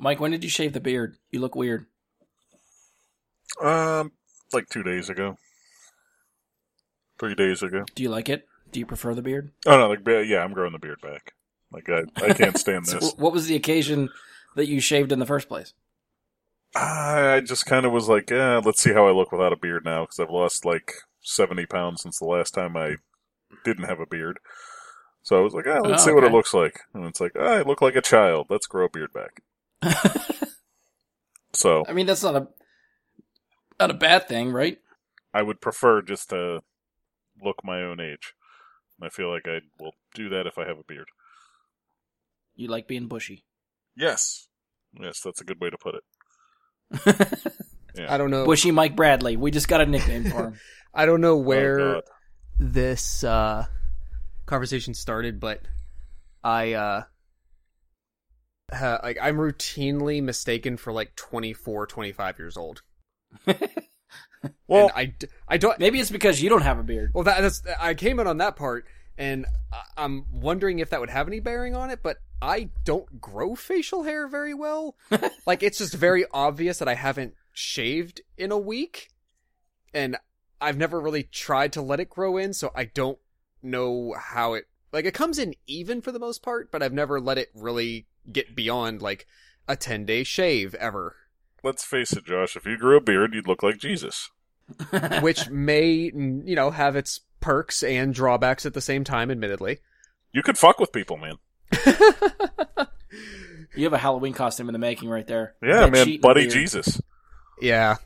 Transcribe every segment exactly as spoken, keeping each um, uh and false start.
Mike, when did you shave the beard? You look weird. Um, like two days ago. Three days ago. Do you like it? Do you prefer the beard? Oh, no, like yeah, I'm growing the beard back. Like, I, I can't stand so this. What was the occasion that you shaved in the first place? I just kind of was like, eh, let's see how I look without a beard now, because I've lost, like, seventy pounds since the last time I didn't have a beard. So I was like, ah, let's oh, see okay. what it looks like. And it's like, ah, I look like a child. Let's grow a beard back. So I mean, that's not a not a bad thing, right? I would prefer just to look my own age. I feel like I will do that if I have a beard. You like being bushy? Yes. Yes, that's a good way to put it. Yeah. I don't know. Bushy Mike Bradley. We just got a nickname for him. I don't know where oh, this uh, conversation started, but I... Uh, Uh, like I'm routinely mistaken for like twenty-four, twenty-five years old. Well, I, I don't. Maybe it's because you don't have a beard. Well, that, that's I came in on that part, and I'm wondering if that would have any bearing on it. But I don't grow facial hair very well. Like it's just very obvious that I haven't shaved in a week, and I've never really tried to let it grow in, so I don't know how it. Like it comes in even for the most part, but I've never let it really get beyond like a ten-day shave ever. Let's face it, Josh. If you grew a beard, you'd look like Jesus. Which may, you know, have its perks and drawbacks at the same time. Admittedly, you could fuck with people, man. You have a Halloween costume in the making, right there. Yeah, that man, buddy beard. Jesus. Yeah.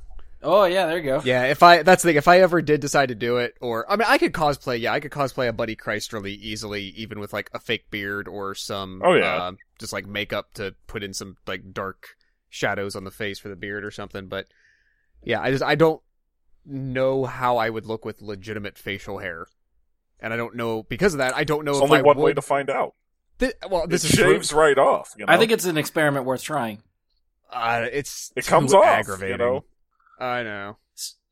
Oh yeah, there you go. Yeah, if I that's the thing. If I ever did decide to do it, or I mean, I could cosplay. Yeah, I could cosplay a Buddy Christ really easily, even with like a fake beard or some. Oh yeah. Uh, just like makeup to put in some like dark shadows on the face for the beard or something. But yeah, I just I don't know how I would look with legitimate facial hair, and I don't know because of that. I don't know. It's if only I one would... way to find out. Th- well, this it is shaves true. Right off. You know? I think it's an experiment worth trying. Uh, it's it too comes off. Aggravating. You know? I know.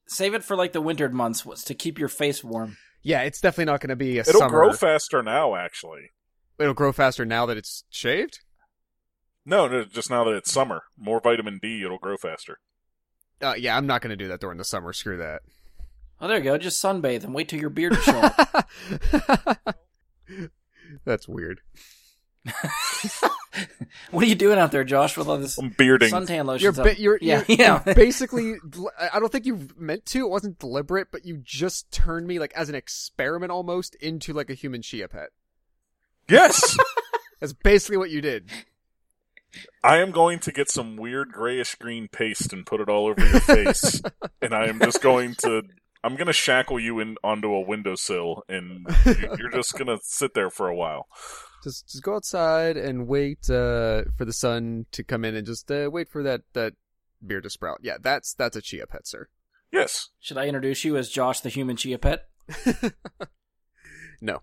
Save it for like the wintered months to keep your face warm. Yeah, it's definitely not going to be a It'll summer. It'll grow faster now, actually. It'll grow faster now that it's shaved? No, no, just now that it's summer. More vitamin D, it'll grow faster. Uh, yeah, I'm not going to do that during the summer. Screw that. Oh, there you go. Just sunbathe and wait till your beard is short. That's weird. What are you doing out there, Josh, with all this I'm bearding. Suntan lotion? You're, you're, yeah, you're, yeah. You're basically, I don't think you meant to. It wasn't deliberate, but you just turned me, like, as an experiment almost, into, like, a human Chia pet. Yes! That's basically what you did. I am going to get some weird grayish-green paste and put it all over your face, and I am just going to... I'm going to shackle you in onto a windowsill, and you're just going to sit there for a while. Just just go outside and wait uh, for the sun to come in and just uh, wait for that, that beard to sprout. Yeah, that's that's a Chia pet, sir. Yes. Should I introduce you as Josh the human Chia pet? No.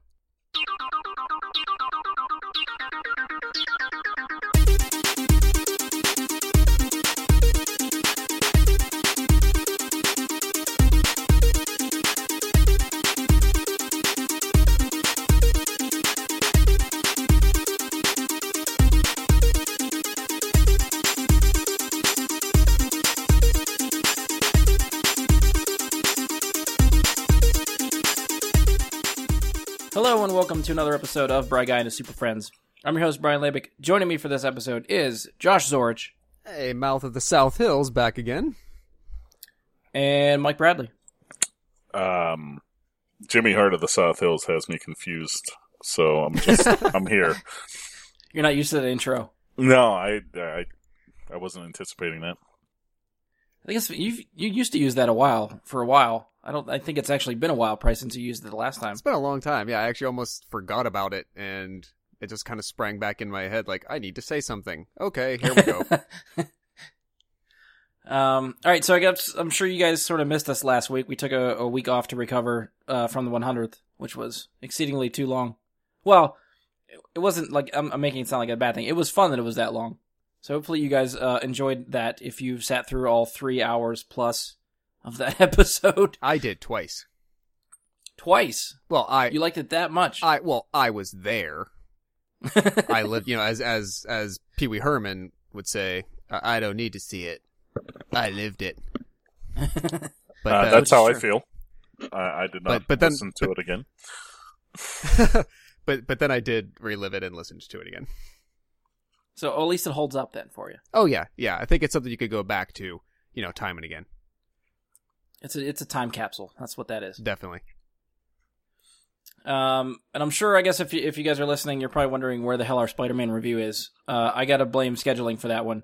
Hello and welcome to another episode of Bry Guy and His Super Friends. I'm your host, Brian Labick. Joining me for this episode is Josh Zorich. Hey, Mouth of the South Hills, back again. And Mike Bradley. Um, Jimmy Heart of the South Hills has me confused, so I'm just, I'm here. You're not used to the intro. No, I, I, I wasn't anticipating that. I guess you you used to use that a while, for a while. I don't. I think it's actually been a while, probably, since you used it the last time. It's been a long time. Yeah, I actually almost forgot about it, and it just kind of sprang back in my head. Like, I need to say something. Okay, here we go. um. All right. So I guess I'm sure you guys sort of missed us last week. We took a, a week off to recover uh, from the one hundredth, which was exceedingly too long. Well, it wasn't like I'm, I'm making it sound like a bad thing. It was fun that it was that long. So hopefully you guys uh, enjoyed that. If you've sat through all three hours plus. Of that episode. I did twice. Twice? Well, I... You liked it that much? I Well, I was there. I lived, you know, as as as Pee Wee Herman would say, I, I don't need to see it. I lived it. But uh, that's how I feel. I, I did not but, but then, listen to but, it again. but but then I did relive it and listen to it again. So at least it holds up then for you. Oh yeah, yeah. I think it's something you could go back to, you know, time and again. It's a it's a time capsule. That's what that is. Definitely. Um, and I'm sure, I guess, if you, if you guys are listening, you're probably wondering where the hell our Spider-Man review is. Uh, I gotta blame scheduling for that one.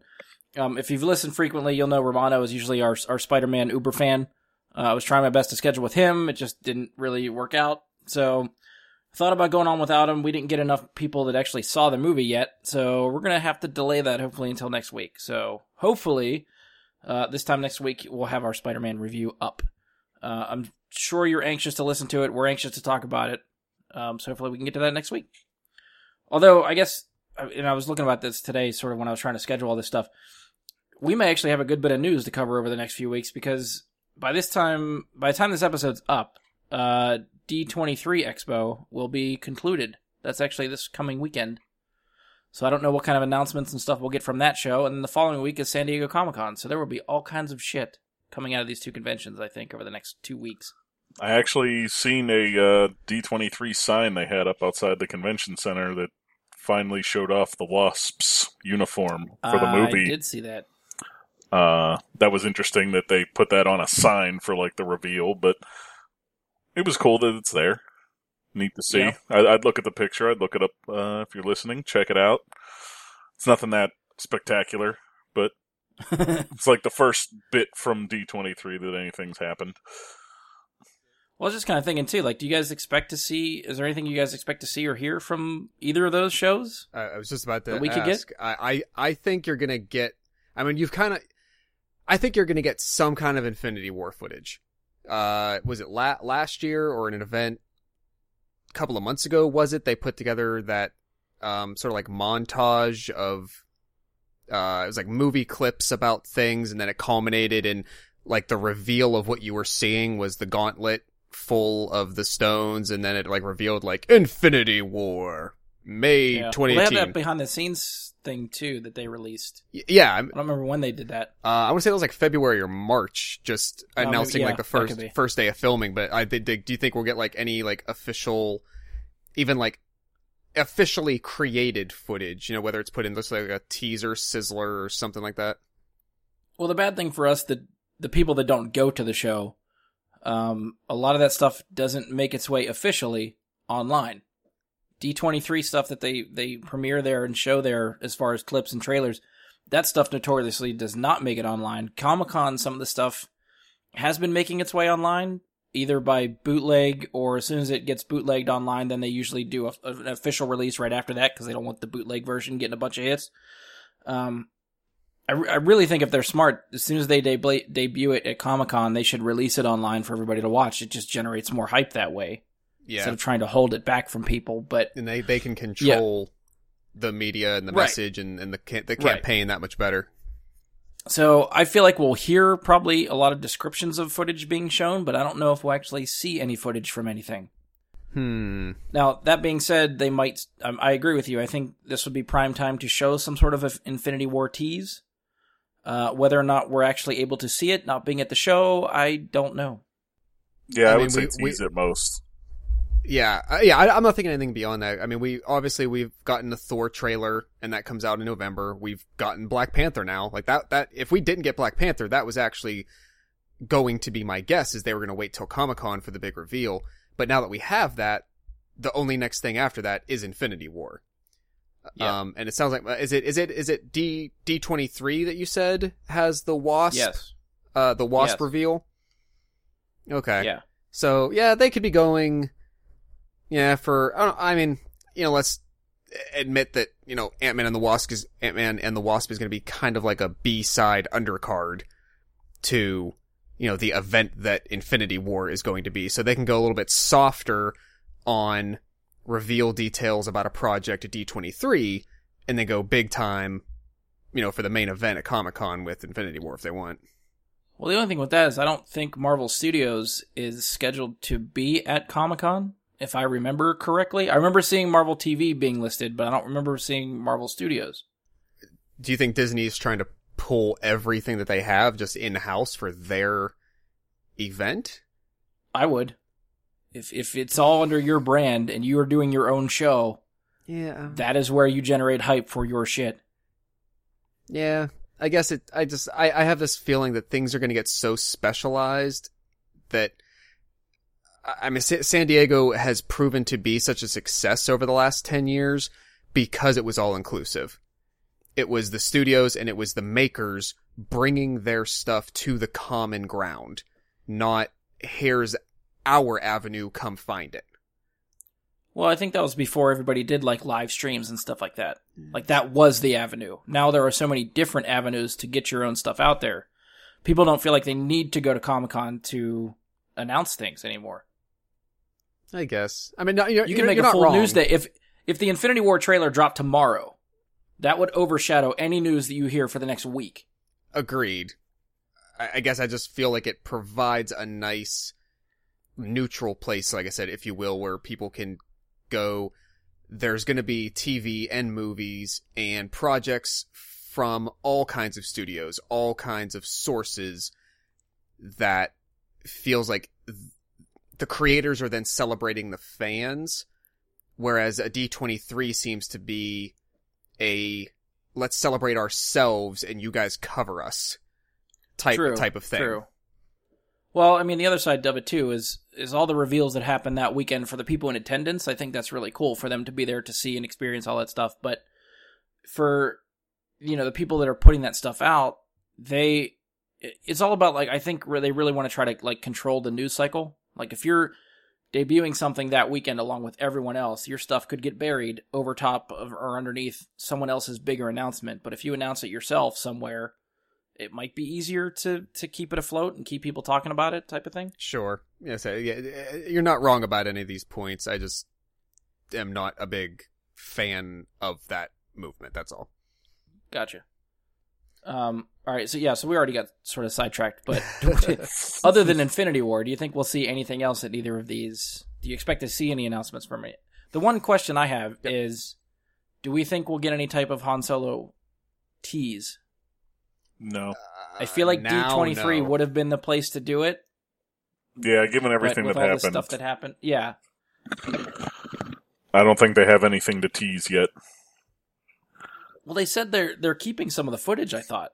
Um, if you've listened frequently, you'll know Romano is usually our our Spider-Man Uber fan. Uh, I was trying my best to schedule with him. It just didn't really work out. So I thought about going on without him. We didn't get enough people that actually saw the movie yet. So we're going to have to delay that hopefully until next week. So hopefully uh, this time next week, we'll have our Spider-Man review up. Uh, I'm sure you're anxious to listen to it. We're anxious to talk about it. Um, so hopefully we can get to that next week. Although I guess, and I was looking about this today, sort of when I was trying to schedule all this stuff, we may actually have a good bit of news to cover over the next few weeks because by this time, by the time this episode's up, uh, D twenty-three Expo will be concluded. That's actually this coming weekend. So I don't know what kind of announcements and stuff we'll get from that show. And then the following week is San Diego Comic-Con. So there will be all kinds of shit coming out of these two conventions, I think, over the next two weeks. I actually seen a uh, D twenty-three sign they had up outside the convention center that finally showed off the Wasp's uniform for the uh, movie. I did see that. Uh, that was interesting that they put that on a sign for, like, the reveal, but it was cool that it's there. Neat to see. Yeah. I, I'd look at the picture. I'd look it up uh, if you're listening. Check it out. It's nothing that spectacular, but it's like the first bit from D twenty-three that anything's happened. Well, I was just kind of thinking, too, like, do you guys expect to see, is there anything you guys expect to see or hear from either of those shows? Uh, I was just about to that we ask. Could get? I, I, I think you're going to get, I mean, you've kind of, I think you're going to get some kind of Infinity War footage. Uh, was it la- last year or in an event a couple of months ago, was it? They put together that um, sort of like montage of, uh, it was like movie clips about things, and then it culminated in like the reveal of what you were seeing was the gauntlet full of the stones, and then it like revealed like Infinity War, May yeah. twenty eighteen. Well, they had that behind the scenes thing too that they released. Yeah, I don't remember when they did that. Uh, I want to say it was like February or March, just um, announcing yeah, like the first first day of filming. But I did. Do you think we'll get like any like official, even like officially created footage? You know, whether it's put in just like a teaser, sizzler, or something like that. Well, the bad thing for us, the the people that don't go to the show, um, a lot of that stuff doesn't make its way officially online. D twenty-three stuff that they, they premiere there and show there as far as clips and trailers, that stuff notoriously does not make it online. Comic-Con, some of the stuff has been making its way online, either by bootleg or as soon as it gets bootlegged online, then they usually do a, an official release right after that because they don't want the bootleg version getting a bunch of hits. Um, I, re- I really think if they're smart, as soon as they de- debut it at Comic-Con, they should release it online for everybody to watch. It just generates more hype that way. Yeah. Instead of trying to hold it back from people, but and they, they can control yeah. the media and the right. message and, and the ca- the campaign right. that much better. So I feel like we'll hear probably a lot of descriptions of footage being shown, but I don't know if we'll actually see any footage from anything. Hmm. Now, that being said, they might. Um, I agree with you. I think this would be prime time to show some sort of Infinity War tease. Uh, whether or not we're actually able to see it, not being at the show, I don't know. Yeah, I, I mean, would say we, tease we, at most. Yeah, yeah. I, I'm not thinking anything beyond that. I mean, we obviously we've gotten the Thor trailer, and that comes out in November. We've gotten Black Panther now. Like that. That if we didn't get Black Panther, that was actually going to be my guess is they were going to wait till Comic-Con for the big reveal. But now that we have that, the only next thing after that is Infinity War. Yeah. Um, and it sounds like is it is it is it D D23 that you said has the Wasp? Yes. Uh, the Wasp yes. reveal. Okay. Yeah. So yeah, they could be going. Yeah, for I, don't, I mean, you know, let's admit that you know Ant-Man and the Wasp is Ant-Man and the Wasp is going to be kind of like a B-side undercard to you know the event that Infinity War is going to be. So they can go a little bit softer on reveal details about a project at D twenty-three, and then go big time, you know, for the main event at Comic-Con with Infinity War if they want. Well, the only thing with that is I don't think Marvel Studios is scheduled to be at Comic-Con. If I remember correctly, I remember seeing Marvel T V being listed, but I don't remember seeing Marvel Studios. do you think Disney is trying to pull everything that they have just in-house for their event? I would. If if it's all under your brand and you are doing your own show, yeah, that is where you generate hype for your shit. Yeah, I guess it. I just I, I have this feeling that things are going to get so specialized that, I mean, San Diego has proven to be such a success over the last ten years because it was all inclusive. It was the studios and it was the makers bringing their stuff to the common ground, not here's our avenue, come find it. Well, I think that was before everybody did like live streams and stuff like that. Like that was the avenue. Now there are so many different avenues to get your own stuff out there. People don't feel like they need to go to Comic-Con to announce things anymore. I guess. I mean, no, you're, you can you're, make you're a full news day. If if the Infinity War trailer dropped tomorrow, that would overshadow any news that you hear for the next week. Agreed. I guess I just feel like it provides a nice neutral place, like I said, if you will, where people can go. There's going to be T V and movies and projects from all kinds of studios, all kinds of sources. That feels like the creators are then celebrating the fans, whereas a D twenty-three seems to be a let's celebrate ourselves and you guys cover us type true, type of thing. True. Well, I mean, the other side of it, too, is is all the reveals that happened that weekend for the people in attendance. I think that's really cool for them to be there to see and experience all that stuff. But for, you know, the people that are putting that stuff out, they... It's all about, like, I think they really want to try to, like, control the news cycle. Like, if you're debuting something that weekend along with everyone else, your stuff could get buried over top of or underneath someone else's bigger announcement. But if you announce it yourself somewhere, it might be easier to, to keep it afloat and keep people talking about it type of thing. Sure. Yes, yeah, you're not wrong about any of these points. I just am not a big fan of that movement. That's all. Gotcha. Um, all right, so yeah, so we already got sort of sidetracked, but other than Infinity War, do you think we'll see anything else at either of these? Do you expect to see any announcements from it? The one question I have yep. is, do we think we'll get any type of Han Solo tease? No. Uh, I feel like D twenty-three no. would have been the place to do it. Yeah, given everything that happened. Stuff that happened. Yeah. I don't think they have anything to tease yet. Well, they said they're they're keeping some of the footage, I thought.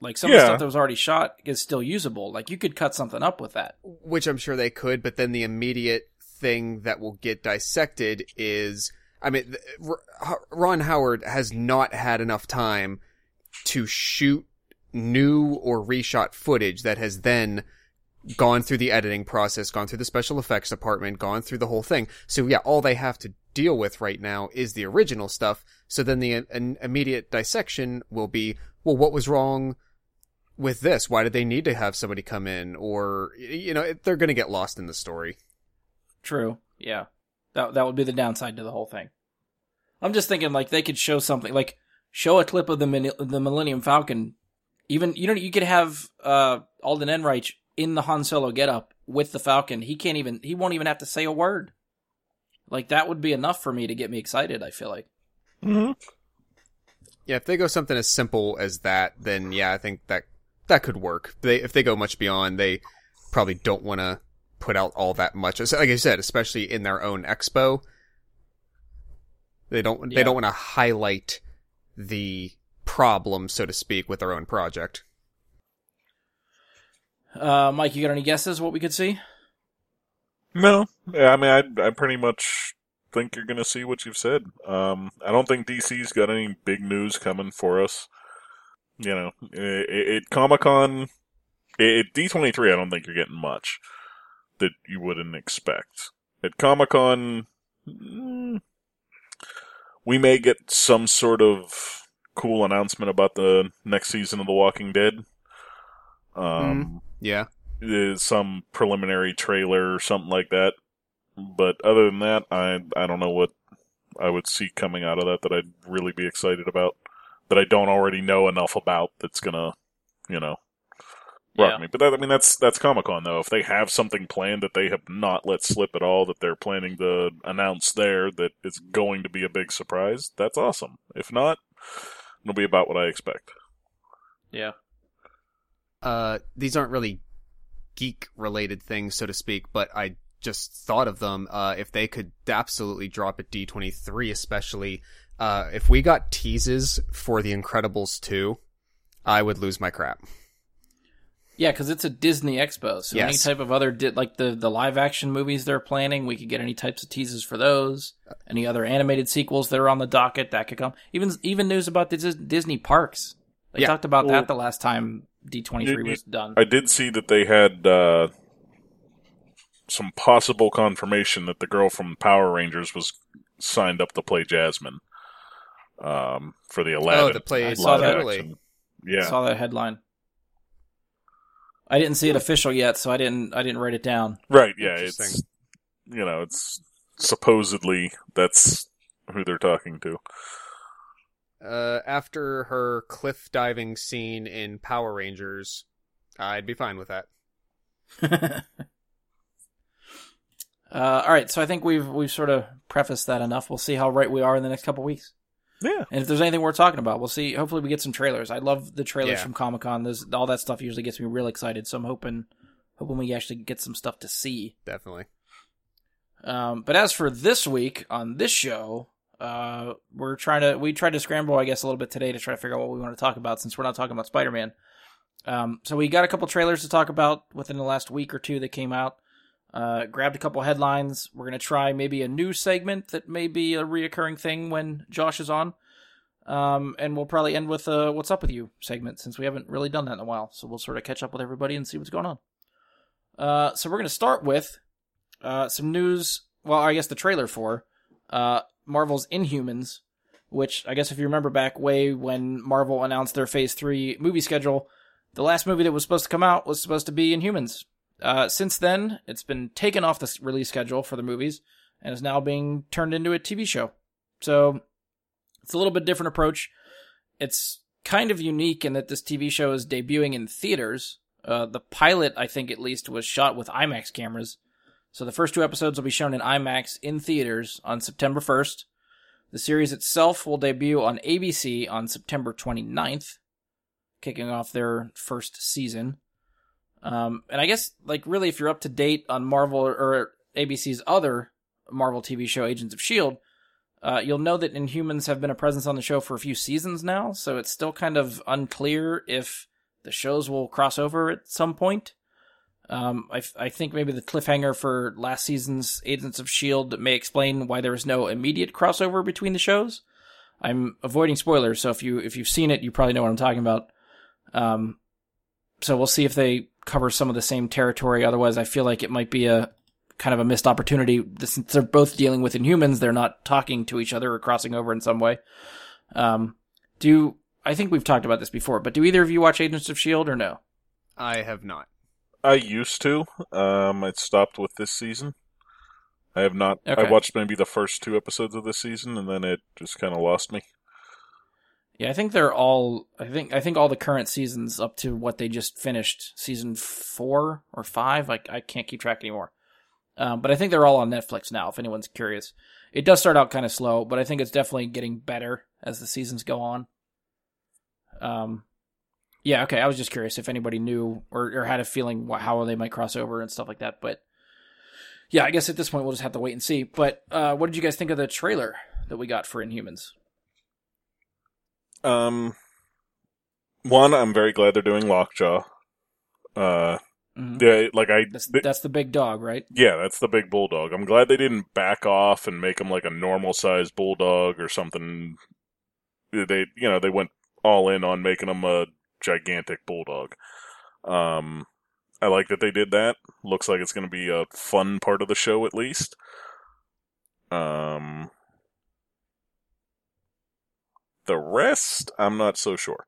Like, some yeah. of the stuff that was already shot is still usable. Like, you could cut something up with that. Which I'm sure they could, but then the immediate thing that will get dissected is... I mean, Ron Howard has not had enough time to shoot new or reshot footage that has then gone through the editing process, gone through the special effects department, gone through the whole thing. So, yeah, all they have to deal with right now is the original stuff. So then the an immediate dissection will be, well, what was wrong with this? Why did they need to have somebody come in? Or, you know, they're going to get lost in the story. True. Yeah. That that would be the downside to the whole thing. I'm just thinking, like, they could show something, like, show a clip of the Min- the Millennium Falcon. Even, you know, you could have uh, Alden Ehrenreich in the Han Solo getup with the Falcon. He can't even, he won't even have to say a word. Like, that would be enough for me to get me excited, I feel like. Mm-hmm. Yeah, if they go something as simple as that, then, yeah, I think that that could work. They, if they go much beyond, they probably don't want to put out all that much. Like I said, especially in their own expo, they don't, yeah. they don't want to highlight the problem, so to speak, with their own project. Uh, Mike, you got any guesses what we could see? No, I mean, I, I pretty much think you're going to see what you've said. Um, I don't think D C's got any big news coming for us. You know, at Comic-Con, at D twenty-three, I don't think you're getting much that you wouldn't expect. At Comic-Con, we may get some sort of cool announcement about the next season of The Walking Dead. Um, mm, yeah. Some preliminary trailer or something like that. But other than that, I I don't know what I would see coming out of that that I'd really be excited about, that I don't already know enough about that's gonna, you know, rock yeah. me. But that, I mean, that's that's Comic-Con, though. If they have something planned that they have not let slip at all, that they're planning to announce there, that is going to be a big surprise, that's awesome. If not, It'll be about what I expect. Yeah. Uh, these aren't really geek-related things, so to speak, but I just thought of them. Uh, if they could absolutely drop at D twenty-three, especially uh, if we got teases for The Incredibles two, I would lose my crap. Yeah, because it's a Disney Expo, so yes. Any type of other, di- like the, the live-action movies they're planning, we could get any types of teases for those. Any other animated sequels that are on the docket, that could come. Even even news about the Disney parks. They yeah. talked about well, that the last time D twenty-three you, was done. I did see that they had uh, some possible confirmation that the girl from Power Rangers was signed up to play Jasmine um, for the Aladdin. Oh, the play. I saw that. Really. Yeah, I saw that headline. I didn't see it official yet, so I didn't. I didn't write it down. Right? Yeah. It's you know, it's supposedly that's who they're talking to. Uh, after her cliff diving scene in Power Rangers, I'd be fine with that. uh, all right. So I think we've we've sort of prefaced that enough. We'll see how right we are in the next couple weeks. Yeah. And if there's anything we're talking about, we'll see. Hopefully we get some trailers. I love the trailers yeah. from Comic-Con. There's, all that stuff usually gets me real excited. So I'm hoping hoping we actually get some stuff to see. Definitely. Um, but as for this week on this show, uh, we're trying to, we tried to scramble, I guess, a little bit today to try to figure out what we want to talk about since we're not talking about Spider-Man. Um, so we got a couple trailers to talk about within the last week or two that came out. Uh, grabbed a couple headlines. We're going to try maybe a new segment that may be a reoccurring thing when Josh is on. Um, and we'll probably end with a What's Up With You segment since we haven't really done that in a while. So we'll sort of catch up with everybody and see what's going on. Uh, so we're going to start with uh, some news. Well, I guess the trailer for uh, Marvel's Inhumans, which I guess if you remember back way when Marvel announced their Phase three movie schedule, the last movie that was supposed to come out was supposed to be Inhumans. Uh, since then, it's been taken off the release schedule for the movies and is now being turned into a T V show. So it's a little bit different approach. It's kind of unique in that this T V show is debuting in theaters. Uh, the pilot, I think at least, was shot with IMAX cameras. So the first two episodes will be shown in IMAX in theaters on September first. The series itself will debut on A B C on September twenty-ninth, kicking off their first season. Um, and I guess, like, really, if you're up to date on Marvel or A B C's other Marvel T V show, Agents of S H I E L D, uh, you'll know that Inhumans have been a presence on the show for a few seasons now, so it's still kind of unclear if the shows will cross over at some point. Um, I, I think maybe the cliffhanger for last season's Agents of S H I E L D may explain why there was no immediate crossover between the shows. I'm avoiding spoilers, so if, you, if you've seen it, you probably know what I'm talking about. Um, so we'll see if they cover some of the same territory. Otherwise, I feel like it might be a kind of a missed opportunity. Since they're both dealing with Inhumans, they're not talking to each other or crossing over in some way. Um, do I think we've talked about this before, but do either of you watch Agents of S H I E L D or no? I have not. I used to. Um, I stopped with this season. I have not. Okay. I watched maybe the first two episodes of this season, and then it just kind of lost me. Yeah, I think they're all. I think I think all the current seasons up to what they just finished, season four or five. Like I can't keep track anymore. Um, but I think they're all on Netflix now. If anyone's curious, it does start out kind of slow, but I think it's definitely getting better as the seasons go on. Um, yeah, okay. I was just curious if anybody knew or, or had a feeling what, how they might cross over and stuff like that. But yeah, I guess at this point we'll just have to wait and see. But uh, what did you guys think of the trailer that we got for Inhumans? Um, one, I'm very glad they're doing Lockjaw. Uh, mm-hmm. yeah, like I, that's, they, that's the big dog, right? Yeah, that's the big bulldog. I'm glad they didn't back off and make him like a normal sized bulldog or something. They, you know, they went all in on making him a gigantic bulldog. Um, I like that they did that. Looks like it's going to be a fun part of the show, at least. Um. The rest, I'm not so sure.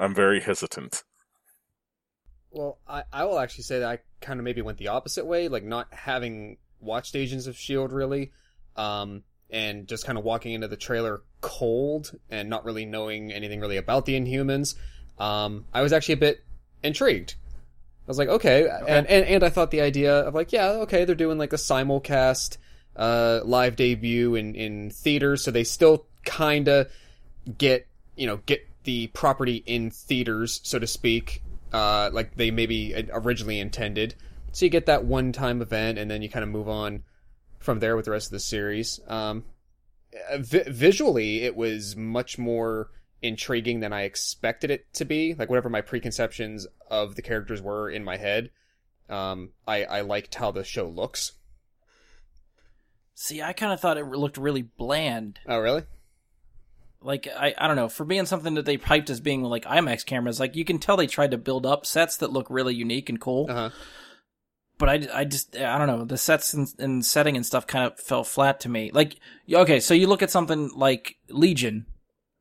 I'm very hesitant. Well, I, I will actually say that I kind of maybe went the opposite way, like not having watched Agents of S H I E L D really, um, and just kind of walking into the trailer cold and not really knowing anything really about the Inhumans. Um, I was actually a bit intrigued. I was like, okay, okay. And, and, and I thought the idea of like, yeah, okay, they're doing like a simulcast uh, live debut in, in theaters, so they still kind of get, you know, get the property in theaters, so to speak, uh, like they maybe originally intended. So you get that one-time event, and then you kind of move on from there with the rest of the series. Um, vi- visually, it was much more intriguing than I expected it to be. Like, whatever my preconceptions of the characters were in my head, um, I, I liked how the show looks. See, I kind of thought it looked really bland. Oh, really? Like, I, I don't know, for being something that they hyped as being, like, IMAX cameras, like, you can tell they tried to build up sets that look really unique and cool. Uh-huh. But I, I just, I don't know, the sets and, and setting and stuff kind of fell flat to me. Like, okay, so you look at something like Legion,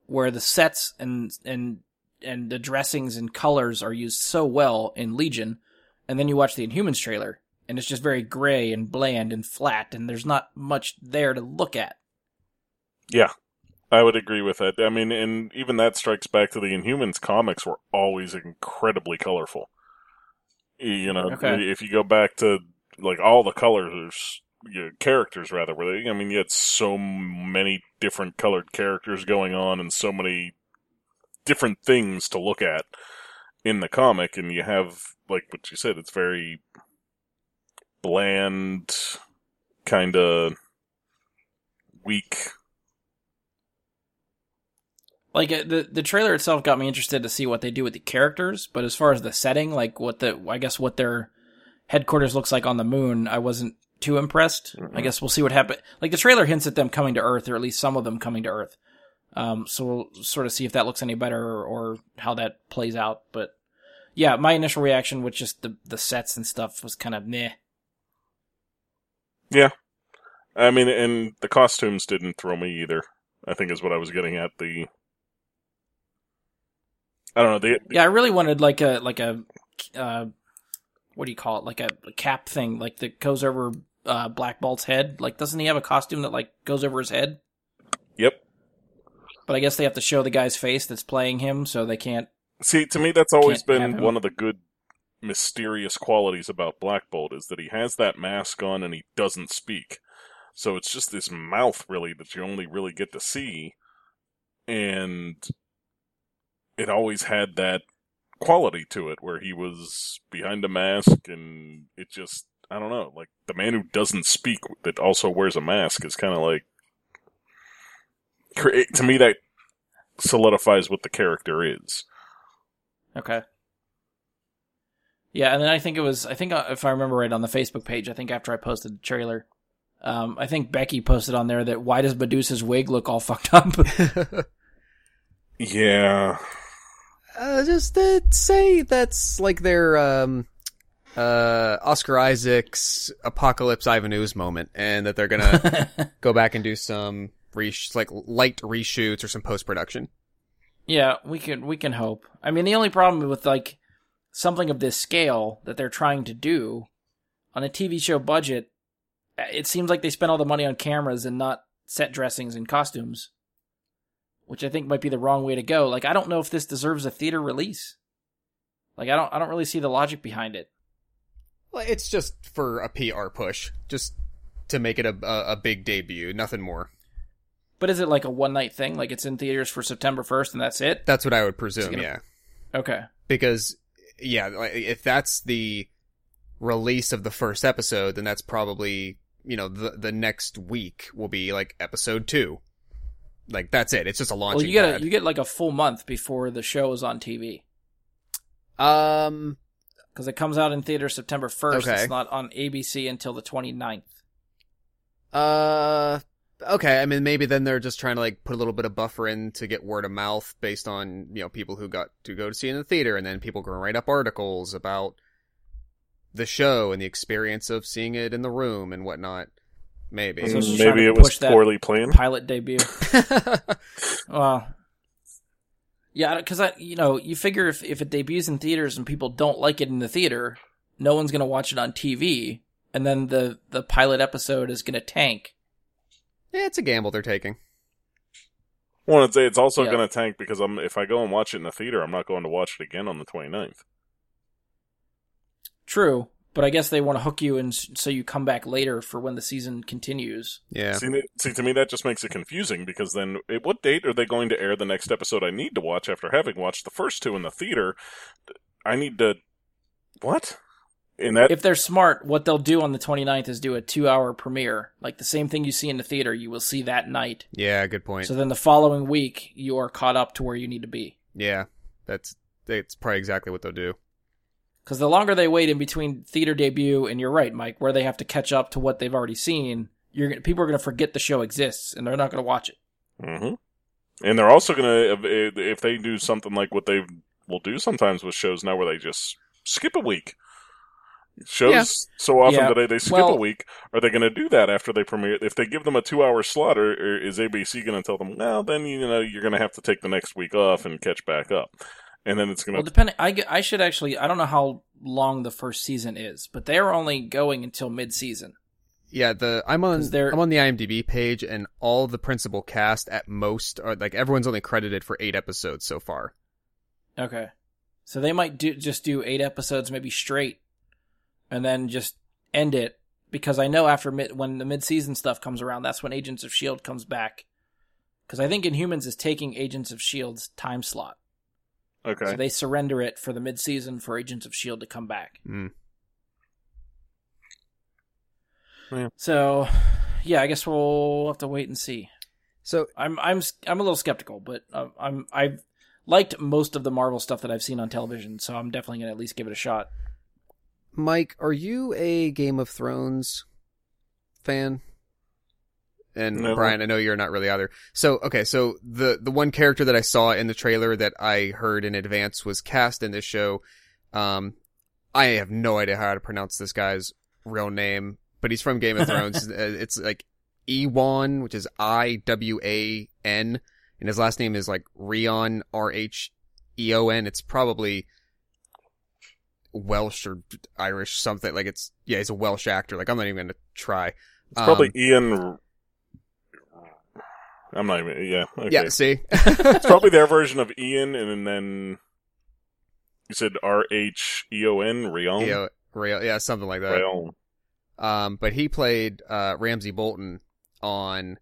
where the sets and and and the dressings and colors are used so well in Legion, and then you watch the Inhumans trailer, and it's just very gray and bland and flat, and there's not much there to look at. Yeah. I would agree with that. I mean, and even that strikes back to the Inhumans comics were always incredibly colorful. You know, okay. If you go back to, like, all the colors, you know, characters, rather, where they, I mean, you had so many different colored characters going on and so many different things to look at in the comic, and you have, like what you said, it's very bland, kind of weak. Like, the the trailer itself got me interested to see what they do with the characters, but as far as the setting, like, what the, I guess what their headquarters looks like on the moon, I wasn't too impressed. Mm-hmm. I guess we'll see what happens. Like, the trailer hints at them coming to Earth, or at least some of them coming to Earth. Um, so we'll sort of see if that looks any better, or, or how that plays out. But, yeah, my initial reaction with just the, the sets and stuff was kind of meh. Yeah. I mean, and the costumes didn't throw me either, I think is what I was getting at. The... I don't know. They, they... Yeah, I really wanted like a like a uh, what do you call it? Like a, a cap thing, like that goes over uh, Black Bolt's head. Like, doesn't he have a costume that like goes over his head? Yep. But I guess they have to show the guy's face that's playing him, so they can't. See, to me, that's always been one of the good mysterious qualities about Black Bolt is that he has that mask on and he doesn't speak. So it's just this mouth, really, that you only really get to see, and. It always had that quality to it where he was behind a mask and it just, I don't know, like the man who doesn't speak that also wears a mask is kind of like, to me that solidifies what the character is. Okay. Yeah, and then I think it was, I think if I remember right on the Facebook page, I think after I posted the trailer, um, I think Becky posted on there that why does Medusa's wig look all fucked up? Yeah. Uh, just to say that's like their um, uh, Oscar Isaac's Apocalypse Avenues moment, and that they're gonna go back and do some resh- like light reshoots or some post production. Yeah, we can we can hope. I mean, the only problem with like something of this scale that they're trying to do on a T V show budget, it seems like they spent all the money on cameras and not set dressings and costumes. Which I think might be the wrong way to go. Like, I don't know if this deserves a theater release. Like, I don't, I don't really see the logic behind it. Well, it's just for a P R push, just to make it a a big debut, nothing more. But is it like a one night thing? Like, it's in theaters for September first, and that's it? That's what I would presume. Gonna... Yeah. Okay. Because, yeah, if that's the release of the first episode, then that's probably, you know, the the next week will be like episode two. Like, that's it. It's just a launching. Well, you get a, you get like a full month before the show is on T V. Um, because it comes out in theaters September first. Okay. It's not on A B C until the twenty-ninth. Uh, okay. I mean, maybe then they're just trying to like put a little bit of buffer in to get word of mouth based on, you know, people who got to go to see it in the theater, and then people can write up articles about the show and the experience of seeing it in the room and whatnot. Maybe so maybe it was poorly planned. Pilot debut. Well, yeah, because I, you know, you figure if, if it debuts in theaters and people don't like it in the theater, no one's going to watch it on T V, and then the, the pilot episode is going to tank. Yeah, it's a gamble they're taking. Well, it's, it's also yeah. going to tank because I'm if I go and watch it in the theater, I'm not going to watch it again on the twenty-ninth. True. But I guess they want to hook you, and so you come back later for when the season continues. Yeah. See, see, to me that just makes it confusing, because then at what date are they going to air the next episode I need to watch after having watched the first two in the theater? I need to... What? In that... If they're smart, what they'll do on the twenty-ninth is do a two-hour premiere. Like, the same thing you see in the theater, you will see that night. Yeah, good point. So then the following week, you are caught up to where you need to be. Yeah, that's, that's probably exactly what they'll do. Because the longer they wait in between theater debut, and you're right, Mike, where they have to catch up to what they've already seen, you're people are going to forget the show exists, and they're not going to watch it. Mm-hmm. And they're also going to, if they do something like what they will do sometimes with shows now, where they just skip a week. Shows yeah. so often yeah. today they skip well, a week. Are they going to do that after they premiere? If they give them a two-hour slot, or, or is A B C going to tell them, well, then you know you're going to have to take the next week off and catch back up? And then it's going to... Well, depending... I, I should actually... I don't know how long the first season is, but they're only going until mid-season. Yeah, the I'm on I'm on the IMDb page, and all the principal cast at most are... Like, everyone's only credited for eight episodes so far. Okay. So they might do just do eight episodes maybe straight, and then just end it, because I know after mid, when the mid-season stuff comes around, that's when Agents of S H I E L D comes back. Because I think Inhumans is taking Agents of S H I E L D's time slot. Okay. So they surrender it for the mid-season for Agents of S H I E L D to come back. Mm. Yeah. So, yeah, I guess we'll have to wait and see. So I'm I'm I'm a little skeptical, but um, I'm I've liked most of the Marvel stuff that I've seen on television, so I'm definitely gonna at least give it a shot. Mike, are you a Game of Thrones fan? And no. Brian, I know you're not really either. So, okay, so the, the one character that I saw in the trailer that I heard in advance was cast in this show. Um, I have no idea how to pronounce this guy's real name, but he's from Game of Thrones. It's like Ewan, which is I W A N, and his last name is like Rheon, R H E O N. It's probably Welsh or Irish something. Like, it's, yeah, he's a Welsh actor. Like, I'm not even going to try. It's um, probably Ian... I'm not even, yeah. Okay. Yeah, see? It's probably their version of Ian, and then you said R H E O N, Rheon? Rheon, yeah, something like that. Rheon. Um, but he played uh, Ramsay Bolton on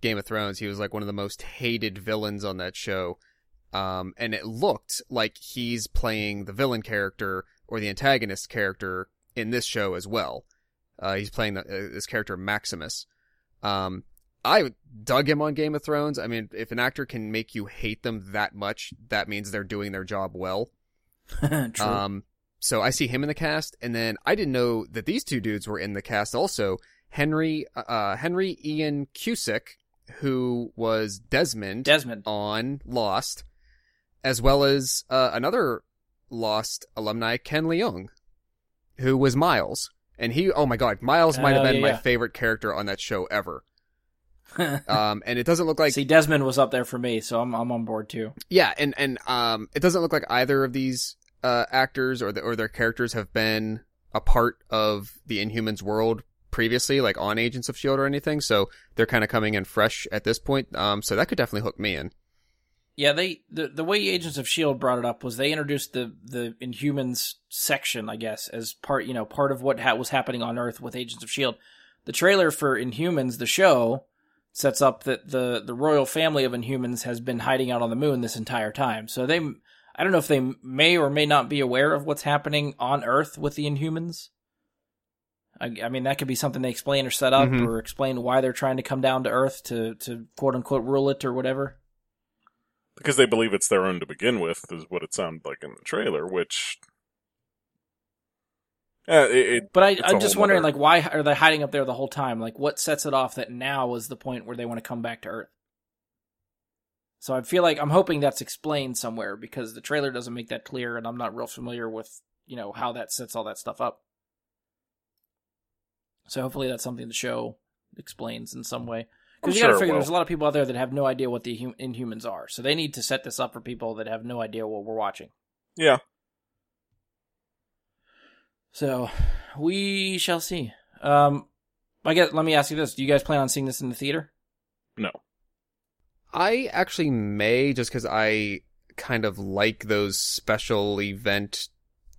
Game of Thrones. He was like one of the most hated villains on that show. Um, and it looked like he's playing the villain character or the antagonist character in this show as well. Uh, he's playing the, uh, this character Maximus. Um, I dug him on Game of Thrones. I mean, if an actor can make you hate them that much, that means they're doing their job well. True. Um, so I see him in the cast, and then I didn't know that these two dudes were in the cast also. Henry uh, Henry Ian Cusick, who was Desmond, Desmond. on Lost, as well as uh, another Lost alumni, Ken Leung, who was Miles. And he, oh my god, Miles uh, might have been yeah, my yeah. favorite character on that show ever. um, and it doesn't look like... See, Desmond was up there for me, so I'm I'm on board too. Yeah, and, and um, it doesn't look like either of these uh, actors or the, or their characters have been a part of the Inhumans world previously, like on Agents of S H I E L D or anything, so they're kind of coming in fresh at this point, um, so that could definitely hook me in. Yeah, they the, the way Agents of S H I E L D brought it up was they introduced the, the Inhumans section, I guess, as part you know part of what ha- was happening on Earth with Agents of S H I E L D. The trailer for Inhumans, the show... sets up that the, the royal family of Inhumans has been hiding out on the moon this entire time. So they, I don't know if they may or may not be aware of what's happening on Earth with the Inhumans. I, I mean, that could be something they explain or set up mm-hmm. or explain why they're trying to come down to Earth to, to quote-unquote rule it or whatever. Because they believe it's their own to begin with, is what it sounded like in the trailer, which... Uh, it, it, but I, I'm just wondering, other... like, why are they hiding up there the whole time? Like, what sets it off that now is the point where they want to come back to Earth? So I feel like I'm hoping that's explained somewhere, because the trailer doesn't make that clear, and I'm not real familiar with, you know, how that sets all that stuff up. So hopefully that's something the show explains in some way. Because you got to sure figure there's a lot of people out there that have no idea what the Inhumans are, so they need to set this up for people that have no idea what we're watching. Yeah. So, we shall see. Um, I guess, let me ask you this. Do you guys plan on seeing this in the theater? No. I actually may, just because I kind of like those special event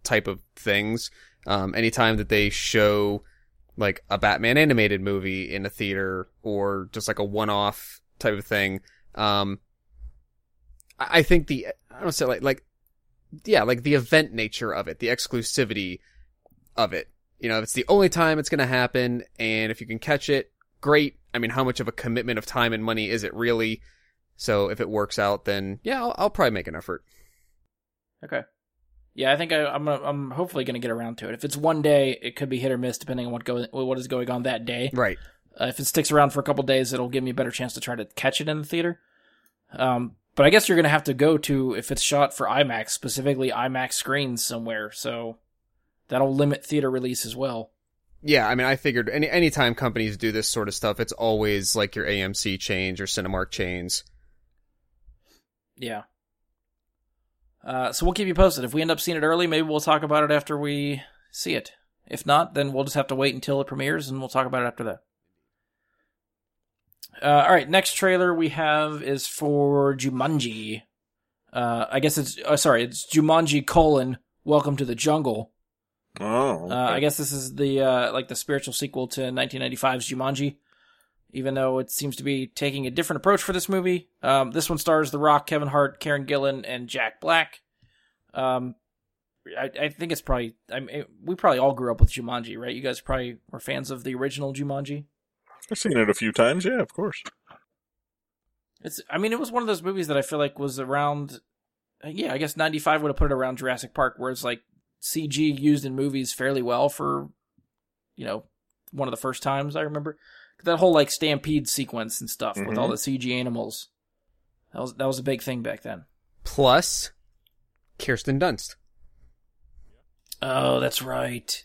type of things. Um, anytime that they show like a Batman animated movie in a theater or just like a one-off type of thing, um, I think the I don't know, say like like yeah, like the event nature of it, the exclusivity of it. You know, if it's the only time it's going to happen, and if you can catch it, great. I mean, how much of a commitment of time and money is it really? So if it works out, then yeah, I'll, I'll probably make an effort. Okay. Yeah, I think I, I'm gonna, I'm hopefully going to get around to it. If it's one day, it could be hit or miss depending on what go what is going on that day. Right. Uh, if it sticks around for a couple days, it'll give me a better chance to try to catch it in the theater. Um, but I guess you're going to have to go to, if it's shot for IMAX, specifically IMAX screens somewhere. So that'll limit theater release as well. Yeah, I mean, I figured any anytime companies do this sort of stuff, it's always like your A M C chains or Cinemark chains. Yeah. Uh, so we'll keep you posted. If we end up seeing it early, maybe we'll talk about it after we see it. If not, then we'll just have to wait until it premieres, and we'll talk about it after that. Uh, all right, next trailer we have is for Jumanji. Uh, I guess it's... Oh, sorry, it's Jumanji colon Welcome to the Jungle. Oh, okay. uh, I guess this is the uh, like the spiritual sequel to nineteen ninety-five's Jumanji, even though it seems to be taking a different approach for this movie. Um, this one stars The Rock, Kevin Hart, Karen Gillan, and Jack Black. Um, I, I think it's probably I mean, we probably all grew up with Jumanji, right? You guys probably were fans of the original Jumanji. I've seen it a few times, yeah, of course. It's I mean, it was one of those movies that I feel like was around. Yeah, I guess ninety-five would have put it around Jurassic Park, where it's like C G used in movies fairly well for, you know, one of the first times I remember. That whole like stampede sequence and stuff, mm-hmm. with all the C G animals. That was that was a big thing back then. Plus Kirsten Dunst. Oh, that's right.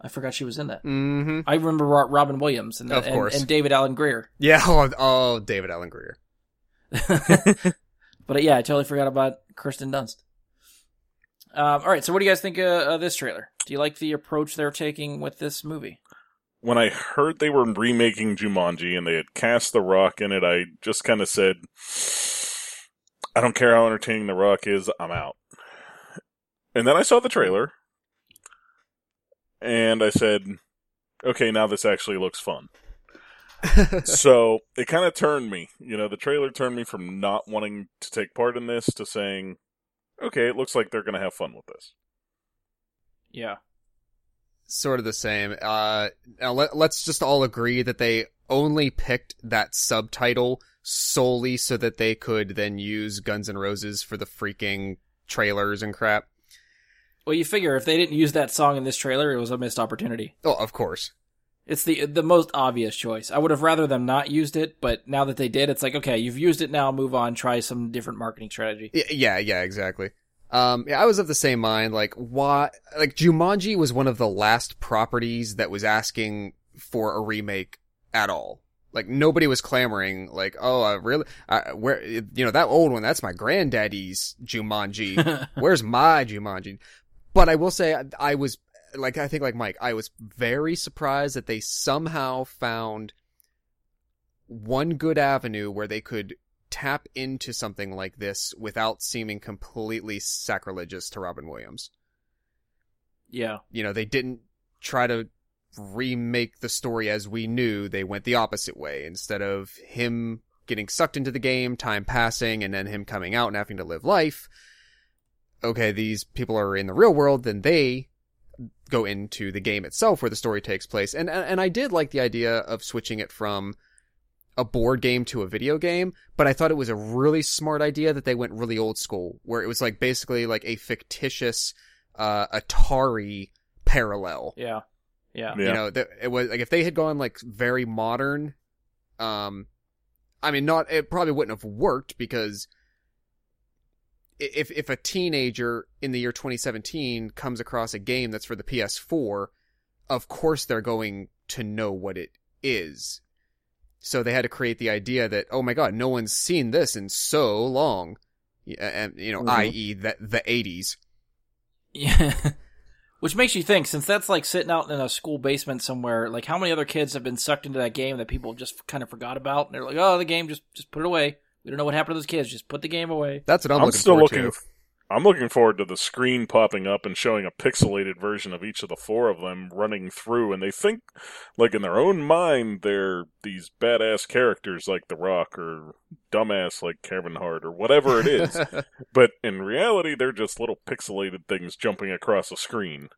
I forgot she was in that. Mm-hmm. I remember Robin Williams and, the, of course. and and David Alan Grier. Yeah, oh, oh David Alan Grier. But yeah, I totally forgot about Kirsten Dunst. Um, all right, so what do you guys think of, of this trailer? Do you like the approach they're taking with this movie? When I heard they were remaking Jumanji and they had cast The Rock in it, I just kind of said, I don't care how entertaining The Rock is, I'm out. And then I saw the trailer, and I said, okay, now this actually looks fun. So it kind of turned me. You know, the trailer turned me from not wanting to take part in this to saying, okay, it looks like they're going to have fun with this. Yeah. Sort of the same. Uh, now let, let's just all agree that they only picked that subtitle solely so that they could then use Guns N' Roses for the freaking trailers and crap. Well, you figure if they didn't use that song in this trailer, it was a missed opportunity. Oh, of course. It's the the most obvious choice. I would have rather them not used it, but now that they did, it's like, okay, you've used it now, move on, try some different marketing strategy. Yeah, yeah, exactly. Um, yeah, I was of the same mind. Like, why? Like, Jumanji was one of the last properties that was asking for a remake at all. Like, nobody was clamoring, like, oh, I really, I, where, you know, that old one, that's my granddaddy's Jumanji. Where's my Jumanji? But I will say, I, I was. Like, I think, like Mike, I was very surprised that they somehow found one good avenue where they could tap into something like this without seeming completely sacrilegious to Robin Williams. Yeah. You know, they didn't try to remake the story as we knew. They went the opposite way. Instead of him getting sucked into the game, time passing, and then him coming out and having to live life, okay, these people are in the real world, then they go into the game itself where the story takes place. And, and I did like the idea of switching it from a board game to a video game, but I thought it was a really smart idea that they went really old school, where it was like basically like a fictitious uh, Atari parallel. Yeah. Yeah. You yeah. know, that it was like if they had gone like very modern, um, I mean, not, it probably wouldn't have worked, because If if a teenager in the year twenty seventeen comes across a game that's for the P S four, of course they're going to know what it is. So they had to create the idea that, oh my god, no one's seen this in so long, and you know, mm-hmm. that is the, the eighties. Yeah, which makes you think, since that's like sitting out in a school basement somewhere, like how many other kids have been sucked into that game that people just kind of forgot about, and they're like, oh, the game, just just put it away. We don't know what happened to those kids. Just put the game away. That's what I'm, I'm looking still looking. To. I'm looking forward to the screen popping up and showing a pixelated version of each of the four of them running through, and they think, like, in their own mind, they're these badass characters like The Rock or dumbass like Kevin Hart or whatever it is. But in reality, they're just little pixelated things jumping across a screen.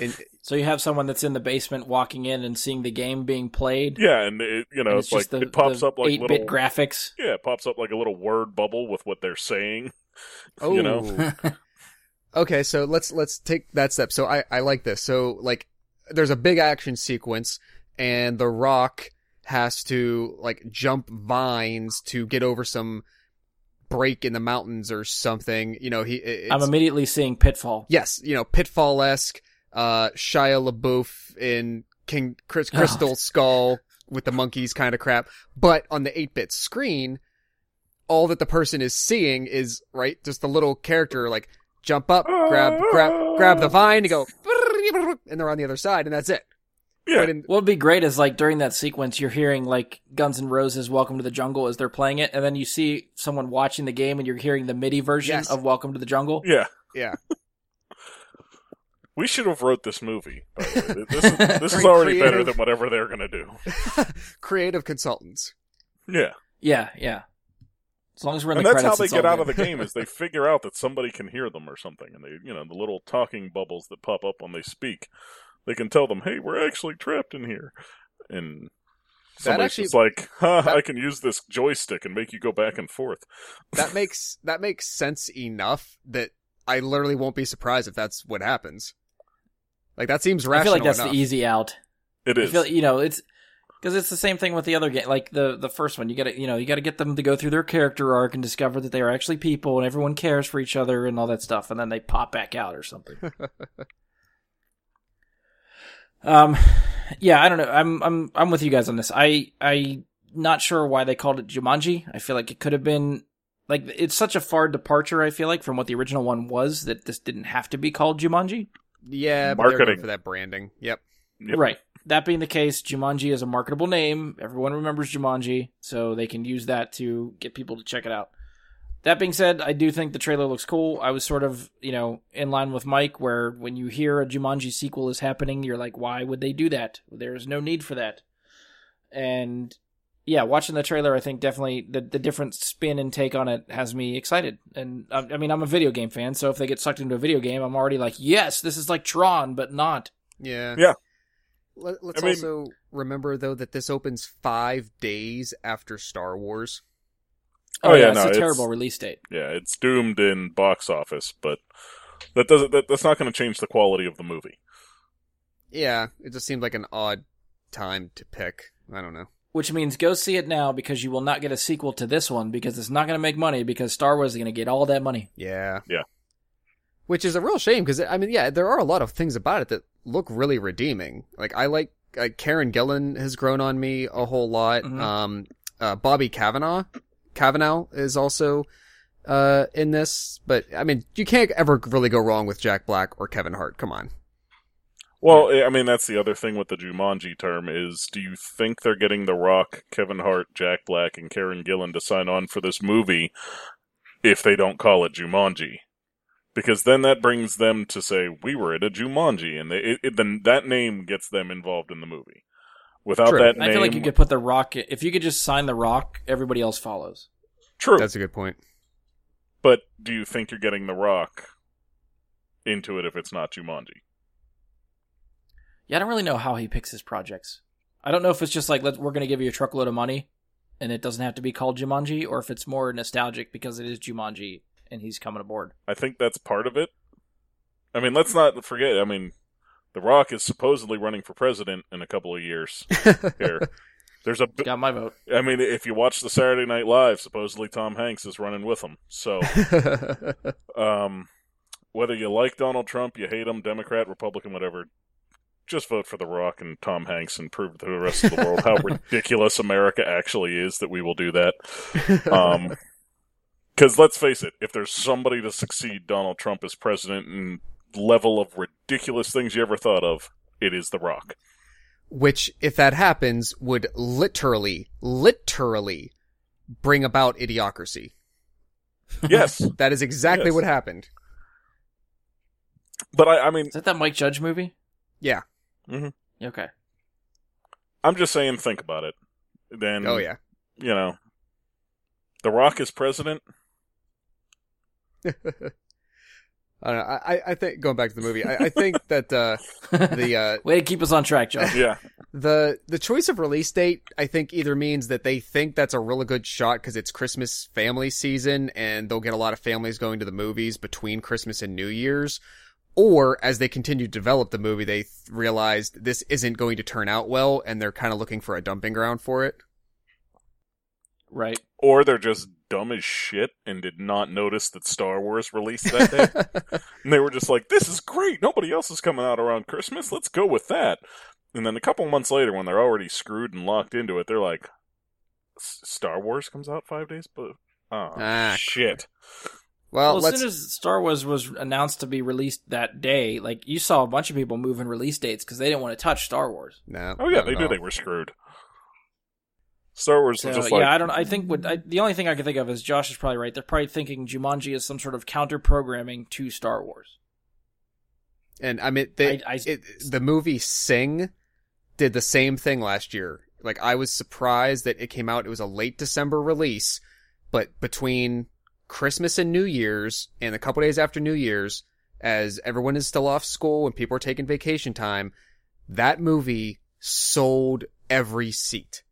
And, so you have someone that's in the basement walking in and seeing the game being played. Yeah, and it, you know, and it's, it's like the, it pops up like little eight-bit graphics. Yeah, it pops up like a little word bubble with what they're saying. Oh, you know. Okay, so let's let's take that step. So I I like this. So like, there's a big action sequence, and The Rock has to like jump vines to get over some break in the mountains or something. You know, he. It's, I'm immediately seeing Pitfall. Yes, you know, Pitfall-esque. Uh, Shia LaBeouf in King Chris, Crystal oh. Skull with the monkeys kind of crap. But on the eight-bit screen, all that the person is seeing is, right, just the little character, like, jump up, grab grab, grab the vine, and go, and they're on the other side, and that's it. Yeah. Right in- what would be great is, like, during that sequence, you're hearing, like, Guns N' Roses' Welcome to the Jungle as they're playing it, and then you see someone watching the game, and you're hearing the MIDI version yes. of Welcome to the Jungle. Yeah. Yeah. We should have wrote this movie, by the way. This is, this is already creative. Better than whatever they're going to do. Creative consultants. Yeah. Yeah, yeah. As long as we're in and the credits. And that's how they get out of the game, is they figure out that somebody can hear them or something. And they, you know, the little talking bubbles that pop up when they speak, they can tell them, hey, we're actually trapped in here. And somebody's actually, just like, huh, that, I can use this joystick and make you go back and forth. That makes that makes sense enough that I literally won't be surprised if that's what happens. Like, that seems rational. I feel like that's enough. The easy out. It is. I feel, you know, it's because it's the same thing with the other game. Like the, the first one, you got to you know you got to get them to go through their character arc and discover that they are actually people and everyone cares for each other and all that stuff, and then they pop back out or something. um, yeah, I don't know. I'm I'm I'm with you guys on this. I I'm not sure why they called it Jumanji. I feel like it could have been. Like, it's such a far departure, I feel like, from what the original one was, that this didn't have to be called Jumanji. Yeah, but marketing for that branding. Yep. yep. Right. That being the case, Jumanji is a marketable name. Everyone remembers Jumanji, so they can use that to get people to check it out. That being said, I do think the trailer looks cool. I was sort of, you know, in line with Mike, where when you hear a Jumanji sequel is happening, you're like, why would they do that? There is no need for that. And yeah, watching the trailer, I think definitely the, the different spin and take on it has me excited. And, I, I mean, I'm a video game fan, so if they get sucked into a video game, I'm already like, yes, this is like Tron, but not. Yeah. Yeah. Let, let's I mean, also remember, though, that this opens five days after Star Wars. Oh, oh yeah, yeah no, it's a terrible it's, release date. Yeah, it's doomed in box office, but that doesn't that, that's not going to change the quality of the movie. Yeah, it just seemed like an odd time to pick. I don't know. Which means go see it now, because you will not get a sequel to this one, because it's not going to make money, because Star Wars is going to get all that money. Yeah. Yeah. Which is a real shame, because, I mean, yeah, there are a lot of things about it that look really redeeming. Like, I like, like Karen Gillan has grown on me a whole lot. Mm-hmm. Um, uh, Bobby Cavanaugh. Cavanaugh is also uh, in this. But, I mean, you can't ever really go wrong with Jack Black or Kevin Hart. Come on. Well, I mean, that's the other thing with the Jumanji term is, do you think they're getting The Rock, Kevin Hart, Jack Black, and Karen Gillan to sign on for this movie if they don't call it Jumanji? Because then that brings them to say, we were at a Jumanji, and they, it, it, then that name gets them involved in the movie. Without True. that name... I feel like you could put The Rock... If you could just sign The Rock, everybody else follows. True. That's a good point. But do you think you're getting The Rock into it if it's not Jumanji? Yeah, I don't really know how he picks his projects. I don't know if it's just like, let's, we're going to give you a truckload of money, and it doesn't have to be called Jumanji, or if it's more nostalgic because it is Jumanji, and he's coming aboard. I think that's part of it. I mean, let's not forget, I mean, The Rock is supposedly running for president in a couple of years. Here. There's a b- Got my vote. I mean, if you watch the Saturday Night Live, supposedly Tom Hanks is running with him, so... um, whether you like Donald Trump, you hate him, Democrat, Republican, whatever... Just vote for The Rock and Tom Hanks and prove to the rest of the world how ridiculous America actually is that we will do that. Because um, let's face it, if there's somebody to succeed Donald Trump as president in level of ridiculous things you ever thought of, it is The Rock. Which, if that happens, would literally, literally bring about idiocracy. Yes. That is exactly yes. what happened. But I, I mean... Is that that Mike Judge movie? Yeah. Mm-hmm. Okay. I'm just saying, think about it. Then, oh, yeah. You know, The Rock is president. I don't know. I, I think, going back to the movie, I, I think that uh, the... Uh, way to keep us on track, Josh. Yeah. The the choice of release date, I think, either means that they think that's a really good shot because it's Christmas family season and they'll get a lot of families going to the movies between Christmas and New Year's. Or, as they continue to develop the movie, they th- realized this isn't going to turn out well, and they're kind of looking for a dumping ground for it. Right. Or they're just dumb as shit and did not notice that Star Wars released that day. And they were just like, this is great! Nobody else is coming out around Christmas, let's go with that! And then a couple months later, when they're already screwed and locked into it, they're like, Star Wars comes out five days? Oh, ah, shit. Crap. Well, well as soon as Star Wars was announced to be released that day, like, you saw a bunch of people moving release dates because they didn't want to touch Star Wars. No. Oh yeah, they knew they were screwed. Star Wars so, was just yeah, like yeah. I don't. I think what I, the only thing I can think of is Josh is probably right. They're probably thinking Jumanji is some sort of counter programming to Star Wars. And I mean, they, I, I, it, the movie Sing did the same thing last year. Like, I was surprised that it came out. It was a late December release, but between Christmas and New Year's, and a couple days after New Year's, as everyone is still off school and people are taking vacation time, that movie sold every seat.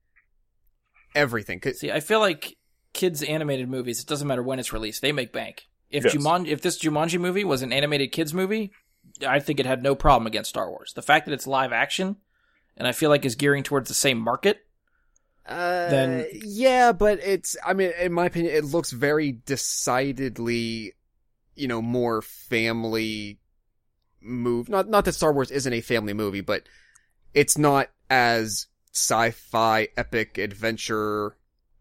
Everything. See, I feel like kids' animated movies, it doesn't matter when it's released, they make bank. If yes. Jumanji, if this Jumanji movie was an animated kids' movie, I think it had no problem against Star Wars. The fact that it's live action, and I feel like is gearing towards the same market, Uh, then... yeah, but it's, I mean, in my opinion, it looks very decidedly, you know, more family move. Not, not that Star Wars isn't a family movie, but it's not as sci-fi, epic adventure,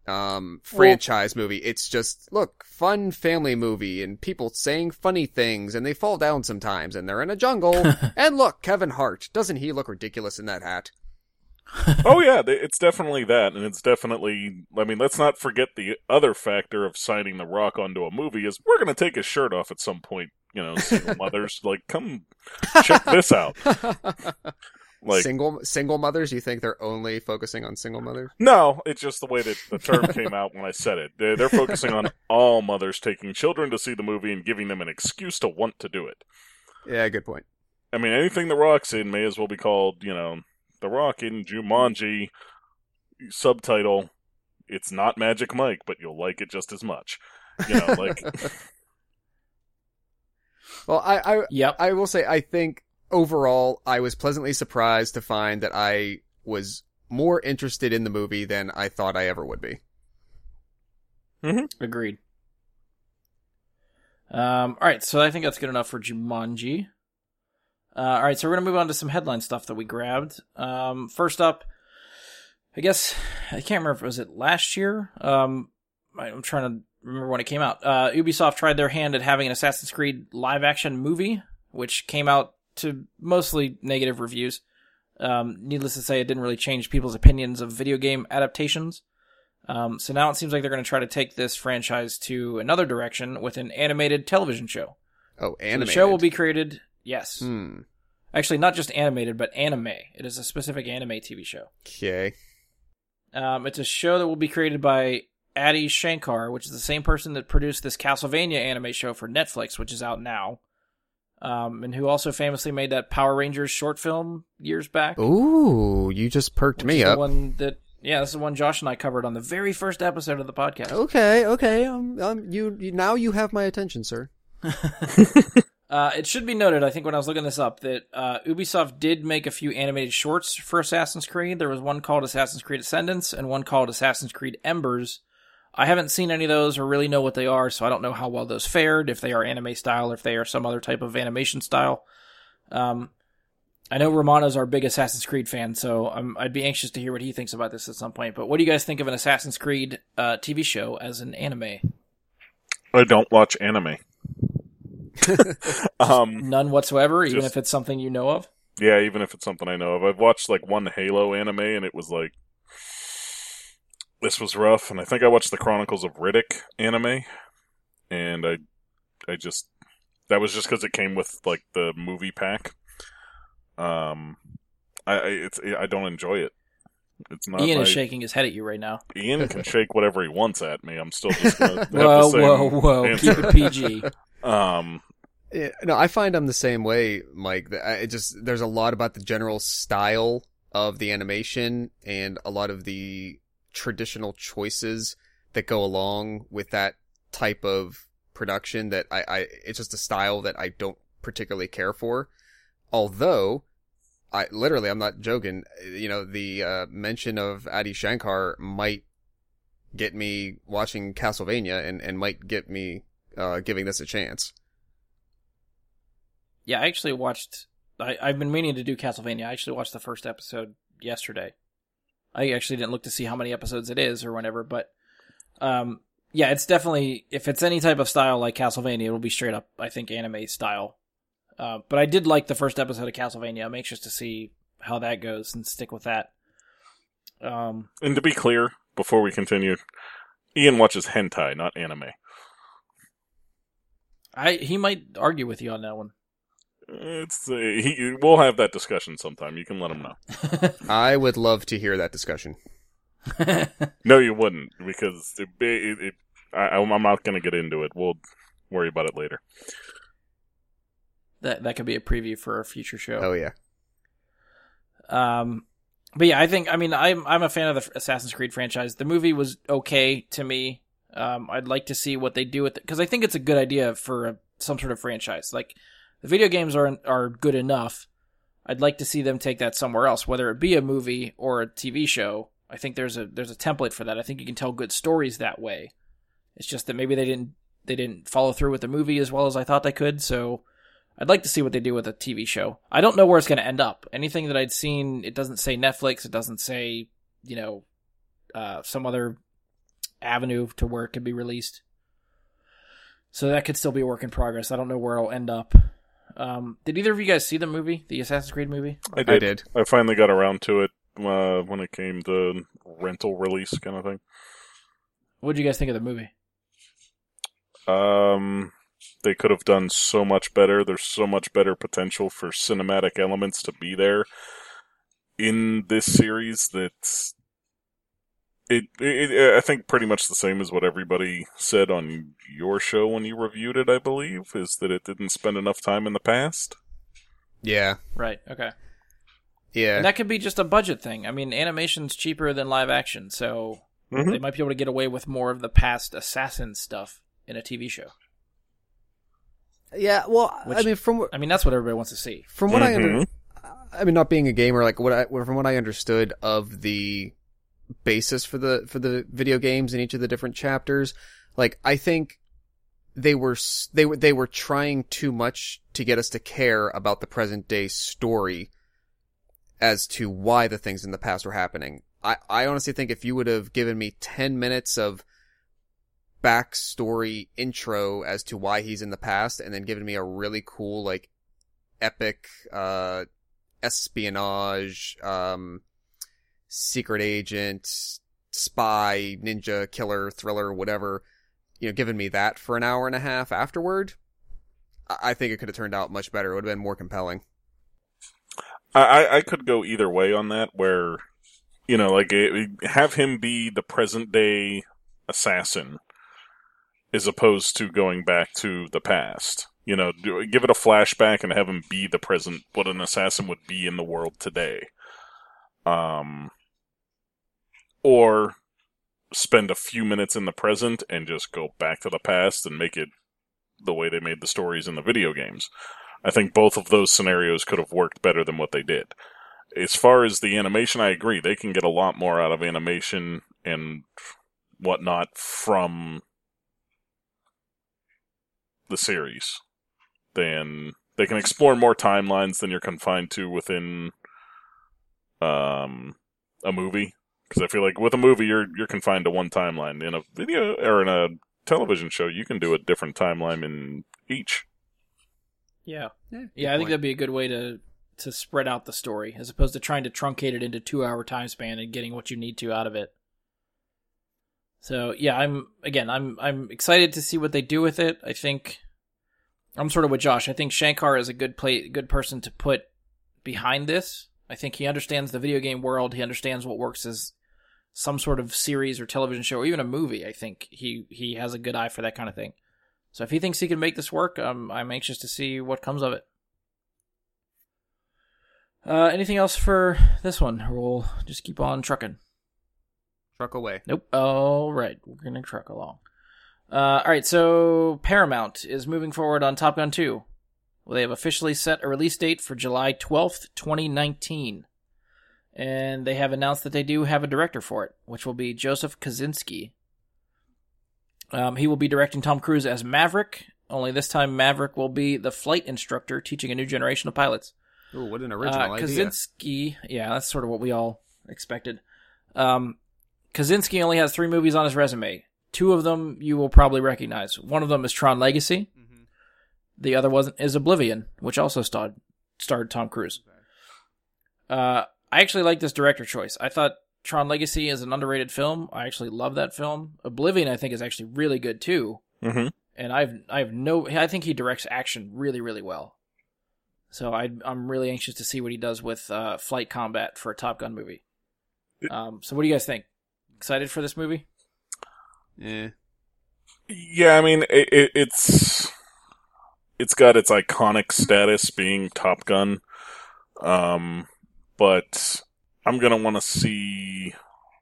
um, franchise well, movie. It's just, look, fun family movie and people saying funny things and they fall down sometimes and they're in a jungle. And look, Kevin Hart, doesn't he look ridiculous in that hat? Oh yeah, it's definitely that, and it's definitely, I mean, let's not forget the other factor of signing The Rock onto a movie is we're going to take his shirt off at some point, you know, single mothers, like, come check this out. Like, single single mothers, you think they're only focusing on single mothers? No, it's just the way that the term came out when I said it. They're, they're focusing on all mothers taking children to see the movie and giving them an excuse to want to do it. Yeah, good point. I mean, anything The Rock's in may as well be called, you know, The Rock in Jumanji, subtitle, it's not Magic Mike, but you'll like it just as much. You know, like... Well, I I, yep. I will say, I think, overall, I was pleasantly surprised to find that I was more interested in the movie than I thought I ever would be. Mm-hmm. Agreed. Um, alright, so I think that's good enough for Jumanji. Uh, all right, so we're going to move on to some headline stuff that we grabbed. Um, first up, I guess, I can't remember if it was it last year? Um, I'm trying to remember when it came out. Uh, Ubisoft tried their hand at having an Assassin's Creed live-action movie, which came out to mostly negative reviews. Um, needless to say, it didn't really change people's opinions of video game adaptations. Um, so now it seems like they're going to try to take this franchise to another direction with an animated television show. Oh, animated. So the show will be created... Yes. Hmm. Actually, not just animated, but anime. It is a specific anime T V show. Okay. Um, it's a show that will be created by Adi Shankar, which is the same person that produced this Castlevania anime show for Netflix, which is out now, um, and who also famously made that Power Rangers short film years back. Ooh, you just perked me up. The one that, yeah, this is the one Josh and I covered on the very first episode of the podcast. Okay, okay. Um, um, you, you now you have my attention, sir. Uh, it should be noted, I think when I was looking this up, that uh, Ubisoft did make a few animated shorts for Assassin's Creed. There was one called Assassin's Creed Ascendance and one called Assassin's Creed Embers. I haven't seen any of those or really know what they are, so I don't know how well those fared, if they are anime style or if they are some other type of animation style. Um, I know Romano's our big Assassin's Creed fan, so I'm, I'd be anxious to hear what he thinks about this at some point. But what do you guys think of an Assassin's Creed uh, T V show as an anime? I don't watch anime. um, none whatsoever, even just, if it's something you know of? Yeah, even if it's something I know of. I've watched like one Halo anime, and it was like, this was rough, and I think I watched the Chronicles of Riddick anime, and I I just, That was just because it came with like the movie pack. Um, I it's I don't enjoy it. It's not. Ian my... is shaking his head at you right now. Ian can shake whatever he wants at me. I'm still just gonna whoa, whoa, whoa, answer. Keep it P G. Um, yeah, no, I find I'm the same way, Mike. It just there's a lot about the general style of the animation and a lot of the traditional choices that go along with that type of production that I, I it's just a style that I don't particularly care for. Although, I literally, I'm not joking, you know, the uh, mention of Adi Shankar might get me watching Castlevania and, and might get me uh, giving this a chance. Yeah, I actually watched, I, I've been meaning to do Castlevania. I actually watched the first episode yesterday. I actually didn't look to see how many episodes it is or whenever, but um, yeah, it's definitely, if it's any type of style like Castlevania, it'll be straight up, I think, anime style. Uh, but I did like the first episode of Castlevania. I'm anxious to see how that goes and stick with that. Um, and to be clear, before we continue, Ian watches hentai, not anime. I he might argue with you on that one. It's uh, he, we'll have that discussion sometime. You can let him know. I would love to hear that discussion. No, you wouldn't, because it, it, it, I, I'm not going to get into it. We'll worry about it later. That that could be a preview for a future show. Oh yeah. Um, but yeah, I think I mean I'm I'm a fan of the Assassin's Creed franchise. The movie was okay to me. Um, I'd like to see what they do with it because I think it's a good idea for a, some sort of franchise. Like the video games are are good enough. I'd like to see them take that somewhere else, whether it be a movie or a T V show. I think there's a there's a template for that. I think you can tell good stories that way. It's just that maybe they didn't they didn't follow through with the movie as well as I thought they could. So. I'd like to see what they do with a T V show. I don't know where it's going to end up. Anything that I'd seen, it doesn't say Netflix. It doesn't say, you know, uh, some other avenue to where it could be released. So that could still be a work in progress. I don't know where it'll end up. Um, did either of you guys see the movie, the Assassin's Creed movie? I did. I, did. I finally got around to it uh, when it came to rental release kind of thing. What did you guys think of the movie? Um... They could have done so much better. There's so much better potential for cinematic elements to be there in this series that it, it, I think pretty much the same as what everybody said on your show when you reviewed it, I believe, is that it didn't spend enough time in the past. Yeah. Right. Okay. Yeah. And that could be just a budget thing. I mean, animation's cheaper than live action, so mm-hmm. they might be able to get away with more of the past assassin stuff in a T V show. Yeah, well, Which, I mean, from I mean, that's what everybody wants to see. From what mm-hmm. I, under- I mean, not being a gamer, like what I, from what I understood of the basis for the for the video games in each of the different chapters, like I think they were they were they were trying too much to get us to care about the present day story as to why the things in the past were happening. I, I honestly think if you would have given me ten minutes of backstory intro as to why he's in the past and then giving me a really cool like epic uh espionage um secret agent spy ninja killer thriller whatever, you know, giving me that for an hour and a half afterward, I, I think it could have turned out much better. It would have been more compelling. I I could go either way on that, where, you know, like it, have him be the present day assassin as opposed to going back to the past. You know, do, give it a flashback and have him be the present, what an assassin would be in the world today. Um, or spend a few minutes in the present and just go back to the past and make it the way they made the stories in the video games. I think both of those scenarios could have worked better than what they did. As far as the animation, I agree. They can get a lot more out of animation and whatnot from the series. Then they can explore more timelines than you're confined to within um, a movie. Because I feel like with a movie, you're you're confined to one timeline. In a video or in a television show, you can do a different timeline in each. Yeah, yeah. yeah I think that'd be a good way to to spread out the story as opposed to trying to truncate it into two hour time span and getting what you need to out of it. So yeah, I'm again, I'm I'm excited to see what they do with it. I think I'm sort of with Josh. I think Shankar is a good play, good person to put behind this. I think he understands the video game world. He understands what works as some sort of series or television show or even a movie. I think he, he has a good eye for that kind of thing. So if he thinks he can make this work, um, I'm anxious to see what comes of it. Uh, anything else for this one? We'll just keep on trucking. Truck away. Nope. All right. We're going to truck along. Uh, all right. So Paramount is moving forward on Top Gun two. Well, they have officially set a release date for July twelfth, twenty nineteen. And they have announced that they do have a director for it, which will be Joseph Kosinski. Um, he will be directing Tom Cruise as Maverick, only this time Maverick will be the flight instructor teaching a new generation of pilots. Ooh, what an original uh, Kosinski, idea. Kosinski, yeah, that's sort of what we all expected. Um, Kosinski only has three movies on his resume. Two of them you will probably recognize. One of them is Tron Legacy. Mm-hmm. The other one is Oblivion, which also starred, starred Tom Cruise. Okay. Uh, I actually like this director choice. I thought Tron Legacy is an underrated film. I actually love that film. Oblivion, I think, is actually really good too. Mm-hmm. And I've I've no, I think he directs action really, really well. So I, I'm really anxious to see what he does with uh, flight combat for a Top Gun movie. Um, so what do you guys think? Excited for this movie? Yeah. Yeah, I mean, it, it, it's it's got its iconic status being Top Gun, um, but I'm going to want to see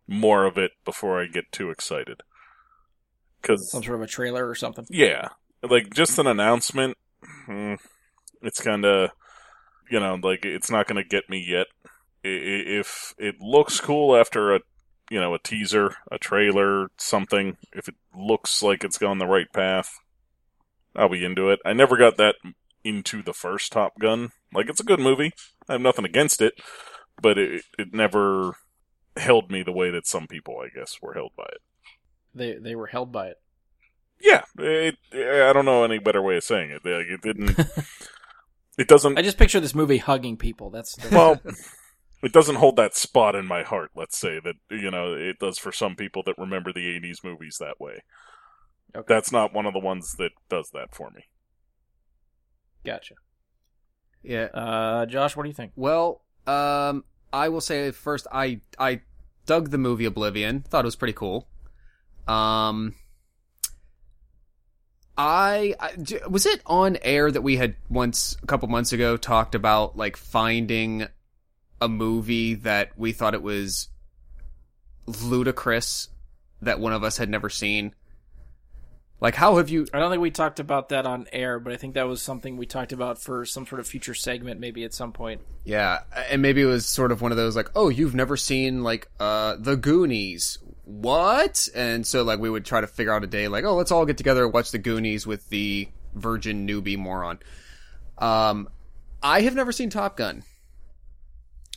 more of it before I get too excited. 'Cause, some sort of a trailer or something? Yeah. Like, just an announcement, it's kind of, you know, like, it's not going to get me yet. If it looks cool after a, you know, a teaser, a trailer, something, if it looks like it's gone the right path, I'll be into it. I never got that into the first Top Gun. Like, it's a good movie. I have nothing against it. But it it never held me the way that some people, I guess, were held by it. They they were held by it. Yeah, it, it, I don't know any better way of saying it. Like, it didn't. It doesn't. I just picture this movie hugging people. That's the... well, it doesn't hold that spot in my heart. Let's say that, you know, it does for some people that remember the eighties movies that way. Okay. That's not one of the ones that does that for me. Gotcha. Yeah, uh, Josh, what do you think? Well, um. I will say first, I I dug the movie Oblivion. Thought it was pretty cool. Um, I, I was it on air that we had once a couple months ago talked about like finding a movie that we thought it was ludicrous that one of us had never seen. Like, how have you? I don't think we talked about that on air, but I think that was something we talked about for some sort of future segment, maybe at some point. Yeah, and maybe it was sort of one of those like, oh, you've never seen like uh, The Goonies, what? And so like we would try to figure out a day like, oh, let's all get together and watch The Goonies with the virgin newbie moron. Um, I have never seen Top Gun.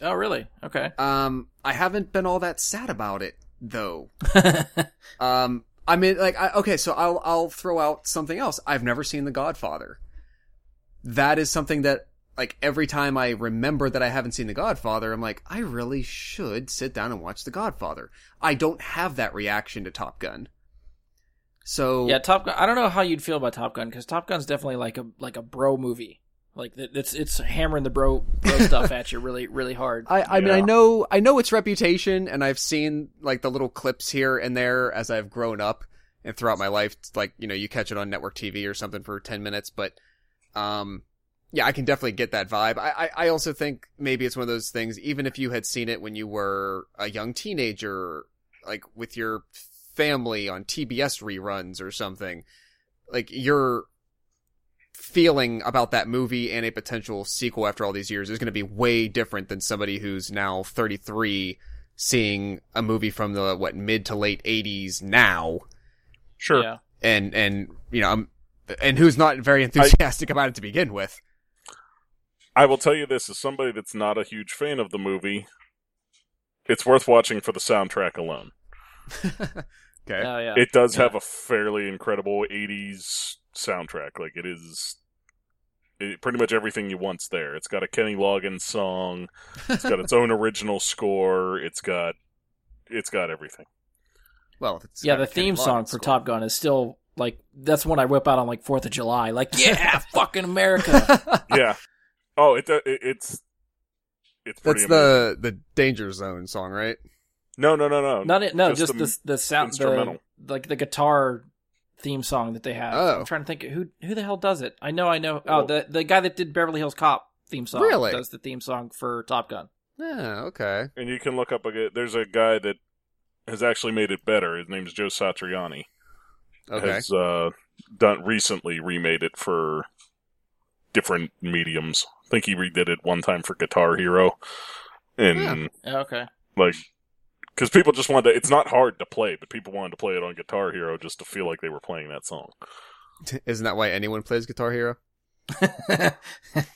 Oh, really? Okay. Um, I haven't been all that sad about it though. um. I mean, like, I, okay, so I'll I'll throw out something else. I've never seen The Godfather. That is something that, like, every time I remember that I haven't seen The Godfather, I'm like, I really should sit down and watch The Godfather. I don't have that reaction to Top Gun. So yeah, Top Gun. I don't know how you'd feel about Top Gun because Top Gun's definitely like a like a bro movie. Like it's it's hammering the bro, bro stuff at you really really hard. I, I mean know? I know I know its reputation, and I've seen like the little clips here and there as I've grown up and throughout my life. Like, you know, you catch it on network T V or something for ten minutes, but um, yeah, I can definitely get that vibe. I, I I also think maybe it's one of those things. Even if you had seen it when you were a young teenager, like with your family on T B S reruns or something, like you're. Feeling about that movie and a potential sequel after all these years is going to be way different than somebody who's now thirty-three seeing a movie from the what mid to late eighties now. Sure. Yeah. And and you know, I'm, and who's not very enthusiastic I, about it to begin with. I will tell you this, as somebody that's not a huge fan of the movie, it's worth watching for the soundtrack alone. Okay. Oh, yeah. It does yeah. have a fairly incredible eighties soundtrack. Like, it is it, pretty much everything you want's there. It's got a Kenny Loggins song. It's got its own original score. It's got it's got everything. Well, if it's yeah, the theme Kenny song Loggins for score. Top Gun is still like that's one I whip out on like Fourth of July. Like, yeah, fucking America. Yeah. Oh, it, it it's it's pretty. That's amazing. the the Danger Zone song, right? No, no, no, no. Not it, no, just, just the the sound, instrumental, the, like the guitar theme song that they have. Oh. I'm trying to think who who the hell does it. I know, I know. Oh, oh. the the guy that did Beverly Hills Cop theme song really? does the theme song for Top Gun. Yeah, okay. And you can look up a there's a guy that has actually made it better. His name's Joe Satriani. Okay. Has uh, done recently remade it for different mediums. I think he redid it one time for Guitar Hero, and yeah. okay, like because people just wanted to, it's not hard to play, but people wanted to play it on Guitar Hero just to feel like they were playing that song. Isn't that why anyone plays Guitar Hero? Yeah,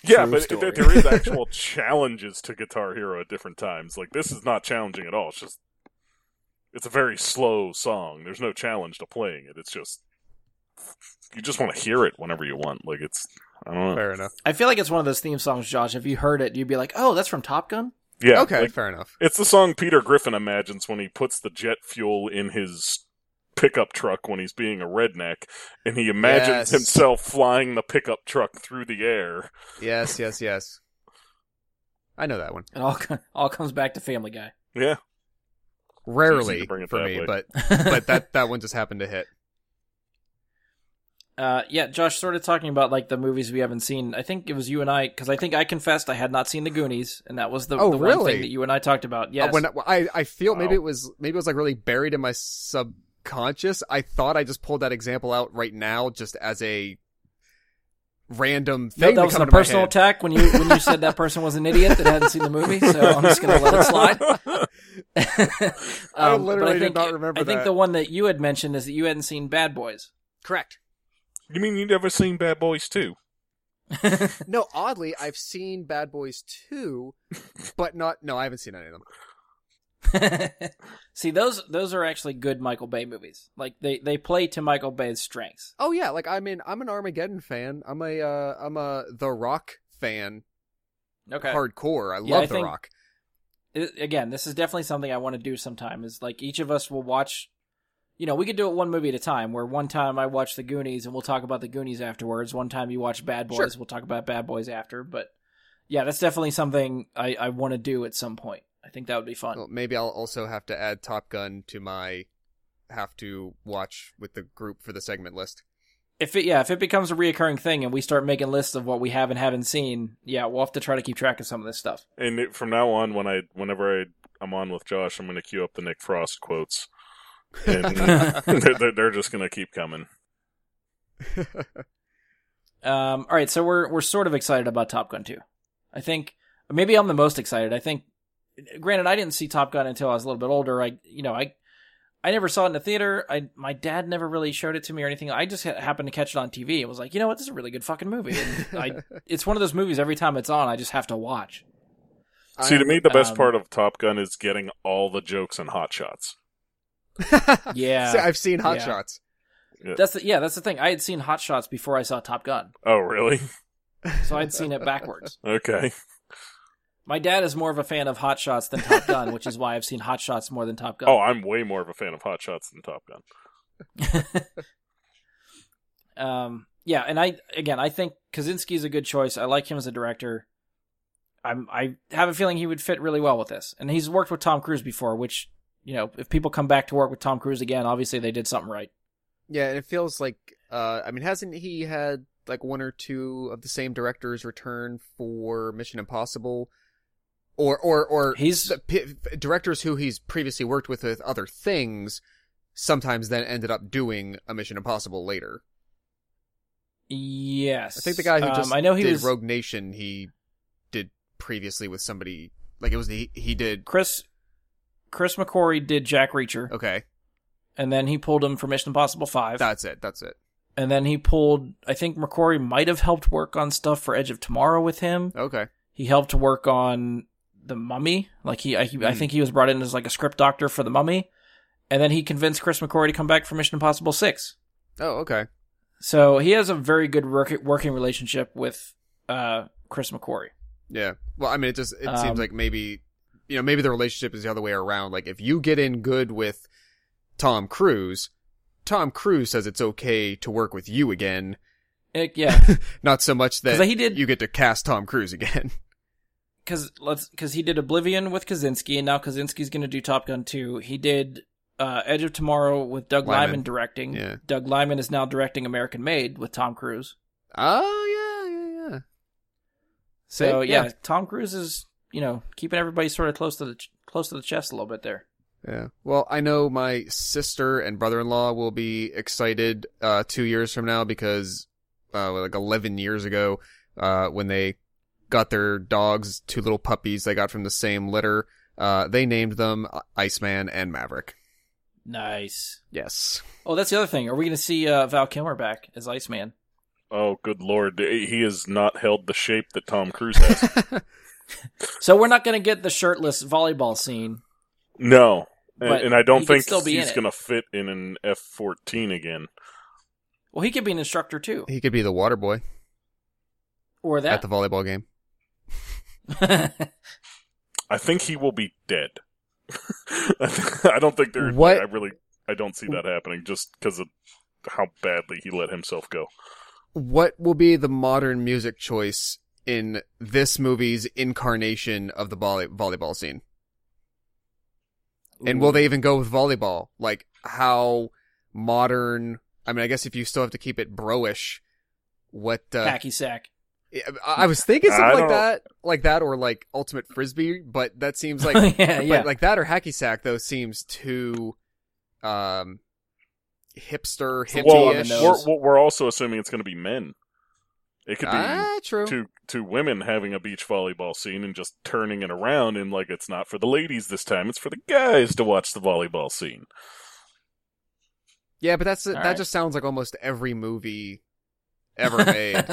True but story. There is actual challenges to Guitar Hero at different times. Like, this is not challenging at all. It's just, it's a very slow song. There's no challenge to playing it. It's just, you just want to hear it whenever you want. Like, it's, I don't know. Fair enough. I feel like it's one of those theme songs, Josh. If you heard it, you'd be like, oh, that's from Top Gun? Yeah. Okay, like, fair enough. It's the song Peter Griffin imagines when he puts the jet fuel in his pickup truck when he's being a redneck, and he imagines yes. himself flying the pickup truck through the air. Yes, yes, yes. I know that one. It all all comes back to Family Guy. Yeah. Rarely for me, way. but but that, that one just happened to hit. Uh, yeah, Josh, sort of talking about like the movies we haven't seen. I think it was you and I, because I think I confessed I had not seen The Goonies, and that was the, oh, the really? one thing that you and I talked about. Yes. Uh, when I I feel wow. maybe it was maybe it was like really buried in my sub. Conscious. I thought I just pulled that example out right now, just as a random thing. No, that was a personal attack when you when you said that person was an idiot that hadn't seen the movie. So I'm just going to let it slide. um, I literally I think, did not remember. I that. think the one that you had mentioned is that you hadn't seen Bad Boys. Correct. You mean you've never seen Bad Boys two? No, oddly, I've seen Bad Boys two, but not. No, I haven't seen any of them. See, those those are actually good Michael Bay movies. Like they, they play to Michael Bay's strengths. Oh yeah, like I mean, I'm an Armageddon fan. I'm a uh, I'm a The Rock fan. Okay. Hardcore. I yeah, love I The think, Rock. It, again, this is definitely something I want to do sometime. Is like each of us will watch. You know, we could do it one movie at a time. Where one time I watch The Goonies and we'll talk about The Goonies afterwards. One time you watch Bad Boys, sure. We'll talk about Bad Boys after. But yeah, that's definitely something I, I want to do at some point. I think that would be fun. Well, maybe I'll also have to add Top Gun to my have to watch with the group for the segment list. If it, yeah, if it becomes a reoccurring thing and we start making lists of what we have and haven't seen, yeah, we'll have to try to keep track of some of this stuff. And it, from now on, when I, whenever I, I'm on with Josh, I'm going to queue up the Nick Frost quotes. And they're, they're, they're just going to keep coming. um. All right, so we're we're sort of excited about Top Gun two. I think maybe I'm the most excited. I think. Granted, I didn't see Top Gun until I was a little bit older. I, you know, I, I never saw it in the theater. I, my dad never really showed it to me or anything. I just ha- happened to catch it on T V. It was like, you know what, this is a really good fucking movie. And I, it's one of those movies. Every time it's on, I just have to watch. See, I, to me, the best um, part of Top Gun is getting all the jokes in Hot Shots. Yeah, so I've seen Hot yeah. Shots. Yeah. That's the, yeah, that's the thing. I had seen Hot Shots before I saw Top Gun. Oh, really? So I'd seen it backwards. Okay. My dad is more of a fan of Hot Shots than Top Gun, which is why I've seen Hot Shots more than Top Gun. Oh, I'm way more of a fan of Hot Shots than Top Gun. um, yeah, and I again, I think Kosinski's a good choice. I like him as a director. I'm I have a feeling he would fit really well with this, and he's worked with Tom Cruise before. Which, you know, if people come back to work with Tom Cruise again, obviously they did something right. Yeah, and it feels like uh, I mean, hasn't he had like one or two of the same directors return for Mission Impossible? Or or or he's the p- directors who he's previously worked with with other things, sometimes then ended up doing a Mission Impossible later. Yes, I think the guy who just um, I know he did was... Rogue Nation, he did previously with somebody like it was he he did Chris Chris McQuarrie did Jack Reacher. Okay, and then he pulled him for Mission Impossible five. That's it. That's it. And then he pulled. I think McQuarrie might have helped work on stuff for Edge of Tomorrow with him. Okay, he helped work on The Mummy, like he I, he, I think he was brought in as like a script doctor for The Mummy, and then he convinced Chris McQuarrie to come back for Mission Impossible six. Oh, okay. So he has a very good work, working relationship with uh, Chris McQuarrie. Yeah. Well, I mean, it just it um, seems like maybe you know maybe the relationship is the other way around. Like if you get in good with Tom Cruise, Tom Cruise says it's okay to work with you again. It, yeah. Not so much that he did... you get to cast Tom Cruise again. Because let's because he did Oblivion with Kosinski, and now Kosinski's going to do Top Gun two. He did uh, Edge of Tomorrow with Doug Liman, Liman directing. Yeah. Doug Liman is now directing American Made with Tom Cruise. Oh, yeah, yeah, yeah. So, yeah, yeah, Tom Cruise is, you know, keeping everybody sort of close to the ch- close to the chest a little bit there. Yeah. Well, I know my sister and brother-in-law will be excited uh, two years from now because, uh, like, eleven years ago uh, when they... got their dogs, two little puppies they got from the same litter. Uh, they named them Iceman and Maverick. Nice. Yes. Oh, that's the other thing. Are we going to see uh, Val Kilmer back as Iceman? Oh, good lord. He has not held the shape that Tom Cruise has. So we're not going to get the shirtless volleyball scene. No. And, and I don't think he's going to fit in an F fourteen again. Well, he could be an instructor, too. He could be the water boy. Or that. At the volleyball game. I think he will be dead. I don't think there. What? I really, I don't see that happening just because of how badly he let himself go. What will be the modern music choice in this movie's incarnation of the volley- volleyball scene? Ooh. And will they even go with volleyball? Like how modern? I mean, I guess if you still have to keep it bro-ish, what? Uh, Hacky sack. I was thinking something like know. that, like that, or like Ultimate Frisbee, but that seems like, yeah, yeah. But like that or Hacky Sack though seems too, um, hipster, hippie-ish. Well, we're, we're also assuming it's going to be men. It could be ah, true. Two, two women having a beach volleyball scene and just turning it around and like it's not for the ladies this time; it's for the guys to watch the volleyball scene. Yeah, but that's All that right. just sounds like almost every movie ever made.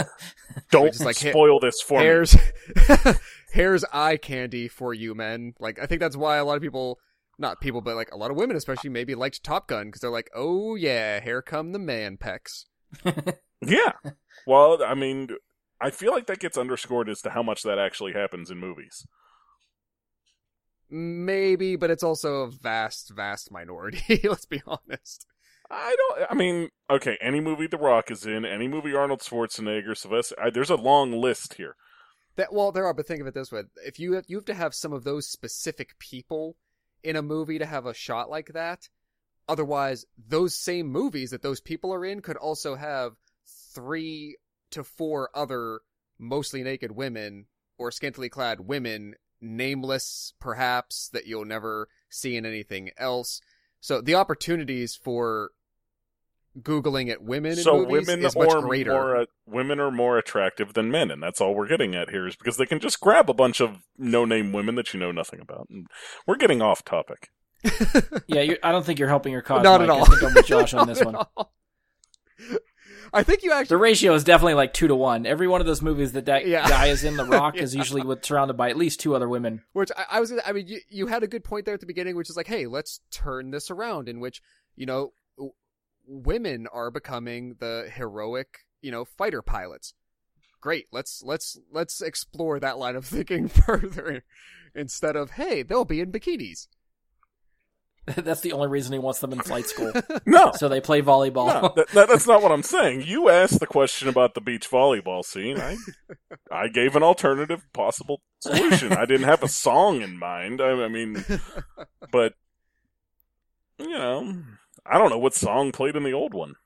Don't just like, spoil ha- this for hairs, me. Hair's eye candy for you men. Like, I think that's why a lot of people, not people, but like a lot of women especially, maybe liked Top Gun because they're like, oh yeah, here come the man pecs. Yeah. Well, I mean, I feel like that gets underscored as to how much that actually happens in movies. Maybe, but it's also a vast, vast minority. Let's be honest. I don't, I mean, okay, any movie The Rock is in, any movie Arnold Schwarzenegger, Sylvester, I, there's a long list here. That Well, there are, but think of it this way. If you have, you have to have some of those specific people in a movie to have a shot like that, otherwise those same movies that those people are in could also have three to four other mostly naked women or scantily clad women, nameless perhaps, that you'll never see in anything else. So the opportunities for Googling at women in so movies women is much are greater. More, uh, women are more attractive than men, and that's all we're getting at here is because they can just grab a bunch of no-name women that you know nothing about. And we're getting off topic. Yeah, you, I don't think you're helping your cause. Not Mike. At all. I think I'm with Josh on this one. I think you actually... The ratio is definitely like two to one. Every one of those movies that that yeah. guy is in, The Rock, yeah. is usually with, surrounded by at least two other women. Which I, I was gonna, I mean, you, you had a good point there at the beginning, which is like, hey, let's turn this around, in which, you know, w- women are becoming the heroic, you know, fighter pilots. Great. Let's, let's, let's explore that line of thinking further instead of, hey, they'll be in bikinis. That's the only reason he wants them in flight school. No. So they play volleyball. No, that, that, that's not what I'm saying. You asked the question about the beach volleyball scene. I, I gave an alternative possible solution. I didn't have a song in mind. I, I mean, but, you know, I don't know what song played in the old one.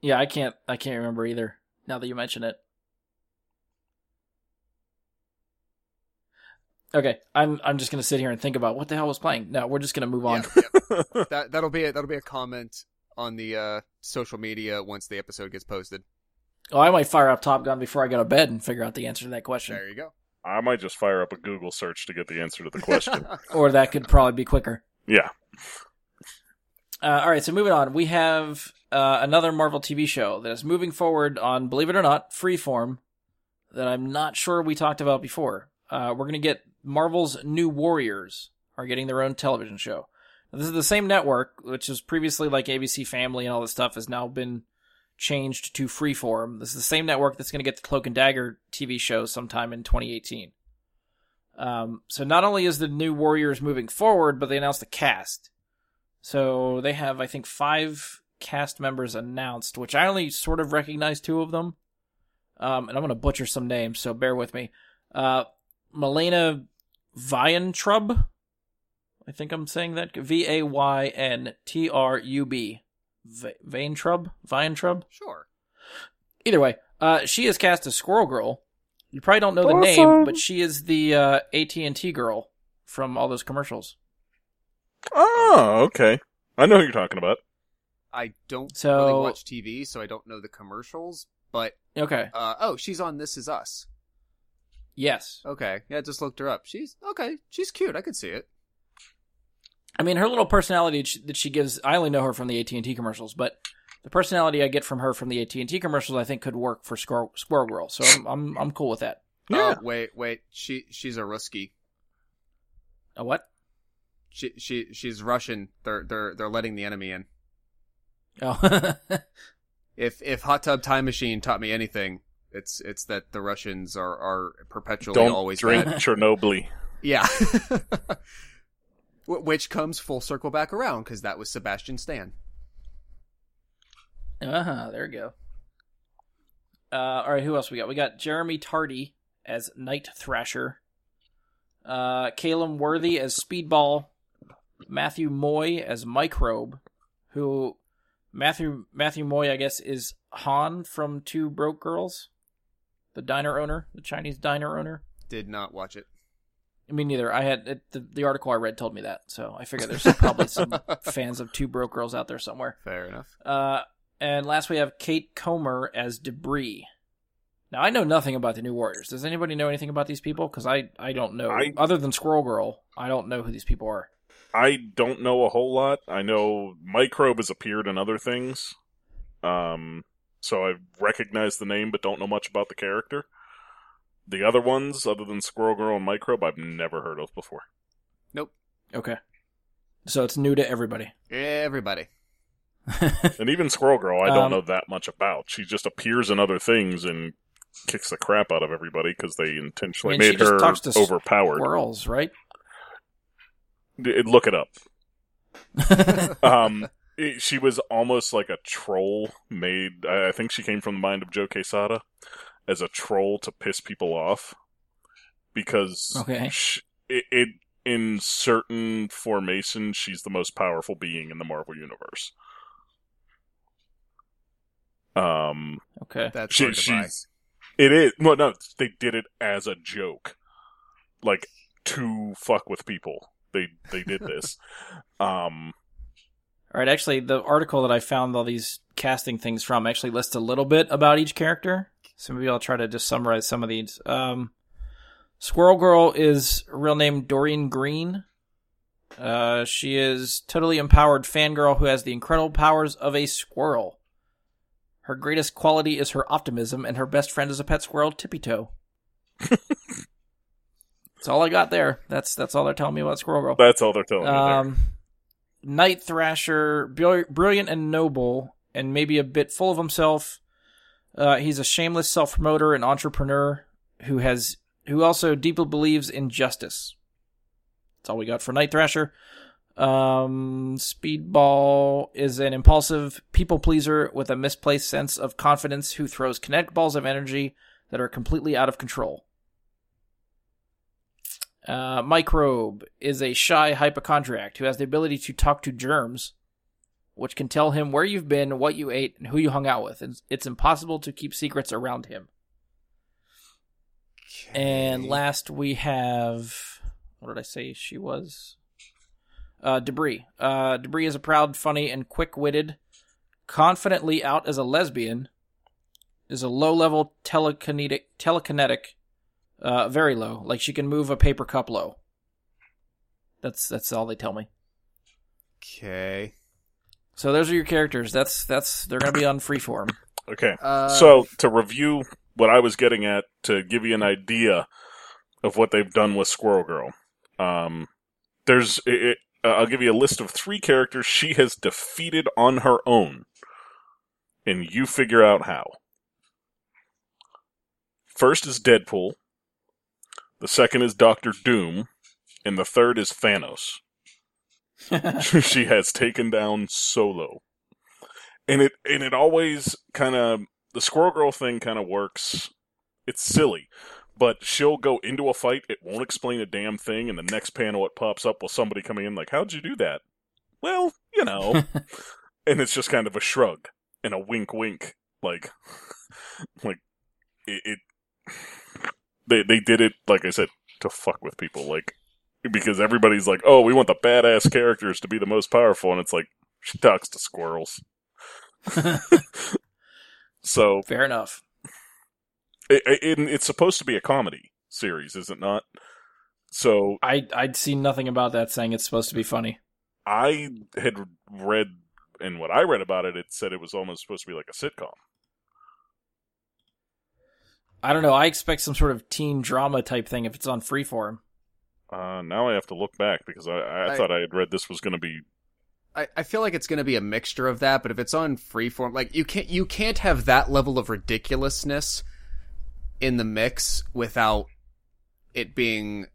Yeah, I can't, I can't remember either, now that you mention it. Okay, I'm I'm just gonna sit here and think about what the hell was playing. No, we're just gonna move on. Yeah, yeah. That that'll be a, that'll be a comment on the uh, social media once the episode gets posted. Oh, I might fire up Top Gun before I go to bed and figure out the answer to that question. There you go. I might just fire up a Google search to get the answer to the question. Or that could probably be quicker. Yeah. Uh, all right, so moving on, we have uh, another Marvel T V show that is moving forward on, believe it or not, Freeform, that I'm not sure we talked about before. Uh, we're gonna get. Marvel's New Warriors are getting their own television show. Now, this is the same network, which was previously like A B C Family and all this stuff, has now been changed to Freeform. This is the same network that's going to get the Cloak and Dagger T V show sometime in twenty eighteen. Um, so not only is the New Warriors moving forward, but they announced the cast. So they have, I think, five cast members announced, which I only sort of recognize two of them. Um, and I'm going to butcher some names, so bear with me. Uh, Milena Vayentrub. I think I'm saying that. V A Y N T R U B. Vayentrub? Vayentrub? Sure. Either way, uh, she is cast as Squirrel Girl. You probably don't know awesome. the name, but she is the uh, A T and T girl from all those commercials. Oh, okay. I know who you're talking about. I don't so, really watch T V, so I don't know the commercials, but... Okay. Uh, oh, she's on This Is Us. Yes. Okay. Yeah, I just looked her up. She's... Okay. She's cute. I could see it. I mean, her little personality that she gives... I only know her from the A T and T commercials, but the personality I get from her from the A T and T commercials I think could work for Squirrel, Squirrel Girl, so I'm, I'm I'm cool with that. Yeah. Oh, wait, wait. She She's a Ruski. A what? She she she's Russian. They're they're they're letting the enemy in. Oh. if if Hot Tub Time Machine taught me anything, it's it's that the Russians are, are perpetually Don't always drink bad. Chernobyl. Yeah. Which comes full circle back around because that was Sebastian Stan. Uh huh. There we go. Uh, all right. Who else we got? We got Jeremy Tardy as Night Thrasher. Uh, Calum Worthy as Speedball. Matthew Moy as Microbe, who Matthew Matthew Moy, I guess, is Han from Two Broke Girls, the diner owner, the Chinese diner owner. Did not watch it. I mean, neither. I had it, the, the article I read told me that, so I figure there's probably some fans of Two Broke Girls out there somewhere. Fair enough. Uh, and last we have Kate Comer as Debris. Now, I know nothing about the New Warriors. Does anybody know anything about these people? Because I, I don't know. I, Other than Squirrel Girl, I don't know who these people are. I don't know a whole lot. I know Microbe has appeared in other things. Um, so I recognize the name, but don't know much about the character. The other ones, other than Squirrel Girl and Microbe, I've never heard of before. Nope. Okay. So it's new to everybody. Everybody. And even Squirrel Girl, I don't um, know that much about. She just appears in other things and kicks the crap out of everybody because they intentionally I mean, made her overpowered. Squirrels, right? Look it up. um, it, she was almost like a troll made. I think she came from the mind of Joe Quesada as a troll to piss people off because okay. she, it, it in certain formations she's the most powerful being in the Marvel universe. Um. Okay, that's she, she's. It is. Well, no, they did it as a joke. Like, to fuck with people. They they did this. um, all right, actually, the article that I found all these casting things from actually lists a little bit about each character. So maybe I'll try to just summarize some of these. Um, Squirrel Girl is real name Doreen Green. Uh, she is totally empowered fangirl who has the incredible powers of a squirrel. Her greatest quality is her optimism, and her best friend is a pet squirrel, Tippy Toe. That's all I got there. That's that's all they're telling me about Squirrel Girl. That's all they're telling um, me there. Night Thrasher, brilliant and noble, and maybe a bit full of himself. Uh, he's a shameless self-promoter and entrepreneur who has who also deeply believes in justice. That's all we got for Night Thrasher. Um, Speedball is an impulsive people pleaser with a misplaced sense of confidence who throws kinetic balls of energy that are completely out of control. Uh, Microbe is a shy hypochondriac who has the ability to talk to germs, which can tell him where you've been, what you ate, and who you hung out with. It's, it's impossible to keep secrets around him. Okay. And last we have, what did I say she was? Uh, Debris. Uh, Debris is a proud, funny, and quick-witted, confidently out as a lesbian, is a low-level telekinetic, telekinetic, uh, very low. Like, she can move a paper cup low. That's that's all they tell me. Okay. So those are your characters. That's that's they're going to be on Freeform. Okay. Uh, so, to review what I was getting at, to give you an idea of what they've done with Squirrel Girl, um, there's... It, it, Uh, I'll give you a list of three characters she has defeated on her own. And you figure out how. First is Deadpool. The second is Doctor Doom. And the third is Thanos. she has taken down Solo. And it and it always kind of, the Squirrel Girl thing kind of works. It's silly, but she'll go into a fight, it won't explain a damn thing, and the next panel it pops up with somebody coming in like, how'd you do that? Well, you know. And it's just kind of a shrug and a wink wink. Like, like it, it they they did it, like I said, to fuck with people. Like, because everybody's like, oh, we want the badass characters to be the most powerful, and it's like, she talks to squirrels. So fair enough. It, it, it's supposed to be a comedy series, is it not? So I I'd seen nothing about that saying it's supposed to be funny. I had read, and what I read about it, it said it was almost supposed to be like a sitcom. I don't know. I expect some sort of teen drama type thing if it's on Freeform. Uh, now I have to look back because I, I, I thought I had read this was going to be. I, I feel like it's going to be a mixture of that, but if it's on Freeform, like you can't you can't have that level of ridiculousness in the mix without it being,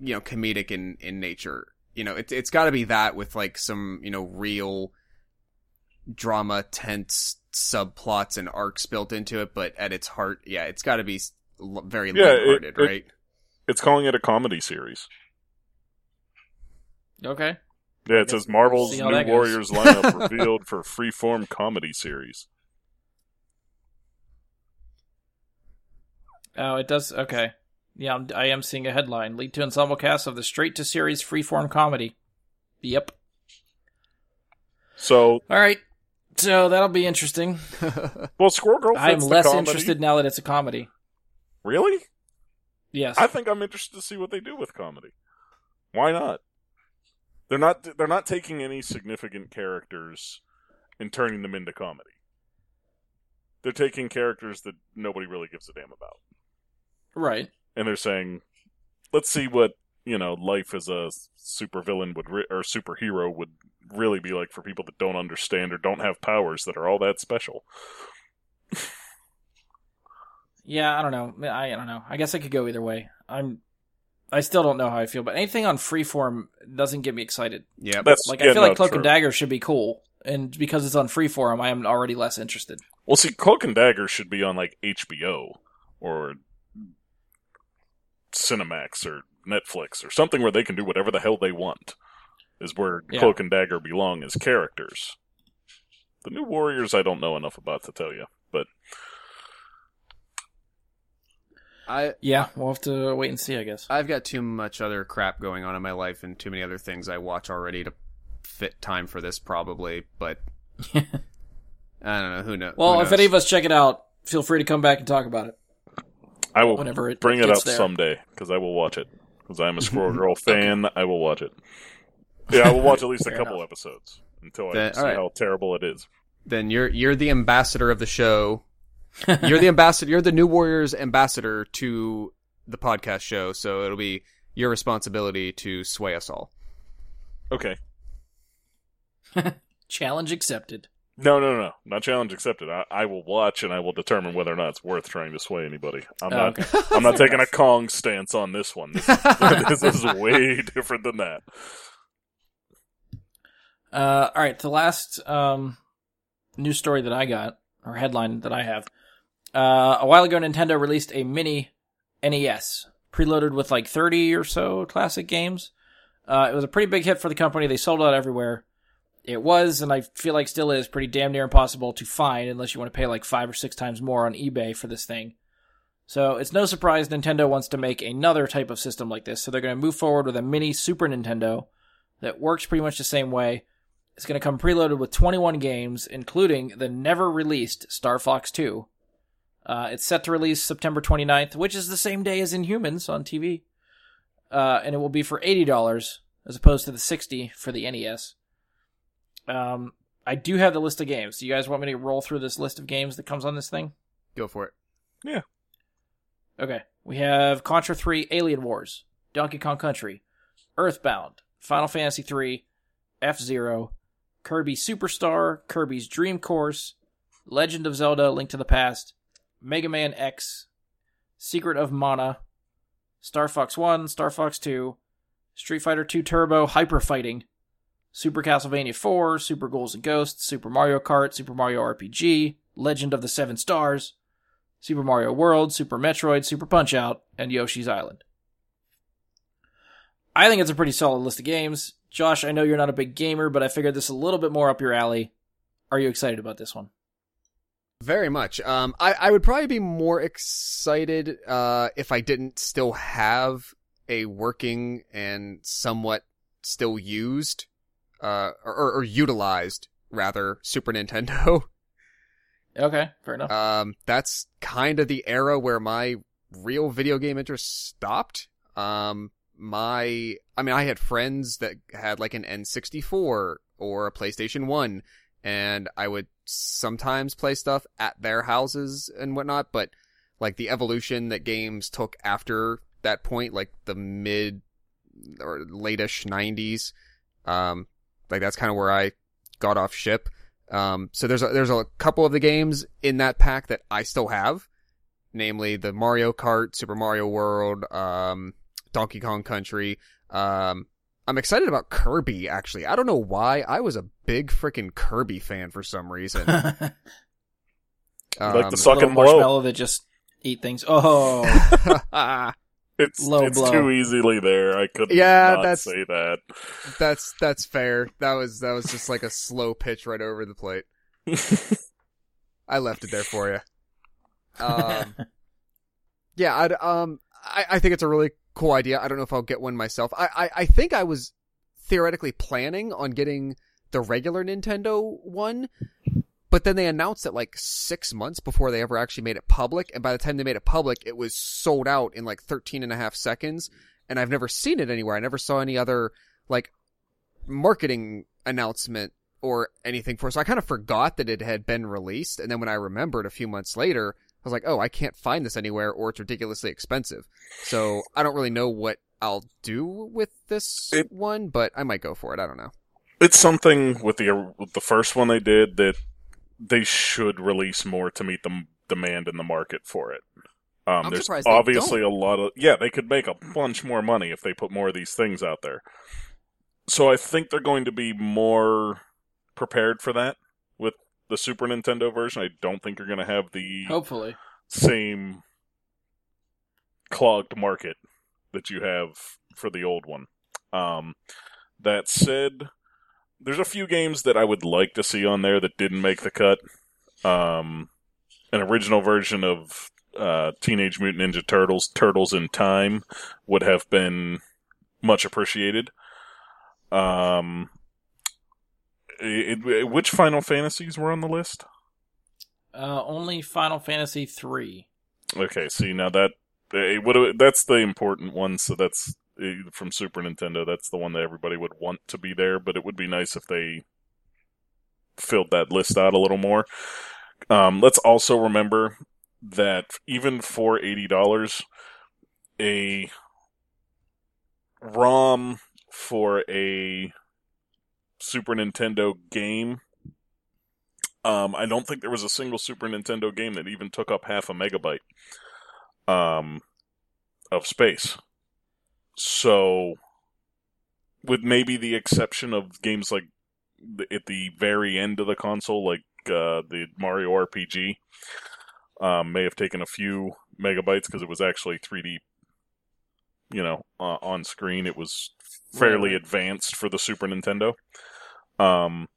you know, comedic in, in nature. You know, it, it's got to be that with like some, you know, real drama, tense subplots and arcs built into it, but at its heart, yeah, it's got to be very yeah, lighthearted, it, right? It, it's calling it a comedy series. Okay. Yeah, it says Marvel's New Warriors lineup revealed for Freeform comedy series. Oh, it does. Okay. Yeah, I'm, I am seeing a headline. Lead to ensemble cast of the straight-to-series Freeform comedy. Yep. So. All right. So that'll be interesting. Well, Squirrel Girl fits I'm the less comedy. Interested now that it's a comedy. Really? Yes. I think I'm interested to see what they do with comedy. Why not? They're not they're not taking any significant characters and turning them into comedy. They're taking characters that nobody really gives a damn about. Right. And they're saying, let's see what, you know, life as a supervillain would re- or superhero would really be like for people that don't understand or don't have powers that are all that special. Yeah, I don't know. I, I don't know. I guess I could go either way. I'm I still don't know how I feel, but anything on Freeform doesn't get me excited. Yeah, that's like yeah, I feel no, like Cloak true. and Dagger should be cool, and because it's on Freeform, I am already less interested. Well, see, Cloak and Dagger should be on like H B O or Cinemax or Netflix or something where they can do whatever the hell they want. Is where yeah. Cloak and Dagger belong as characters. The New Warriors, I don't know enough about to tell you, but I yeah, we'll have to wait and see, I guess. I've got too much other crap going on in my life and too many other things I watch already to fit time for this, probably. But I don't know who knows. Well, who knows? If any of us check it out, feel free to come back and talk about it. I will whenever it bring it up there. Someday because I will watch it because I'm a Squirrel Girl fan. I will watch it. Yeah, I will watch at least a couple enough. episodes until I then, see right. how terrible it is. Then you're you're the ambassador of the show. You're the ambassador. You're the New Warriors ambassador to the podcast show, so it'll be your responsibility to sway us all. Okay. Challenge accepted. No, no, no, not challenge accepted. I, I will watch and I will determine whether or not it's worth trying to sway anybody. I'm oh, not. Okay. I'm not taking a Kong stance on this one. This is, this is way different than that. Uh, all right, the last um, news story that I got, or headline that I have, uh, a while ago Nintendo released a mini N E S, preloaded with like thirty or so classic games. Uh, it was a pretty big hit for the company. They sold out everywhere. It was, and I feel like still is, pretty damn near impossible to find unless you want to pay like five or six times more on eBay for this thing. So it's no surprise Nintendo wants to make another type of system like this, so they're going to move forward with a mini Super Nintendo that works pretty much the same way. It's going to come preloaded with twenty-one games, including the never-released Star Fox two. Uh, it's set to release September twenty-ninth, which is the same day as Inhumans on T V. Uh, and it will be for eighty dollars, as opposed to the sixty dollars for the N E S. Um, I do have the list of games. Do you guys want me to roll through this list of games that comes on this thing? Go for it. Yeah. Okay. We have Contra three, Alien Wars, Donkey Kong Country, Earthbound, Final Fantasy three, F-Zero, Kirby Superstar, Kirby's Dream Course, Legend of Zelda, Link to the Past, Mega Man X, Secret of Mana, Star Fox one, Star Fox two, Street Fighter two Turbo, Hyper Fighting, Super Castlevania four, Super Ghouls and Ghosts, Super Mario Kart, Super Mario R P G, Legend of the Seven Stars, Super Mario World, Super Metroid, Super Punch-Out, and Yoshi's Island. I think it's a pretty solid list of games. Josh, I know you're not a big gamer, but I figured this a little bit more up your alley. Are you excited about this one? Very much. Um, I, I would probably be more excited uh, if I didn't still have a working and somewhat still used, uh, or, or, or utilized, rather, Super Nintendo. Okay, fair enough. Um, that's kind of the era where my real video game interest stopped. Um, my, I mean, I had friends that had like an N sixty-four or a PlayStation one, and I would sometimes play stuff at their houses and whatnot, but like the evolution that games took after that point, like the mid or late-ish nineties, um, like that's kind of where I got off ship. Um, so there's a, there's a couple of the games in that pack that I still have, namely the Mario Kart, Super Mario World, um, Donkey Kong Country. Um, I'm excited about Kirby, actually. I don't know why. I was a big freaking Kirby fan for some reason. um, like the suck and blow. Marshmallow that just eat things. Oh, it's, low it's blow. Too easily there. I couldn't yeah, not that's, say that. That's that's fair. That was that was just like a slow pitch right over the plate. I left it there for you. Um, yeah, I'd, um, I I think it's a really cool idea. I don't know if I'll get one myself. I, I I think I was theoretically planning on getting the regular Nintendo one, but then they announced it like six months before they ever actually made it public. And by the time they made it public, it was sold out in like thirteen and a half seconds. And I've never seen it anywhere. I never saw any other like marketing announcement or anything for it. So I kind of forgot that it had been released. And then when I remembered a few months later, I was like, oh, I can't find this anywhere, or it's ridiculously expensive. So I don't really know what I'll do with this it, one, but I might go for it. I don't know. It's something with the with the first one they did that they should release more to meet the demand in the market for it. Um, I'm there's surprised obviously they don't. A lot of yeah, they could make a bunch more money if they put more of these things out there. So I think they're going to be more prepared for that. The Super Nintendo version, I don't think you're going to have the hopefully same clogged market that you have for the old one. Um, that said, there's a few games that I would like to see on there that didn't make the cut. Um, an original version of uh, Teenage Mutant Ninja Turtles, Turtles in Time, would have been much appreciated. Um... It, it, which Final Fantasies were on the list? Uh, only Final Fantasy three. Okay, see, now that it would that's the important one, so that's it, from Super Nintendo, that's the one that everybody would want to be there, but it would be nice if they filled that list out a little more. Um, let's also remember that even for eighty dollars, a ROM for a Super Nintendo game. Um, I don't think there was a single Super Nintendo game that even took up half a megabyte um, of space. So, with maybe the exception of games like th- at the very end of the console, like uh, the Mario R P G, um, may have taken a few megabytes because it was actually three D, you know, uh, on screen. It was fairly yeah. advanced for the Super Nintendo. Um,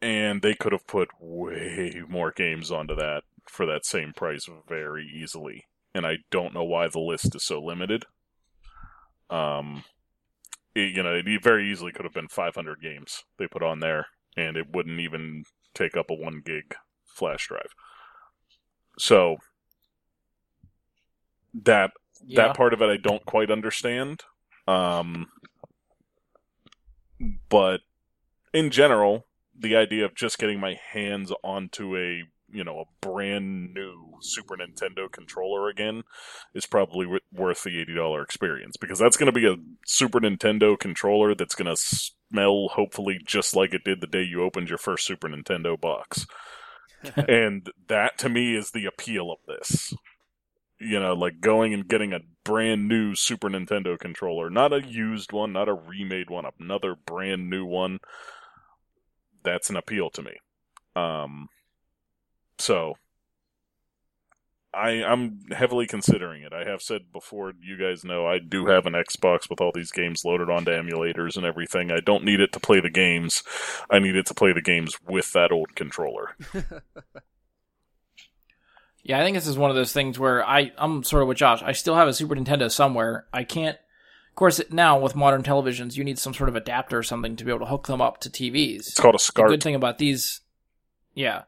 and they could have put way more games onto that for that same price very easily. And I don't know why the list is so limited. Um, it, you know, it very easily could have been five hundred games they put on there, and it wouldn't even take up a one gig flash drive. So that yeah. that part of it I don't quite understand. Um... But in general, the idea of just getting my hands onto a, you know, a brand new Super Nintendo controller again is probably w- worth the eighty dollars experience, because that's going to be a Super Nintendo controller that's going to smell hopefully just like it did the day you opened your first Super Nintendo box. And that to me is the appeal of this. You know, like going and getting a brand new Super Nintendo controller. Not a used one, not a remade one, another brand new one. That's an appeal to me. Um, so, I, I'm heavily considering it. I have said before, you guys know, I do have an Xbox with all these games loaded onto emulators and everything. I don't need it to play the games. I need it to play the games with that old controller. Yeah, I think this is one of those things where I, I'm sort of with Josh. I still have a Super Nintendo somewhere. I can't... Of course, now with modern televisions, you need some sort of adapter or something to be able to hook them up to T Vs. It's called a SCART. The good thing about these... Yeah.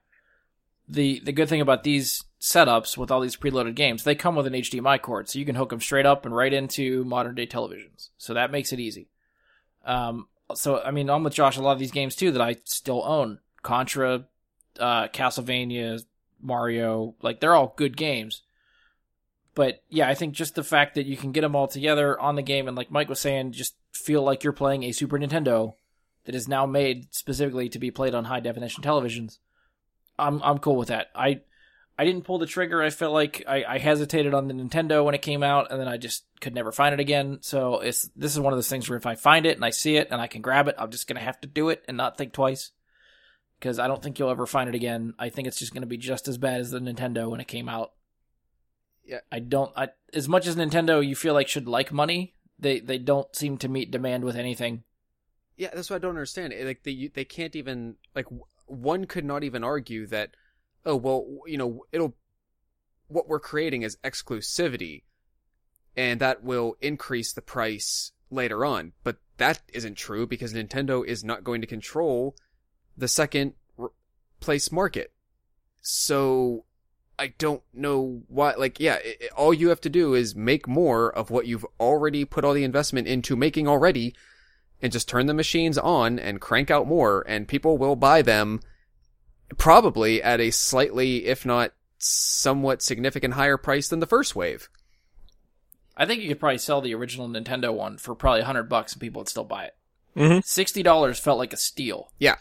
The the good thing about these setups with all these preloaded games, they come with an H D M I cord, so you can hook them straight up and right into modern-day televisions. So that makes it easy. Um, so, I mean, I'm with Josh a lot of these games, too, that I still own. Contra, uh, Castlevania... Mario, like, they're all good games. But, yeah, I think just the fact that you can get them all together on the game, and like Mike was saying, just feel like you're playing a Super Nintendo that is now made specifically to be played on high-definition televisions, I'm I'm cool with that. I I didn't pull the trigger. I felt like I, I hesitated on the Nintendo when it came out, and then I just could never find it again. So it's this is one of those things where if I find it, and I see it, and I can grab it, I'm just going to have to do it and not think twice. Because I don't think you'll ever find it again. I think it's just going to be just as bad as the Nintendo when it came out. Yeah, I don't. I, as much as Nintendo, you feel like should like money. They they don't seem to meet demand with anything. Yeah, that's what I don't understand. Like they they can't even like one could not even argue that. Oh well, you know it'll. What we're creating is exclusivity, and that will increase the price later on. But that isn't true because Nintendo is not going to control the second place market. So I don't know why, like, yeah, it, it, all you have to do is make more of what you've already put all the investment into making already and just turn the machines on and crank out more and people will buy them probably at a slightly, if not somewhat significant higher price than the first wave. I think you could probably sell the original Nintendo one for probably a hundred bucks and people would still buy it. Mm-hmm. sixty dollars felt like a steal. Yeah.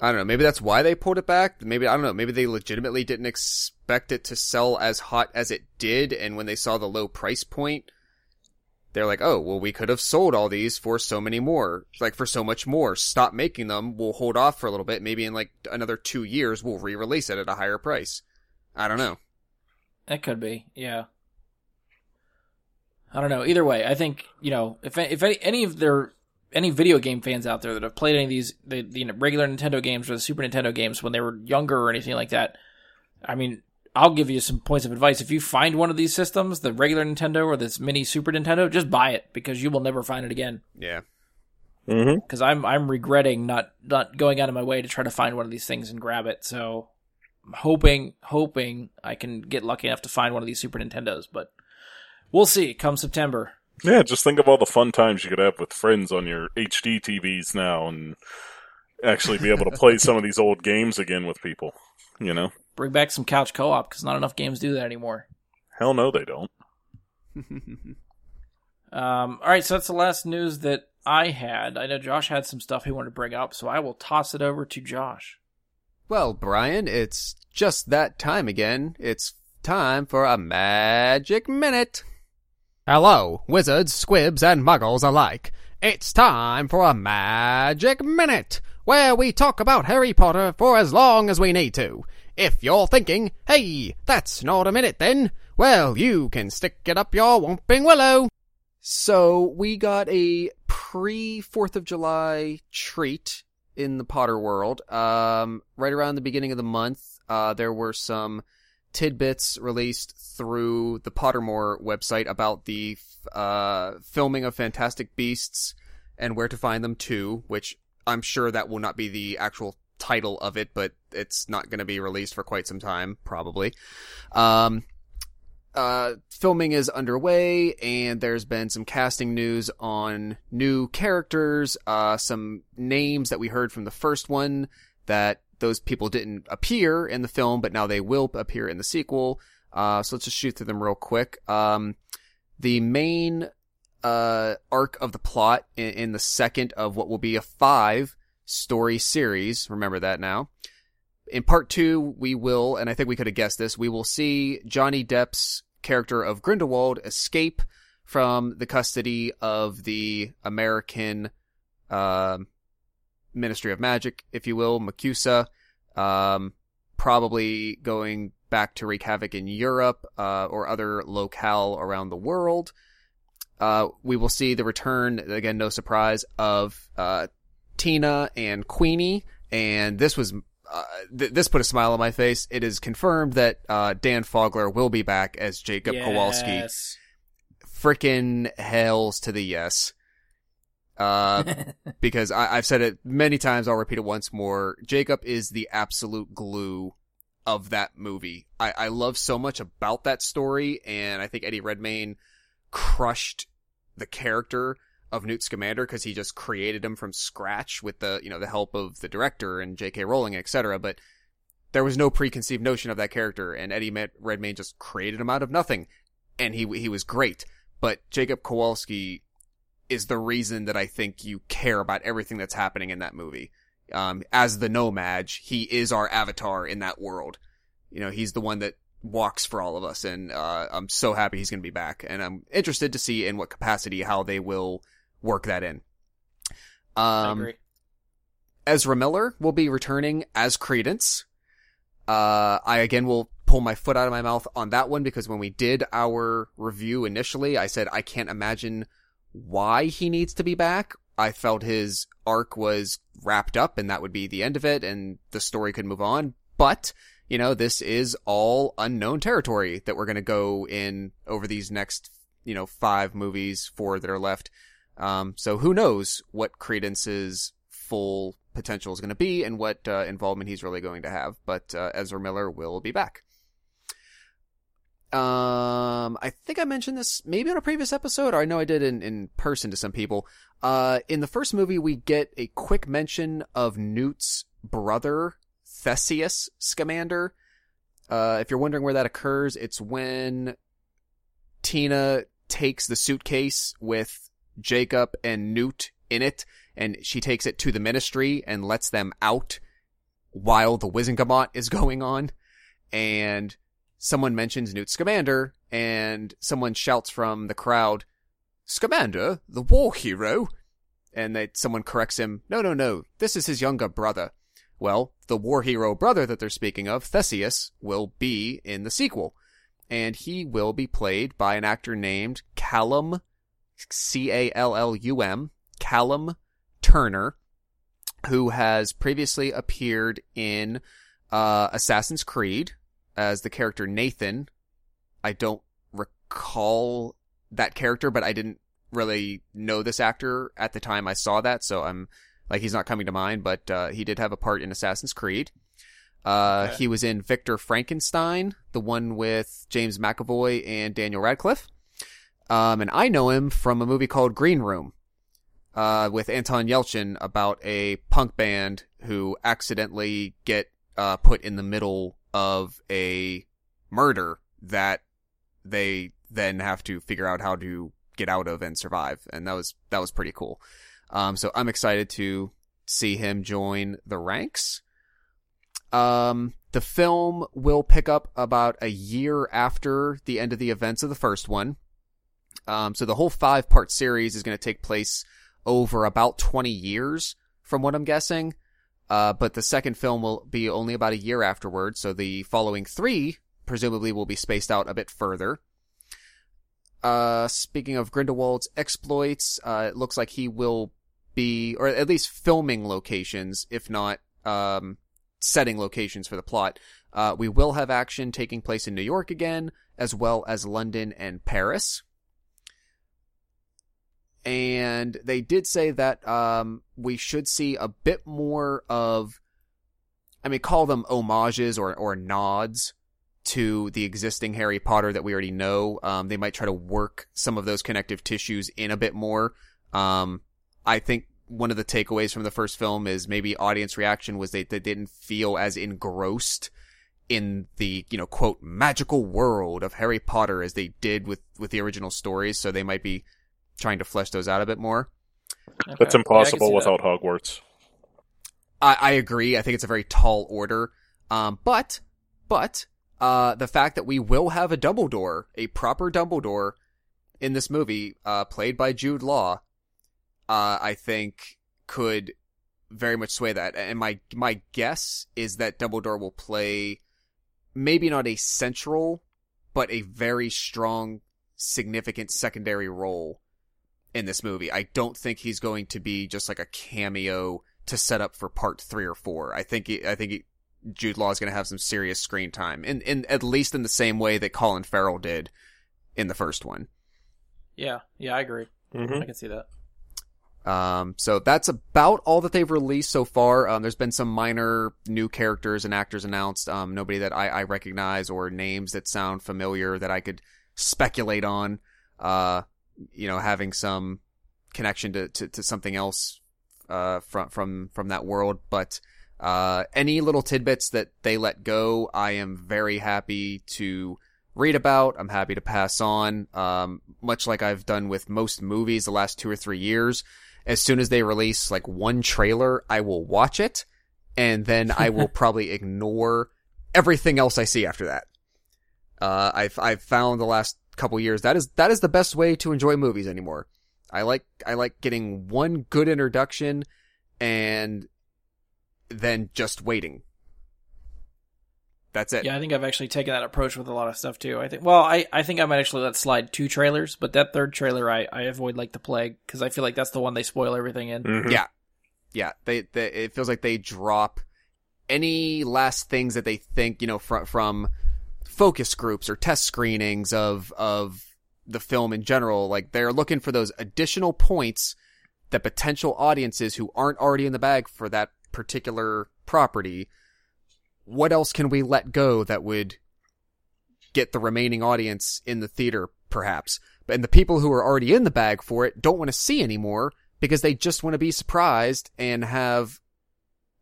I don't know. Maybe that's why they pulled it back. Maybe, I don't know. Maybe they legitimately didn't expect it to sell as hot as it did. And when they saw the low price point, they're like, oh, well, we could have sold all these for so many more, like for so much more. Stop making them. We'll hold off for a little bit. Maybe in like another two years, we'll re-release it at a higher price. I don't know. That could be. Yeah. I don't know. Either way, I think, you know, if, if any, any of their... any video game fans out there that have played any of these the, the regular Nintendo games or the Super Nintendo games when they were younger or anything like that, I mean, I'll give you some points of advice. If you find one of these systems, the regular Nintendo or this mini Super Nintendo, just buy it because you will never find it again. Yeah. Mm-hmm. Because I'm I'm regretting not, not going out of my way to try to find one of these things and grab it. So I'm hoping, hoping I can get lucky enough to find one of these Super Nintendos. But we'll see come September. Yeah, just think of all the fun times you could have with friends on your H D T Vs now and actually be able to play some of these old games again with people, you know? Bring back some couch co-op, because not enough games do that anymore. Hell no, they don't. um, all right, so that's the last news that I had. I know Josh had some stuff he wanted to bring up, so I will toss it over to Josh. Well, Brian, it's just that time again. It's time for a Magic Minute. Hello, wizards, squibs, and muggles alike. It's time for a Magic Minute, where we talk about Harry Potter for as long as we need to. If you're thinking, hey, that's not a minute then, well, you can stick it up your whomping willow. So, we got a pre-fourth of July treat in the Potter world. Um, right around the beginning of the month, uh, there were some tidbits released through the Pottermore website about the uh, filming of Fantastic Beasts and where to find them too, which I'm sure that will not be the actual title of it, but it's not going to be released for quite some time, probably. Um, uh, filming is underway, and there's been some casting news on new characters, uh, some names that we heard from the first one that those people didn't appear in the film, but now they will appear in the sequel. Uh, so let's just shoot through them real quick. Um, the main uh, arc of the plot in, in the second of what will be a five-story series, remember that now. In part two, we will, and I think we could have guessed this, we will see Johnny Depp's character of Grindelwald escape from the custody of the American uh, Ministry of Magic, if you will, Macusa, um, probably going back to wreak havoc in Europe uh, or other locale around the world. Uh, we will see the return, again, no surprise, of uh, Tina and Queenie. And this was uh, th- this put a smile on my face. It is confirmed that uh, Dan Fogler will be back as Jacob yes. Kowalski. Frickin' hells to the yes. Uh, because I- I've said it many times, I'll repeat it once more. Jacob is the absolute glue of that movie. I, I love so much about that story, and I think Eddie Redmayne crushed the character of Newt Scamander because he just created him from scratch with the, you know, the help of the director and J K Rowling, et cetera. But there was no preconceived notion of that character, and Eddie Redmayne just created him out of nothing, and he he was great. But Jacob Kowalski is the reason that I think you care about everything that's happening in that movie. Um, as the Nomad, he is our avatar in that world. You know, he's the one that walks for all of us, and uh, I'm so happy he's going to be back, and I'm interested to see in what capacity how they will work that in. Um, I agree. Ezra Miller will be returning as Credence. Uh, I again will pull my foot out of my mouth on that one because when we did our review initially, I said I can't imagine why he needs to be back. I felt his arc was wrapped up and that would be the end of it and the story could move on. But, you know, this is all unknown territory that we're going to go in over these next, you know, five movies, four that are left. Um, so who knows what Credence's full potential is going to be and what uh, involvement he's really going to have. But uh, Ezra Miller will be back. Um, I think I mentioned this maybe on a previous episode, or I know I did in, in person to some people. Uh, in the first movie, we get a quick mention of Newt's brother, Theseus Scamander. Uh, if you're wondering where that occurs, it's when Tina takes the suitcase with Jacob and Newt in it, and she takes it to the Ministry and lets them out while the Wizengamot is going on. And someone mentions Newt Scamander, and someone shouts from the crowd, "Scamander, the war hero?" And they, someone corrects him, no, no, no, this is his younger brother. Well, the war hero brother that they're speaking of, Theseus, will be in the sequel. And he will be played by an actor named Callum, C A L L U M, Callum Turner, who has previously appeared in uh, Assassin's Creed, as the character Nathan. I don't recall that character, but I didn't really know this actor at the time I saw that, so I'm like, he's not coming to mind, but uh, he did have a part in Assassin's Creed. Uh, okay. He was in Victor Frankenstein, the one with James McAvoy and Daniel Radcliffe. Um, and I know him from a movie called Green Room uh, with Anton Yelchin about a punk band who accidentally get uh, put in the middle of a murder that they then have to figure out how to get out of and survive. And that was, that was pretty cool. Um, so I'm excited to see him join the ranks. Um, the film will pick up about a year after the end of the events of the first one. Um, so the whole five part series is going to take place over about twenty years from what I'm guessing. Uh, but the second film will be only about a year afterwards, so the following three presumably will be spaced out a bit further. Uh, speaking of Grindelwald's exploits, uh, it looks like he will be, or at least filming locations, if not um, setting locations for the plot. Uh, we will have action taking place in New York again, as well as London and Paris. And they did say that um, we should see a bit more of, I mean, call them homages or, or nods to the existing Harry Potter that we already know. Um, they might try to work some of those connective tissues in a bit more. Um, I think one of the takeaways from the first film is maybe audience reaction was they, they didn't feel as engrossed in the, you know, quote, magical world of Harry Potter as they did with, with the original stories. So they might be trying to flesh those out a bit more. Okay. That's impossible yeah, without that. Hogwarts. I, I agree. I think it's a very tall order. Um, but, but uh, the fact that we will have a Dumbledore, a proper Dumbledore, in this movie, uh, played by Jude Law, uh, I think could very much sway that. And my my guess is that Dumbledore will play maybe not a central, but a very strong, significant secondary role in this movie. I don't think he's going to be just like a cameo to set up for part three or four. I think he, I think he, Jude Law is going to have some serious screen time, and in, in, at least in the same way that Colin Farrell did in the first one. Yeah, yeah, I agree. Mm-hmm. I can see that. Um, so that's about all that they've released so far. Um, there's been some minor new characters and actors announced. Um, nobody that I, I recognize or names that sound familiar that I could speculate on. Uh, you know, having some connection to, to, to something else uh, from from from that world. But uh, any little tidbits that they let go, I am very happy to read about. I'm happy to pass on. Um, much like I've done with most movies the last two or three years, as soon as they release like one trailer, I will watch it, and then I will probably ignore everything else I see after that. Uh, I've I've found the last couple years that is that is the best way to enjoy movies anymore. I like I like getting one good introduction and then just waiting. That's it. Yeah, I think I've actually taken that approach with a lot of stuff too. I think. Well, I, I think I might actually let slide two trailers, but that third trailer I, I avoid like the plague because I feel like that's the one they spoil everything in. Mm-hmm. Yeah, yeah. They, they it feels like they drop any last things that they think, you know, from from focus groups or test screenings of of the film in general. Like they're looking for those additional points that potential audiences who aren't already in the bag for that particular property. What else can we let go that would get the remaining audience in the theater, perhaps? And the people who are already in the bag for it don't want to see anymore because they just want to be surprised and have,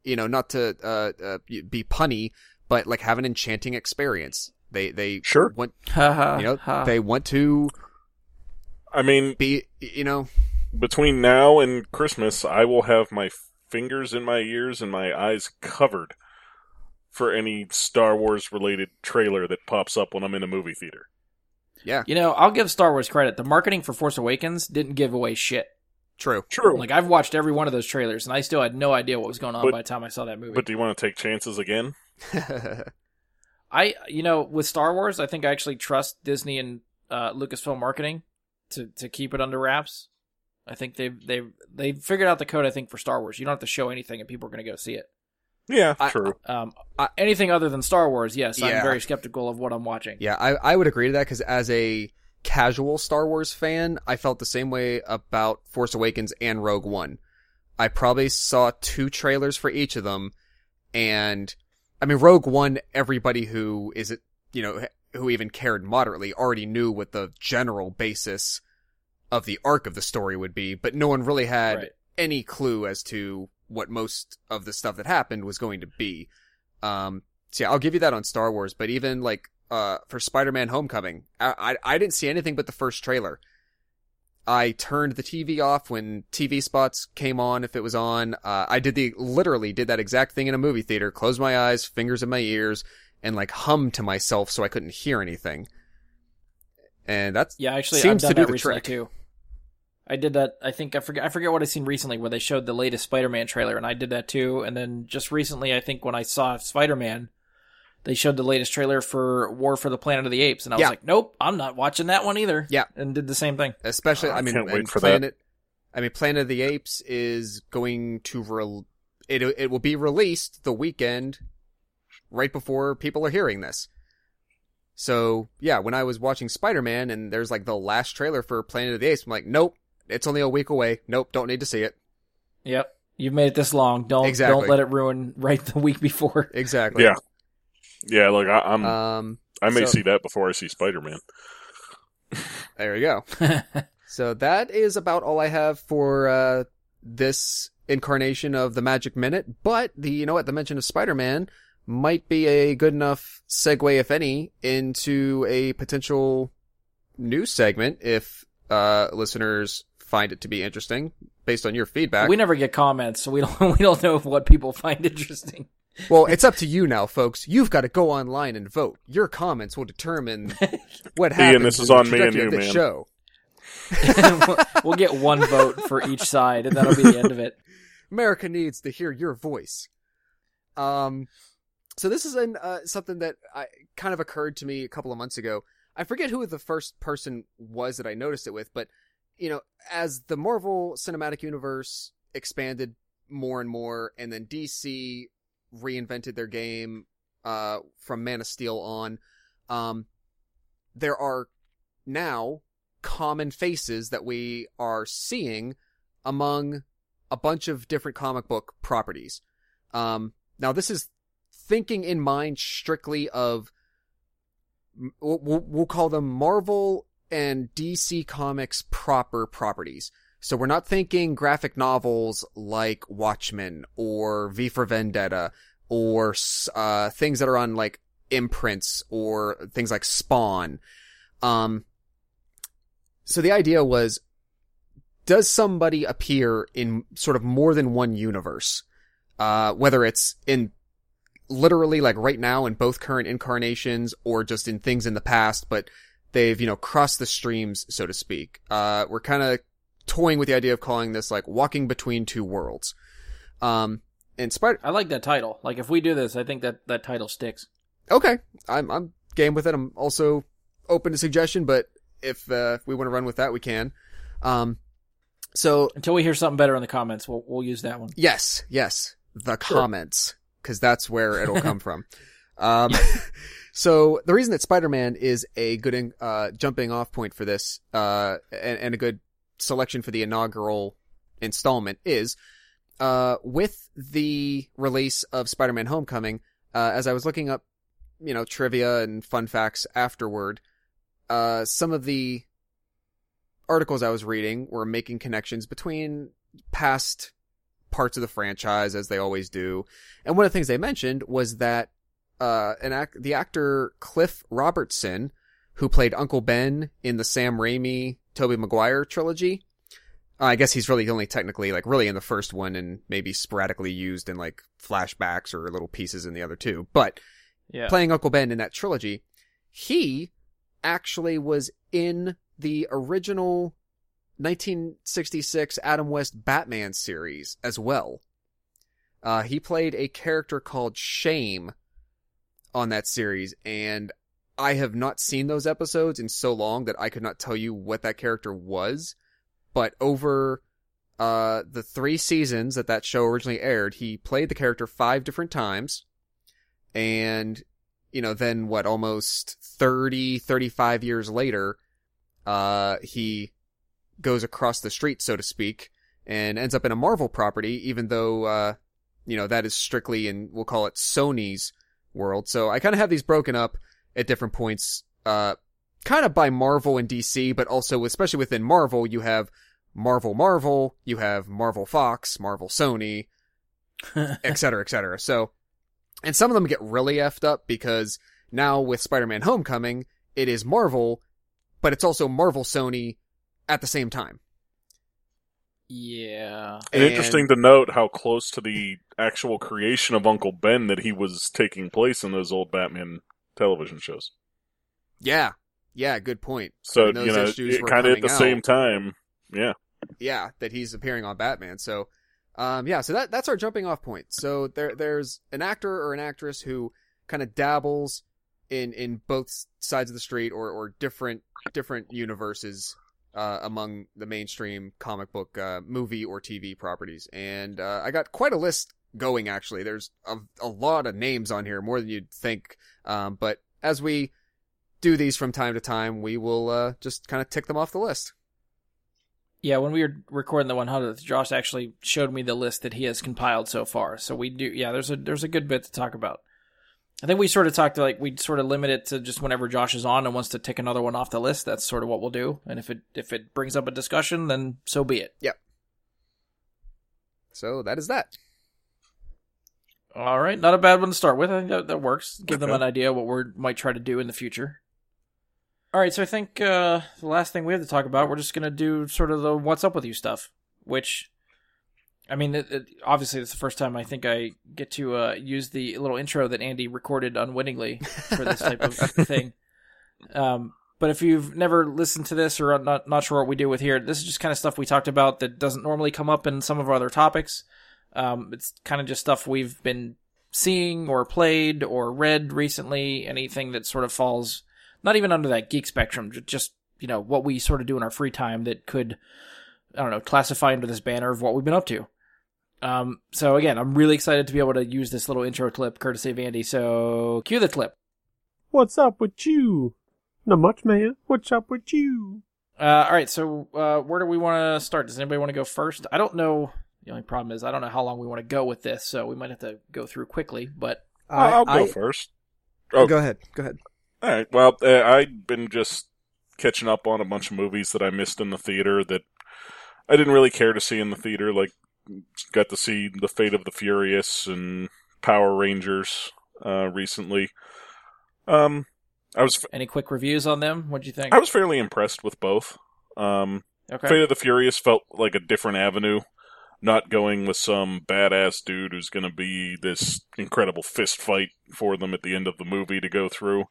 you know, not to uh, uh, be punny, but like have an enchanting experience. They they sure want, you know, they want to. I mean, be you know, between now and Christmas, I will have my fingers in my ears and my eyes covered for any Star Wars-related trailer that pops up when I'm in a movie theater. Yeah. You know, I'll give Star Wars credit. The marketing for Force Awakens didn't give away shit. True. True. Like, I've watched every one of those trailers, and I still had no idea what was going on but, by the time I saw that movie. But do you want to take chances again? I, you know, with Star Wars, I think I actually trust Disney and uh, Lucasfilm marketing to, to keep it under wraps. I think they've, they've, they've figured out the code, I think, for Star Wars. You don't have to show anything, and people are going to go see it. Yeah, I, true. Um, I, anything other than Star Wars, yes, yeah. I'm very skeptical of what I'm watching. Yeah, I, I would agree to that because as a casual Star Wars fan, I felt the same way about Force Awakens and Rogue One. I probably saw two trailers for each of them, and I mean, Rogue One, everybody who is, you know, who even cared moderately already knew what the general basis of the arc of the story would be, but no one really had right. any clue as to what most of the stuff that happened was going to be. Um, so yeah, I'll give you that on Star Wars, but even like, uh, for Spider-Man Homecoming, I, I, I didn't see anything but the first trailer. I turned the T V off when T V spots came on, if it was on. Uh, I did the, literally did that exact thing in a movie theater, closed my eyes, fingers in my ears, and like hummed to myself so I couldn't hear anything. And that's, yeah, actually, seems I've done to do that the trick too. I did that, I think, I forget I forget what I've seen recently where they showed the latest Spider-Man trailer, and I did that too, and then just recently, I think when I saw Spider-Man, they showed the latest trailer for War for the Planet of the Apes, and I yeah. was like, nope, I'm not watching that one either. Yeah. And did the same thing. Especially, oh, I, I mean, can't wait for Planet, that. I mean, Planet of the Apes is going to, re- it it will be released the weekend right before people are hearing this. So, yeah, when I was watching Spider-Man, and there's like the last trailer for Planet of the Apes, I'm like, nope. It's only a week away. Nope, don't need to see it. Yep. You've made it this long. Don't exactly. don't let it ruin right the week before. Exactly. Yeah. Yeah, look, I, I'm um, I may so, see that before I see Spider-Man. There you go. So that is about all I have for uh, this incarnation of the Magic Minute, but the you know what, the mention of Spider-Man might be a good enough segue, if any, into a potential news segment if uh, listeners find it to be interesting based on your feedback. We never get comments, so we don't we don't know what people find interesting. Well, it's up to you now, folks. You've got to go online and vote. Your comments will determine what happens. Ian, this is on me and you, man. Show. we'll, we'll get one vote for each side, and that'll be the end of it. America needs to hear your voice. Um, so this is an, uh, something that I, kind of occurred to me a couple of months ago. I forget who the first person was that I noticed it with, but you know, as the Marvel Cinematic Universe expanded more and more, and then D C reinvented their game uh, from Man of Steel on, um, there are now common faces that we are seeing among a bunch of different comic book properties. Um, now, this is thinking in mind strictly of, we'll, we'll call them Marvel and D C Comics proper properties. So we're not thinking graphic novels like Watchmen or V for Vendetta or uh, things that are on like imprints or things like Spawn. Um, so the idea was, does somebody appear in sort of more than one universe? Uh, whether it's in literally like right now in both current incarnations or just in things in the past, but they've, you know, crossed the streams, so to speak. Uh, we're kind of toying with the idea of calling this like walking between two worlds. Um, and Spider- I like that title. Like if we do this, I think that that title sticks. Okay. I'm, I'm game with it. I'm also open to suggestion, but if, uh, if we want to run with that, we can. Um, so until we hear something better in the comments, we'll, we'll use that one. Yes. Yes. The sure. Comments. Cause that's where it'll come from. Um, so the reason that Spider-Man is a good uh, jumping off point for this uh, and, and a good selection for the inaugural installment is uh, with the release of Spider-Man Homecoming, uh, as I was looking up, you know, trivia and fun facts afterward, uh, some of the articles I was reading were making connections between past parts of the franchise, as they always do. And one of the things they mentioned was that Uh, an act, the actor Cliff Robertson, who played Uncle Ben in the Sam Raimi, Tobey Maguire trilogy. Uh, I guess he's really only technically, like, really in the first one and maybe sporadically used in, like, flashbacks or little pieces in the other two. But yeah. Playing Uncle Ben in that trilogy, he actually was in the original nineteen sixty-six Adam West Batman series as well. Uh, he played a character called Shame on that series, and I have not seen those episodes in so long that I could not tell you what that character was, but over uh, the three seasons that that show originally aired, he played the character five different times, and, you know, then, what, almost thirty, thirty-five years later, uh, he goes across the street, so to speak, and ends up in a Marvel property, even though, uh, you know, that is strictly in, we'll call it Sony's world. So I kind of have these broken up at different points, uh, kind of by Marvel and D C, but also, especially within Marvel, you have Marvel Marvel, you have Marvel Fox, Marvel Sony, et cetera, et cetera. So, and some of them get really effed up because now with Spider-Man Homecoming, it is Marvel, but it's also Marvel Sony at the same time. Yeah. And, and interesting to note how close to the actual creation of Uncle Ben that he was taking place in those old Batman television shows. Yeah. Yeah, good point. So, I mean, you know, it kind of at the out. same time. Yeah. Yeah, that he's appearing on Batman. So, um, yeah, so that that's our jumping off point. So there there's an actor or an actress who kind of dabbles in in both sides of the street or or different different universes. Uh, among the mainstream comic book uh, movie or T V properties. And uh, I got quite a list going, actually. There's a, a lot of names on here, more than you'd think. Um, but as we do these from time to time, we will uh, just kind of tick them off the list. Yeah, when we were recording the one hundredth, Josh actually showed me the list that he has compiled so far. So we do, yeah, there's a there's a good bit to talk about. I think we sort of talked to, like, we sort of limit it to just whenever Josh is on and wants to tick another one off the list. That's sort of what we'll do. And if it if it brings up a discussion, then so be it. Yep. So that is that. All right. Not a bad one to start with. I think that, that works. Give okay. them an idea what we might try to do in the future. All right. So I think uh, the last thing we have to talk about, we're just going to do sort of the what's up with you stuff, which I mean, it, it, obviously, it's the first time I think I get to uh, use the little intro that Andy recorded unwittingly for this type of thing. Um, but if you've never listened to this or not not sure what we do with here, this is just kind of stuff we talked about that doesn't normally come up in some of our other topics. Um, it's kind of just stuff we've been seeing or played or read recently, anything that sort of falls not even under that geek spectrum, just, you know, what we sort of do in our free time that could, I don't know, classify under this banner of what we've been up to. Um, so again, I'm really excited to be able to use this little intro clip courtesy of Andy, so cue the clip. What's up with you? Not much, man. What's up with you? Uh, all right, so uh, where do we want to start? Does anybody want to go first? I don't know. The only problem is I don't know how long we want to go with this, so we might have to go through quickly, but... I, I'll go I, first. Oh. Go ahead. Go ahead. All right, well, uh, I've been just catching up on a bunch of movies that I missed in the theater that I didn't really care to see in the theater, like got to see The Fate of the Furious and Power Rangers uh, recently. Um, I was fa- Any quick reviews on them? What'd you think? I was fairly impressed with both. Um, okay. Fate of the Furious felt like a different avenue, not going with some badass dude who's going to be this incredible fist fight for them at the end of the movie to go through.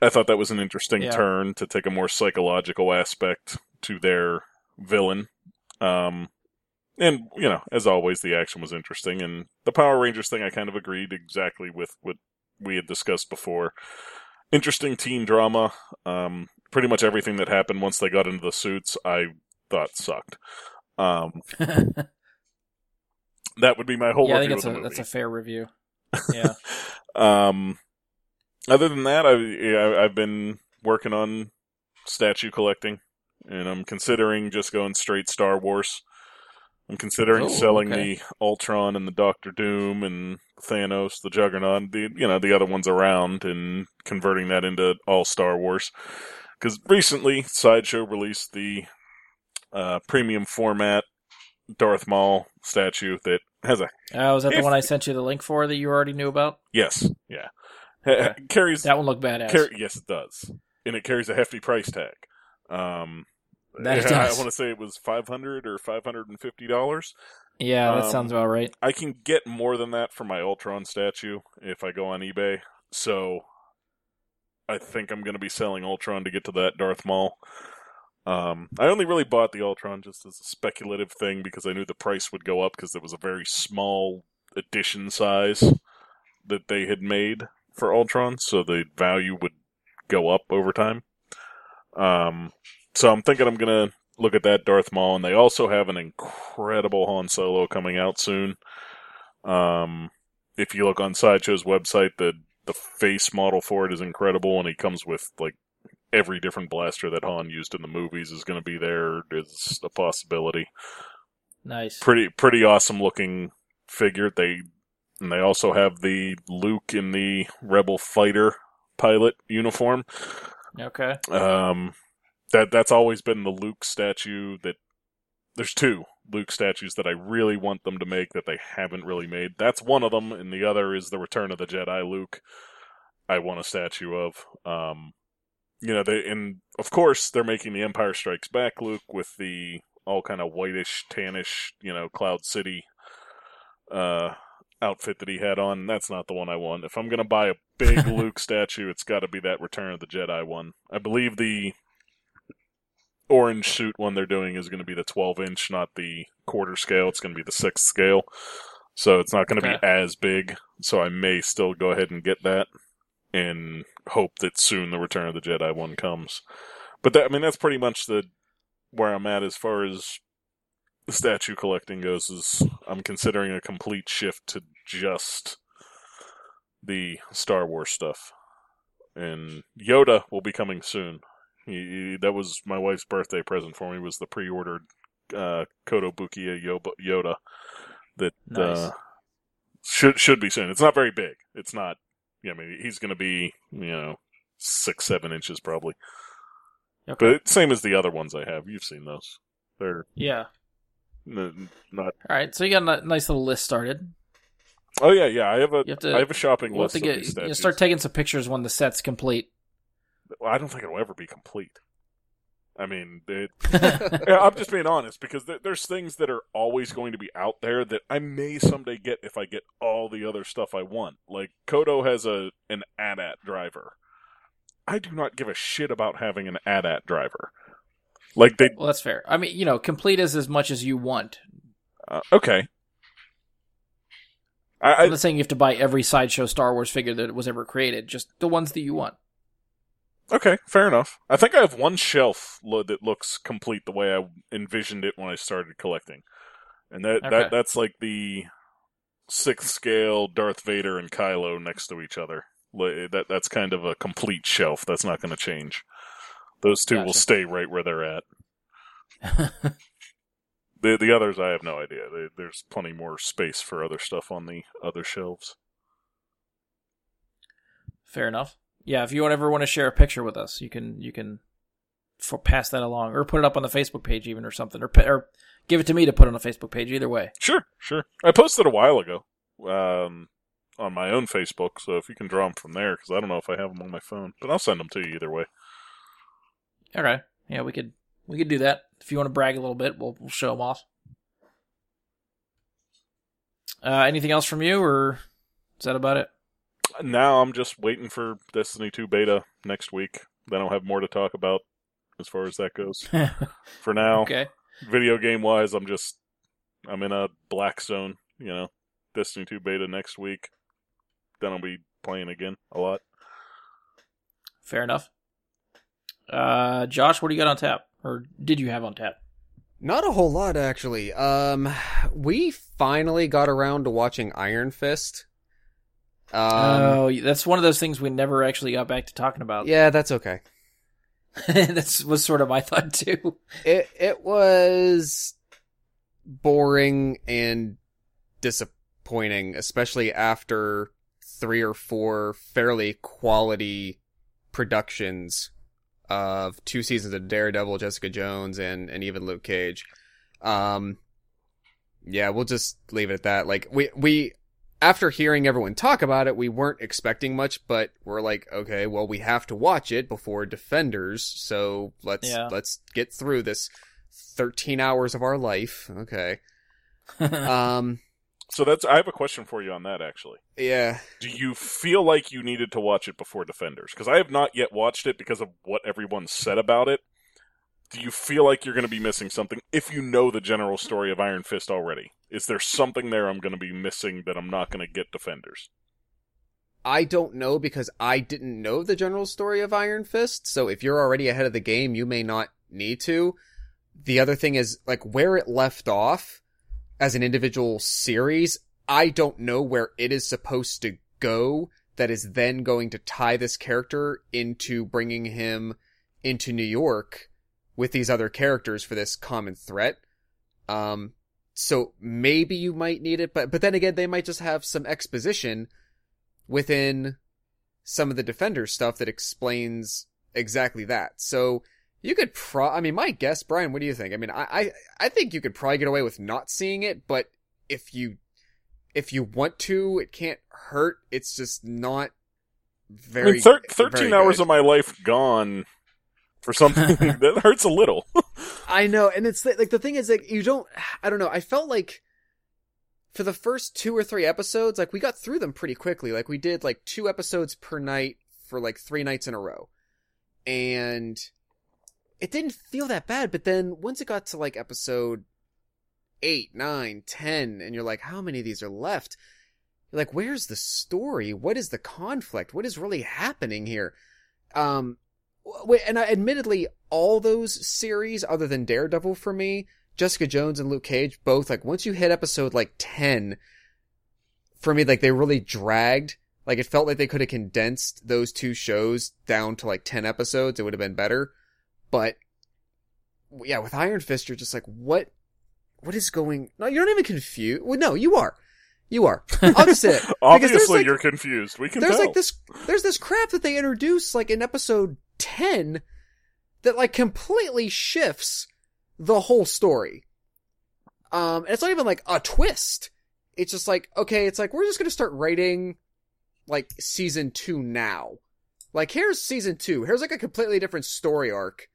I thought that was an interesting yeah. turn to take a more psychological aspect to their villain. Um, and, you know, as always, the action was interesting. And the Power Rangers thing, I kind of agreed exactly with what we had discussed before. Interesting teen drama. Um, pretty much everything that happened once they got into the suits, I thought sucked. Um, that would be my whole yeah, review I think of the a, movie. That's a fair review. Yeah. um, other than that, I, I, I've been working on statue collecting. And I'm considering just going straight Star Wars. I'm considering oh, selling okay. the Ultron and the Doctor Doom and Thanos, the Juggernaut, the you know the other ones around, and converting that into all Star Wars. Because recently, Sideshow released the uh, premium format Darth Maul statue that has a... Oh, uh, was that the one I sent you the link for that you already knew about? Yes, yeah. Okay. It carries that one looked badass. Car- yes, it does. And it carries a hefty price tag. Um, that yeah, I want to say it was five hundred dollars or five hundred fifty dollars. Yeah, that um, sounds about right. I can get more than that for my Ultron statue if I go on eBay. So I think I'm going to be selling Ultron to get to that Darth Maul. Um, I only really bought the Ultron just as a speculative thing because I knew the price would go up because there was a very small edition size that they had made for Ultron. So the value would go up over time. Um, so I'm thinking I'm going to look at that Darth Maul, and they also have an incredible Han Solo coming out soon. Um, if you look on Sideshow's website, the, the face model for it is incredible, and he comes with, like, every different blaster that Han used in the movies is going to be there, is a possibility. Nice. Pretty, pretty awesome looking figure. They, and they also have the Luke in the Rebel fighter pilot uniform. Okay. Um, that that's always been the Luke statue that there's two Luke statues that I really want them to make that they haven't really made. That's one of them, and the other is the Return of the Jedi Luke. I want a statue of. Um, you know, they and of course they're making the Empire Strikes Back Luke with the all kind of whitish, tannish, you know, Cloud City uh outfit that he had on. That's not the one I want. If I'm gonna buy a big Luke statue, it's got to be that Return of the Jedi one. I believe the orange suit one they're doing is going to be the twelve inch, not the quarter scale. It's going to be the sixth scale, so it's not going to okay. be as big. So I may still go ahead and get that and hope that soon the Return of the Jedi one comes. But that, I mean, that's pretty much the where I'm at as far as statue collecting goes. Is I'm considering a complete shift to just the Star Wars stuff. And Yoda will be coming soon. He, he, that was my wife's birthday present for me, was the pre-ordered uh, Kotobukiya Yoda that nice. uh, should should be soon. It's not very big. It's not, you know, I mean, he's going to be, you know, six, seven inches probably. Okay. But same as the other ones I have. You've seen those. They're yeah. N- not... All right, so you got a nice little list started. Oh yeah, yeah. I have a have to, I have a shopping list. Have to get, you know, start taking some pictures when the set's complete. Well, I don't think it'll ever be complete. I mean, it, I'm just being honest, because th- there's things that are always going to be out there that I may someday get if I get all the other stuff I want. Like, Kodo has a an AT-AT driver. I do not give a shit about having an AT-AT driver. Like they. Well, that's fair. I mean, you know, complete is as much as you want. Uh, okay. I, I, I'm not saying you have to buy every Sideshow Star Wars figure that was ever created, just the ones that you want. Okay, fair enough. I think I have one shelf lo- that looks complete the way I envisioned it when I started collecting. And that, okay. that that's like the sixth scale Darth Vader and Kylo next to each other. That That's kind of a complete shelf. That's not going to change. Those two gotcha. will stay right where they're at. the the others, I have no idea. They, there's plenty more space for other stuff on the other shelves. Fair enough. Yeah, if you ever want to share a picture with us, you can you can for, pass that along, or put it up on the Facebook page even, or something, or, or give it to me to put on the Facebook page. Either way, sure, sure. I posted a while ago um, on my own Facebook, so if you can draw them from there, because I don't know if I have them on my phone, but I'll send them to you either way. Okay, yeah, we could we could do that. If you want to brag a little bit, we'll we'll show them off. Uh, anything else from you, or is that about it? Now I'm just waiting for Destiny two beta next week. Then I'll have more to talk about as far as that goes. For now, okay. Video game wise, I'm just I'm in a black zone. You know, Destiny two beta next week. Then I'll be playing again a lot. Fair enough. Uh, Josh, what do you got on tap, or did you have on tap? Not a whole lot, actually. Um, we finally got around to watching Iron Fist. Um, oh, that's one of those things we never actually got back to talking about. Yeah, that's okay. That was sort of my thought, too. It it was boring and disappointing, especially after three or four fairly quality productions of two seasons of Daredevil, Jessica Jones, and, and even Luke Cage. Um, yeah, we'll just leave it at that. Like, we... we After hearing everyone talk about it, we weren't expecting much, but we're like, okay, well, we have to watch it before Defenders, so let's yeah. let's get through this thirteen hours of our life. Okay. um. So that's. I have a question for you on that, actually. Yeah. Do you feel like you needed to watch it before Defenders? Because I have not yet watched it because of what everyone said about it. Do you feel like you're going to be missing something if you know the general story of Iron Fist already? Is there something there I'm going to be missing that I'm not going to get Defenders? I don't know, because I didn't know the general story of Iron Fist, so if you're already ahead of the game, you may not need to. The other thing is, like, where it left off as an individual series, I don't know where it is supposed to go that is then going to tie this character into bringing him into New York with these other characters for this common threat. Um, so maybe you might need it, but, but then again, they might just have some exposition within some of the Defender stuff that explains exactly that. So you could pro, I mean, my guess, Brian, what do you think? I mean, I, I, I think you could probably get away with not seeing it, but if you, if you want to, it can't hurt. It's just not very, I mean, thir- thirteen very hours good. Of my life gone. For something that hurts a little. I know, and it's like, the thing is, like, you don't, I don't know, I felt like for the first two or three episodes, like, we got through them pretty quickly. Like, we did, like, two episodes per night for, like, three nights in a row. And it didn't feel that bad, but then once it got to, like, episode eight, nine, ten, and you're like, how many of these are left? You're like, where's the story? What is the conflict? What is really happening here? Um... And I, admittedly, all those series, other than Daredevil for me, Jessica Jones and Luke Cage, both, like, once you hit episode, like, ten, for me, like, they really dragged. Like, it felt like they could have condensed those two shows down to, like, ten episodes. It would have been better. But, yeah, with Iron Fist, you're just like, what? What is going... No, you're not even confused. Well, no, you are. You are. I'll just say it. Obviously, like, you're confused. We can there's, tell. Like, this, there's this crap that they introduce, like, in episode ten that, like, completely shifts the whole story. Um, and it's not even, like, a twist. It's just like, okay, it's like, we're just gonna start writing, like, season two now. Like, here's season two. Here's, like, a completely different story arc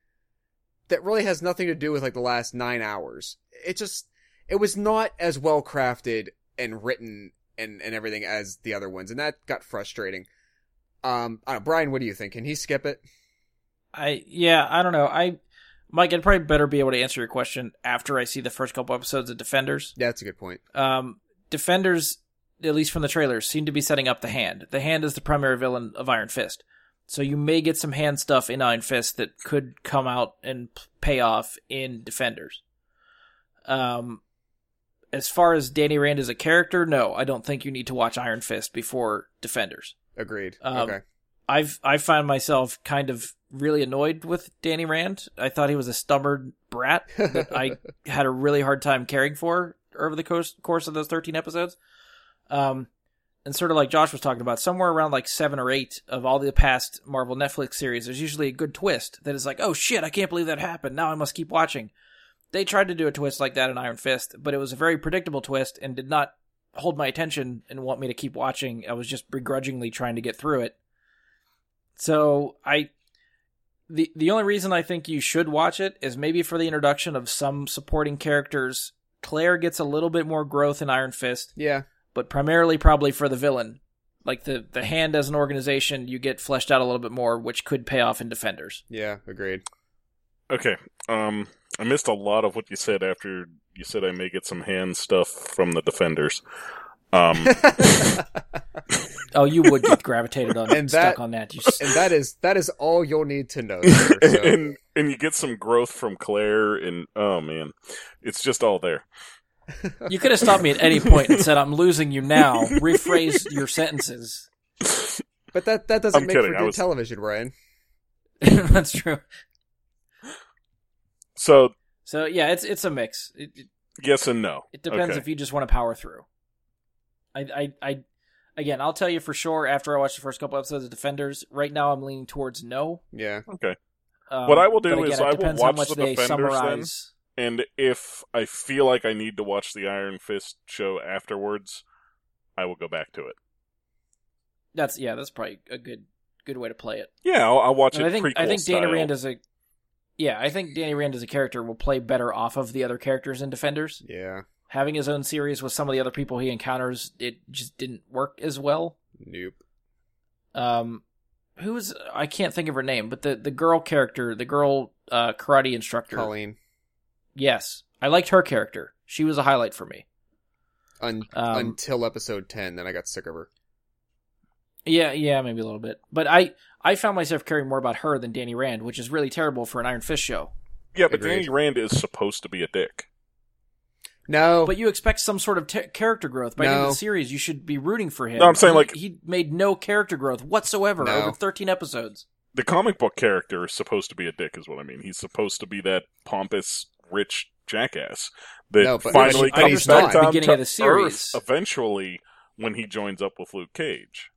that really has nothing to do with like the last nine hours. It just, it was not as well crafted and written and, and everything as the other ones. And that got frustrating. Um, I don't know, Brian, what do you think? Can he skip it? I, yeah, I don't know. I, Mike, I'd probably better be able to answer your question after I see the first couple episodes of Defenders. Yeah, that's a good point. Um, Defenders, at least from the trailers, seem to be setting up the Hand. The Hand is the primary villain of Iron Fist. So you may get some Hand stuff in Iron Fist that could come out and pay off in Defenders. Um, as far as Danny Rand as a character, no, I don't think you need to watch Iron Fist before Defenders. Agreed. Um, okay. I've I found myself kind of really annoyed with Danny Rand. I thought he was a stubborn brat that I had a really hard time caring for over the course, course of those thirteen episodes. Um, and sort of like Josh was talking about, somewhere around like seven or eight of all the past Marvel Netflix series, there's usually a good twist that is like, oh shit, I can't believe that happened. Now I must keep watching. They tried to do a twist like that in Iron Fist, but it was a very predictable twist and did not hold my attention and want me to keep watching. I was just begrudgingly trying to get through it. So I, the the only reason I think you should watch it is maybe for the introduction of some supporting characters. Claire gets a little bit more growth in Iron Fist. Yeah. But primarily probably for the villain. Like the, the Hand as an organization, you get fleshed out a little bit more, which could pay off in Defenders. Yeah, agreed. Okay. Um, I missed a lot of what you said after you said I may get some Hand stuff from the Defenders. Um. Oh, you would get gravitated on and that, stuck on that. You just... And that is that is all you'll need to know. Sir, so. and and you get some growth from Claire, and oh man, it's just all there. You could have stopped me at any point and said, "I'm losing you now." Rephrase your sentences. But that that doesn't I'm make kidding. for good was... television, Ryan. That's true. So so yeah, it's it's a mix. It, it, yes and no. It depends okay. if you just want to power through. I I. I Again, I'll tell you for sure after I watch the first couple episodes of Defenders. Right now, I'm leaning towards no. Yeah. Okay. Um, what I will do again, is I will watch the Defenders then, and if I feel like I need to watch the Iron Fist show afterwards, I will go back to it. That's yeah. That's probably a good good way to play it. Yeah, I'll, I'll watch and it. I think I think Danny Rand is a yeah. I think Danny Rand as a character will play better off of the other characters in Defenders. Yeah. Having his own series with some of the other people he encounters, it just didn't work as well. Nope. Um, who's I can't think of her name, but the, the girl character, the girl uh, karate instructor, Colleen. Yes, I liked her character. She was a highlight for me. Un- um, until episode ten, then I got sick of her. Yeah, yeah, maybe a little bit, but I I found myself caring more about her than Danny Rand, which is really terrible for an Iron Fist show. Yeah, but Agreed. Danny Rand is supposed to be a dick. No, but you expect some sort of t- character growth by no. the end of the series. You should be rooting for him. No, I'm saying he, like he made no character growth whatsoever no. over thirteen episodes. The comic book character is supposed to be a dick, is what I mean. He's supposed to be that pompous, rich jackass that no, finally I comes back down to the series. Earth eventually when he joins up with Luke Cage.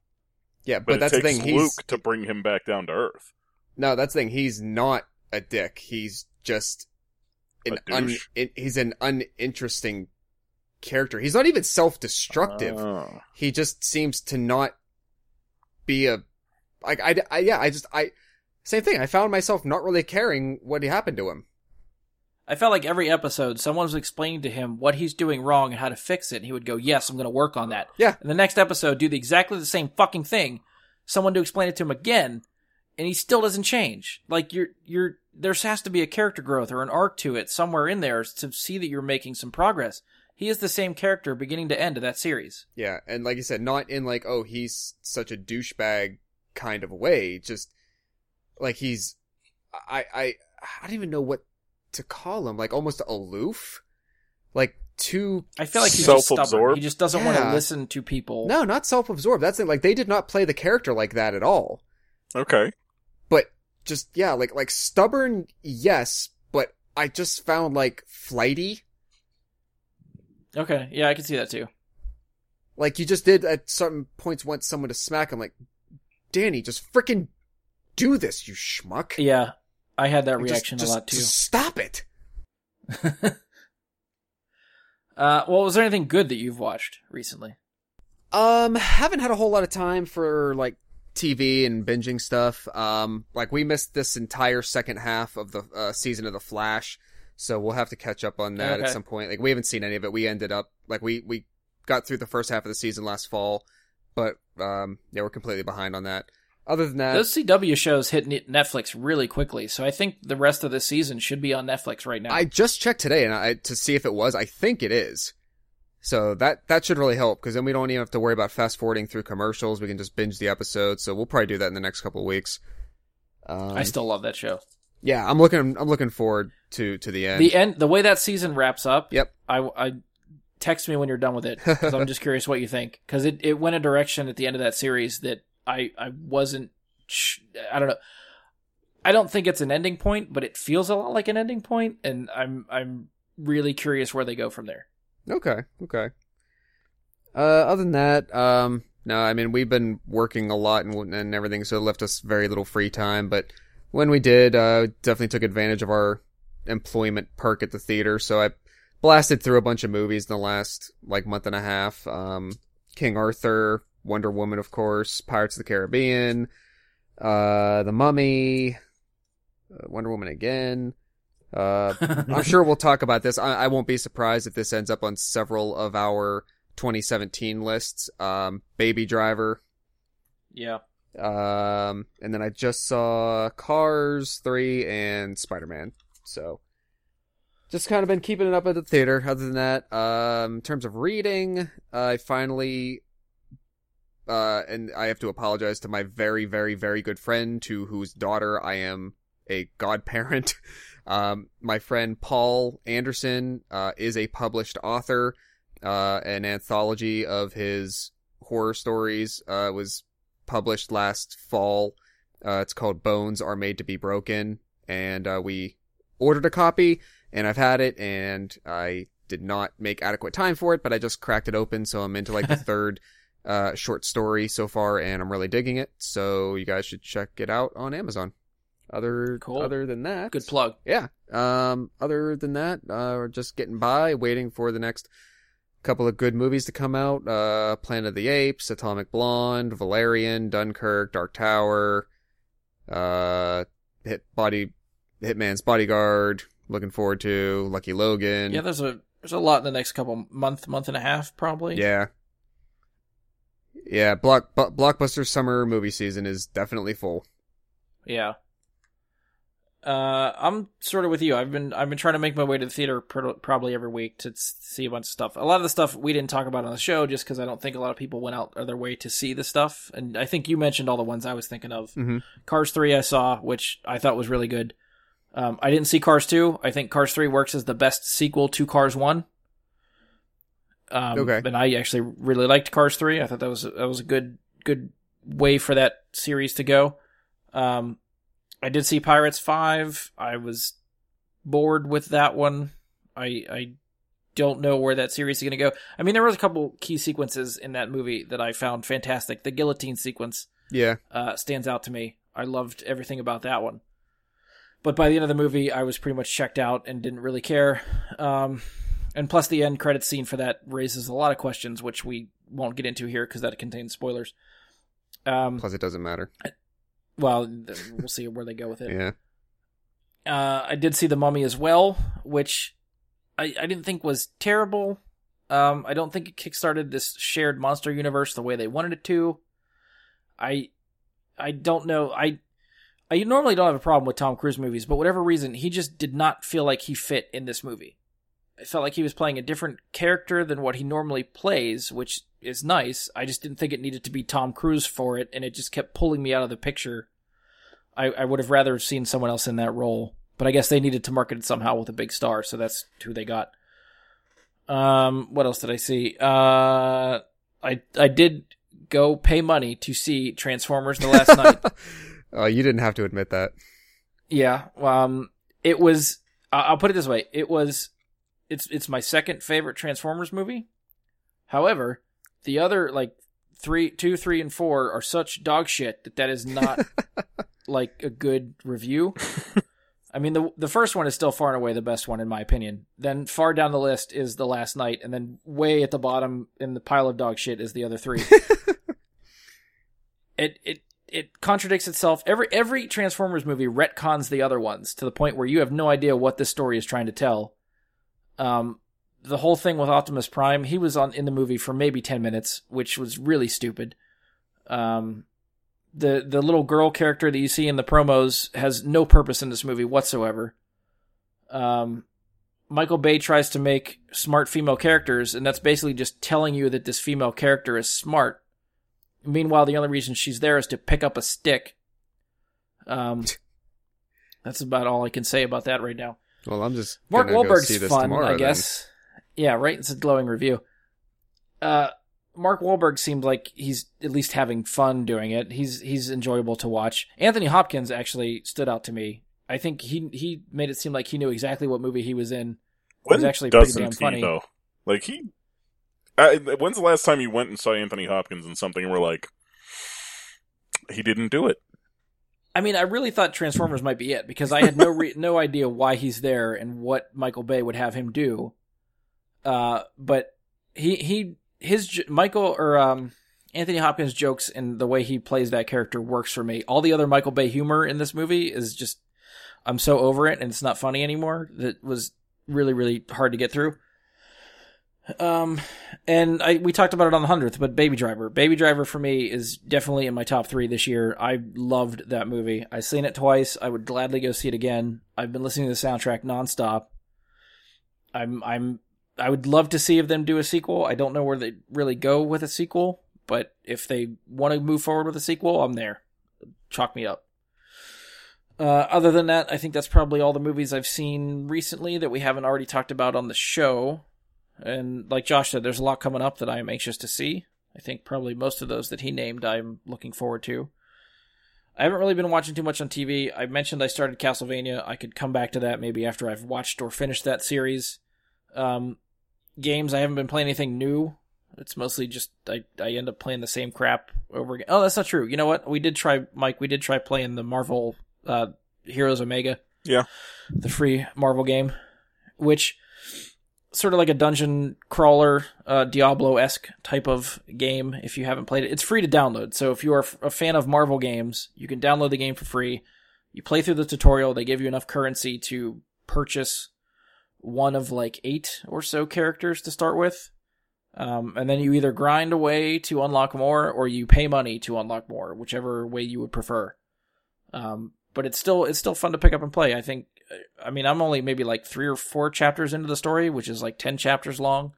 Yeah, but, but that's it takes the thing. Luke he's... to bring him back down to Earth. No, that's the thing. He's not a dick. He's just. An un, it, he's an uninteresting character. He's not even self-destructive. Oh. He just seems to not be a like I, I yeah I just I same thing. I found myself not really caring what happened to him. I felt like every episode someone was explaining to him what he's doing wrong and how to fix it. And he would go, "Yes, I'm going to work on that." Yeah. And the next episode, do the exactly the same fucking thing. Someone to explain it to him again, and he still doesn't change. Like you're you're. There has to be a character growth or an arc to it somewhere in there to see that you're making some progress. He is the same character beginning to end of that series. Yeah, and like you said, not in like, oh, he's such a douchebag kind of way. Just like he's, I, I, I don't even know what to call him. Like almost aloof, like too. I feel like he's self-absorbed. Just stubborn. He just doesn't yeah. want to listen to people. No, not self-absorbed. That's it. Like they did not play the character like that at all. Okay, but. Just, yeah, like, like stubborn, yes, but I just found, like, flighty. Okay, yeah, I can see that, too. Like, you just did, at certain points, want someone to smack him, like, Danny, just frickin' do this, you schmuck. Yeah, I had that like, reaction just, a lot, just, too. Just stop it! uh, well, was there anything good that you've watched recently? Um, haven't had a whole lot of time for, like, T V and binging stuff. Um, like we missed this entire second half of the uh, season of The Flash, so we'll have to catch up on that okay. at some point. Like we haven't seen any of it. We ended up like we we got through the first half of the season last fall, but um, yeah, we're completely behind on that. Other than that, those C W shows hit Netflix really quickly, so I think the rest of the season should be on Netflix right now. I just checked today and I to see if it was. I think it is. So that, that should really help, because then we don't even have to worry about fast-forwarding through commercials. We can just binge the episodes, so we'll probably do that in the next couple of weeks. Um, I still love that show. Yeah, I'm looking I'm looking forward to, to the end. The end, the way that season wraps up, Yep. I, I text me when you're done with it, because I'm just curious what you think. Because it, it went a direction at the end of that series that I, I wasn't... I don't know. I don't think it's an ending point, but it feels a lot like an ending point, and I'm I'm really curious where they go from there. Okay, okay. Uh, other than that, um, no, I mean, we've been working a lot and, and everything, so it left us very little free time. But when we did, uh, definitely took advantage of our employment perk at the theater. So I blasted through a bunch of movies in the last, like, month and a half. Um, King Arthur, Wonder Woman, of course, Pirates of the Caribbean, uh, The Mummy, uh, Wonder Woman again. Uh, I'm sure we'll talk about this. I, I won't be surprised if this ends up on several of our twenty seventeen lists. Um, Baby Driver. Yeah. Um, and then I just saw Cars three and Spider-Man. So just kind of been keeping it up at the theater. Other than that, um, in terms of reading, uh, I finally, uh, and I have to apologize to my very, very, very good friend to whose daughter I am a godparent. Um, my friend Paul Anderson, uh, is a published author. Uh, an anthology of his horror stories, uh, was published last fall. Uh, it's called Bones Are Made to Be Broken. And, uh, we ordered a copy and I've had it and I did not make adequate time for it, but I just cracked it open. So I'm into like the third, uh, short story so far and I'm really digging it. So you guys should check it out on Amazon. Other cool. other than that, good plug. Yeah. Um. Other than that, uh, we're just getting by, waiting for the next couple of good movies to come out. Uh, Planet of the Apes, Atomic Blonde, Valerian, Dunkirk, Dark Tower, uh, Hit Body, Hitman's Bodyguard. Looking forward to Lucky Logan. Yeah, there's a there's a lot in the next couple month month and a half probably. Yeah. Yeah. Block bu- blockbuster summer movie season is definitely full. Yeah. Uh, I'm sort of with you. I've been I've been trying to make my way to the theater pr- probably every week to see a bunch of stuff. A lot of the stuff we didn't talk about on the show just because I don't think a lot of people went out of their way to see the stuff. And I think you mentioned all the ones I was thinking of. Mm-hmm. Cars three I saw, which I thought was really good. Um, I didn't see Cars two. I think Cars three works as the best sequel to Cars one. Um, okay. And I actually really liked Cars three. I thought that was that was a good good way for that series to go. Um. I did see Pirates five. I was bored with that one. I I don't know where that series is going to go. I mean, there was a couple key sequences in that movie that I found fantastic. The guillotine sequence yeah, uh, stands out to me. I loved everything about that one. But by the end of the movie, I was pretty much checked out and didn't really care. Um, and plus the end credits scene for that raises a lot of questions, which we won't get into here because that contains spoilers. Um, plus it doesn't matter. I, Well, we'll see where they go with it. Yeah. Uh, I did see The Mummy as well, which I, I didn't think was terrible. Um, I don't think it kickstarted this shared monster universe the way they wanted it to. I I don't know. I I normally don't have a problem with Tom Cruise movies, but whatever reason, he just did not feel like he fit in this movie. It felt like he was playing a different character than what he normally plays, which is nice. I just didn't think it needed to be Tom Cruise for it, and it just kept pulling me out of the picture. I, I would have rather seen someone else in that role, but I guess they needed to market it somehow with a big star, so that's who they got. Um, what else did I see? Uh, I I did go pay money to see Transformers the last night. Uh, you didn't have to admit that. Yeah. Um, it was... I'll put it this way. It was... It's it's my second favorite Transformers movie. However, the other like three, two, three, and four are such dog shit that that is not like a good review. I mean, the the first one is still far and away the best one in my opinion. Then far down the list is The Last Night, and then way at the bottom in the pile of dog shit is the other three. it it it contradicts itself. Every every Transformers movie retcons the other ones to the point where you have no idea what this story is trying to tell. Um, the whole thing with Optimus Prime, he was on in the movie for maybe ten minutes, which was really stupid. Um, the the little girl character that you see in the promos has no purpose in this movie whatsoever. Um, Michael Bay tries to make smart female characters, and that's basically just telling you that this female character is smart. Meanwhile, the only reason she's there is to pick up a stick. Um, that's about all I can say about that right now. Well, I'm just Mark Wahlberg's go see fun, tomorrow, I guess. Then. Yeah, right. It's a glowing review. Uh, Mark Wahlberg seemed like he's at least having fun doing it. He's he's enjoyable to watch. Anthony Hopkins actually stood out to me. I think he he made it seem like he knew exactly what movie he was in. It was actually pretty damn funny. He, though? Like he. I, when's the last time you went and saw Anthony Hopkins in something and were like, he didn't do it? I mean, I really thought Transformers might be it, because I had no re- no idea why he's there and what Michael Bay would have him do. Uh, but he he his Michael or um, Anthony Hopkins jokes and the way he plays that character works for me. All the other Michael Bay humor in this movie is just, I'm so over it and it's not funny anymore. That was really, really hard to get through. Um, and I, we talked about it on the hundredth, but Baby Driver, Baby Driver for me is definitely in my top three this year. I loved that movie. I've seen it twice. I would gladly go see it again. I've been listening to the soundtrack nonstop. I'm, I'm, I would love to see if them do a sequel. I don't know where they really go with a sequel, but if they want to move forward with a sequel, I'm there. Chalk me up. Uh, other than that, I think that's probably all the movies I've seen recently that we haven't already talked about on the show. And like Josh said, there's a lot coming up that I am anxious to see. I think probably most of those that he named I'm looking forward to. I haven't really been watching too much on T V. I mentioned I started Castlevania. I could come back to that maybe after I've watched or finished that series. Um, games, I haven't been playing anything new. It's mostly just I, I end up playing the same crap over again. Oh, that's not true. You know what? We did try, Mike, we did try playing the Marvel uh, Heroes Omega. Yeah. The free Marvel game, which... sort of like a dungeon crawler, uh, Diablo-esque type of game if you haven't played it. It's free to download, so if you are a fan of Marvel games, you can download the game for free. You play through the tutorial, they give you enough currency to purchase one of like eight or so characters to start with, um, and then you either grind away to unlock more, or you pay money to unlock more, whichever way you would prefer. Um, but it's still it's still fun to pick up and play, I think. I mean, I'm only maybe like three or four chapters into the story, which is like ten chapters long.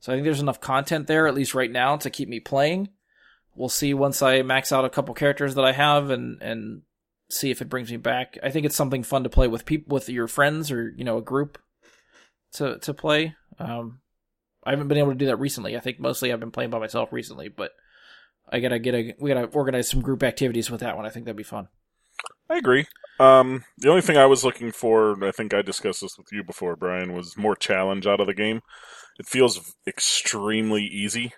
So I think there's enough content there, at least right now, to keep me playing. We'll see once I max out a couple characters that I have and, and see if it brings me back. I think it's something fun to play with people, with your friends or, you know, a group to, to play. Um, I haven't been able to do that recently. I think mostly I've been playing by myself recently, but I gotta get a, we gotta organize some group activities with that one. I think that'd be fun. I agree. Um, the only thing I was looking for, I think I discussed this with you before, Brian, was more challenge out of the game. It feels extremely easy.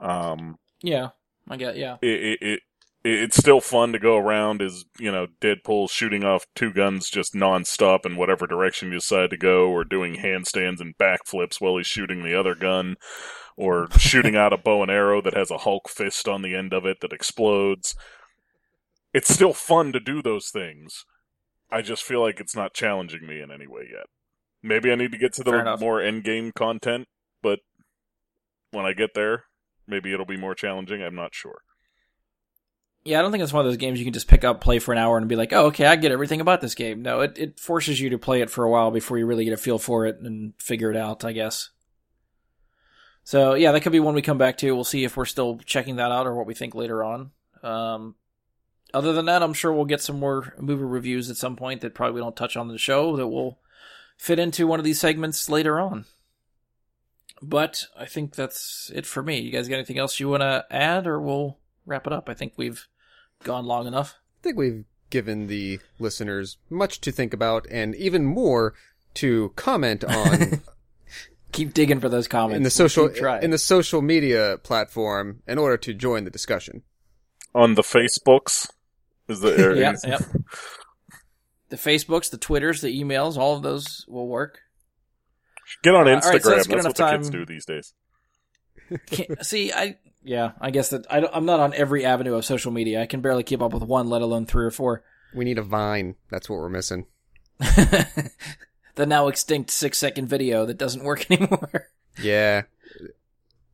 Um, yeah, I get yeah. It, it it it's still fun to go around as, you know, Deadpool shooting off two guns just nonstop in whatever direction you decide to go, or doing handstands and backflips while he's shooting the other gun, or shooting out a bow and arrow that has a Hulk fist on the end of it that explodes. It's still fun to do those things. I just feel like it's not challenging me in any way yet. Maybe I need to get to the more endgame content, but when I get there, maybe it'll be more challenging. I'm not sure. Yeah, I don't think it's one of those games you can just pick up, play for an hour, and be like, oh, okay, I get everything about this game. No, it, it forces you to play it for a while before you really get a feel for it and figure it out, I guess. So, yeah, that could be one we come back to. We'll see if we're still checking that out or what we think later on. Um... Other than that, I'm sure we'll get some more movie reviews at some point that probably we don't touch on the show that will fit into one of these segments later on. But I think that's it for me. You guys got anything else you want to add, or we'll wrap it up? I think we've gone long enough. I think we've given the listeners much to think about and even more to comment on. Keep digging for those comments. In the social, in the social media platform in order to join the discussion. On the Facebooks. Is the area. yep, yep. The Facebooks, the Twitters, the emails, all of those will work. Get on Instagram. Uh, all right, so that's that's what time. The kids do these days. Can't, see, I yeah, I guess that I don't, I'm not on every avenue of social media. I can barely keep up with one, let alone three or four. We need a Vine. That's what we're missing. The now extinct six second video that doesn't work anymore. Yeah.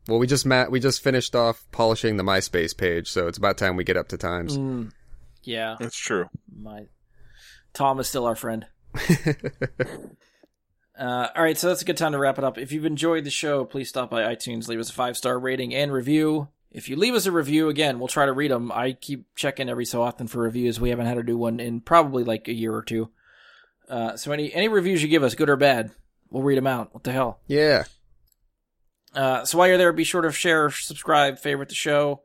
Well, we just Matt, we just finished off polishing the MySpace page, so it's about time we get up to times. Mm, yeah, that's true. My Tom is still our friend. Uh, all right, so that's a good time to wrap it up. If you've enjoyed the show, please stop by iTunes, leave us a five-star rating and review. If you leave us a review, again, we'll try to read them. I keep checking every so often for reviews. We haven't had to do one in probably like a year or two. Uh, so any any reviews you give us, good or bad, we'll read them out. What the hell? Yeah. Uh, so while you're there, be sure to share, subscribe, favorite the show.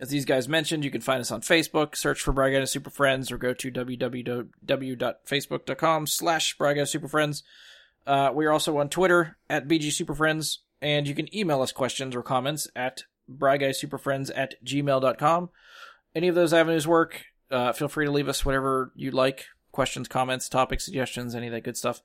As these guys mentioned, you can find us on Facebook. Search for Bragg and Super Friends, or go to www.facebook.com slash Bragg and Super Friends. Uh, we are also on Twitter at B G Super Friends, and you can email us questions or comments at braggeysuperfriends at gmail.com. Any of those avenues work. Uh, feel free to leave us whatever you like. Questions, comments, topic suggestions, any of that good stuff.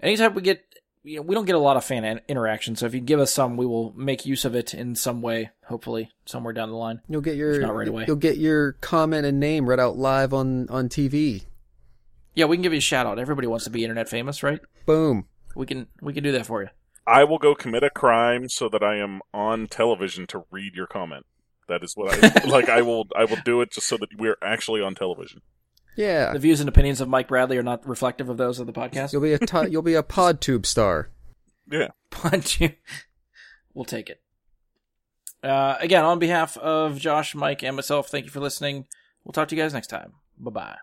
Anytime we get, you know, we don't get a lot of fan interaction, so if you give us some, we will make use of it in some way, hopefully, somewhere down the line. You'll get your, if not right away. You'll get your comment and name read out live on, on T V. Yeah, we can give you a shout out. Everybody wants to be internet famous, right? Boom. We can we can do that for you. I will go commit a crime so that I am on television to read your comment. That is what I like. I will I will do it just so that we're actually on television. Yeah. The views and opinions of Mike Bradley are not reflective of those of the podcast. You'll be a t- you'll be a PodTube star. Yeah. PodTube. We'll take it. Uh, again, on behalf of Josh, Mike, and myself, thank you for listening. We'll talk to you guys next time. Bye bye.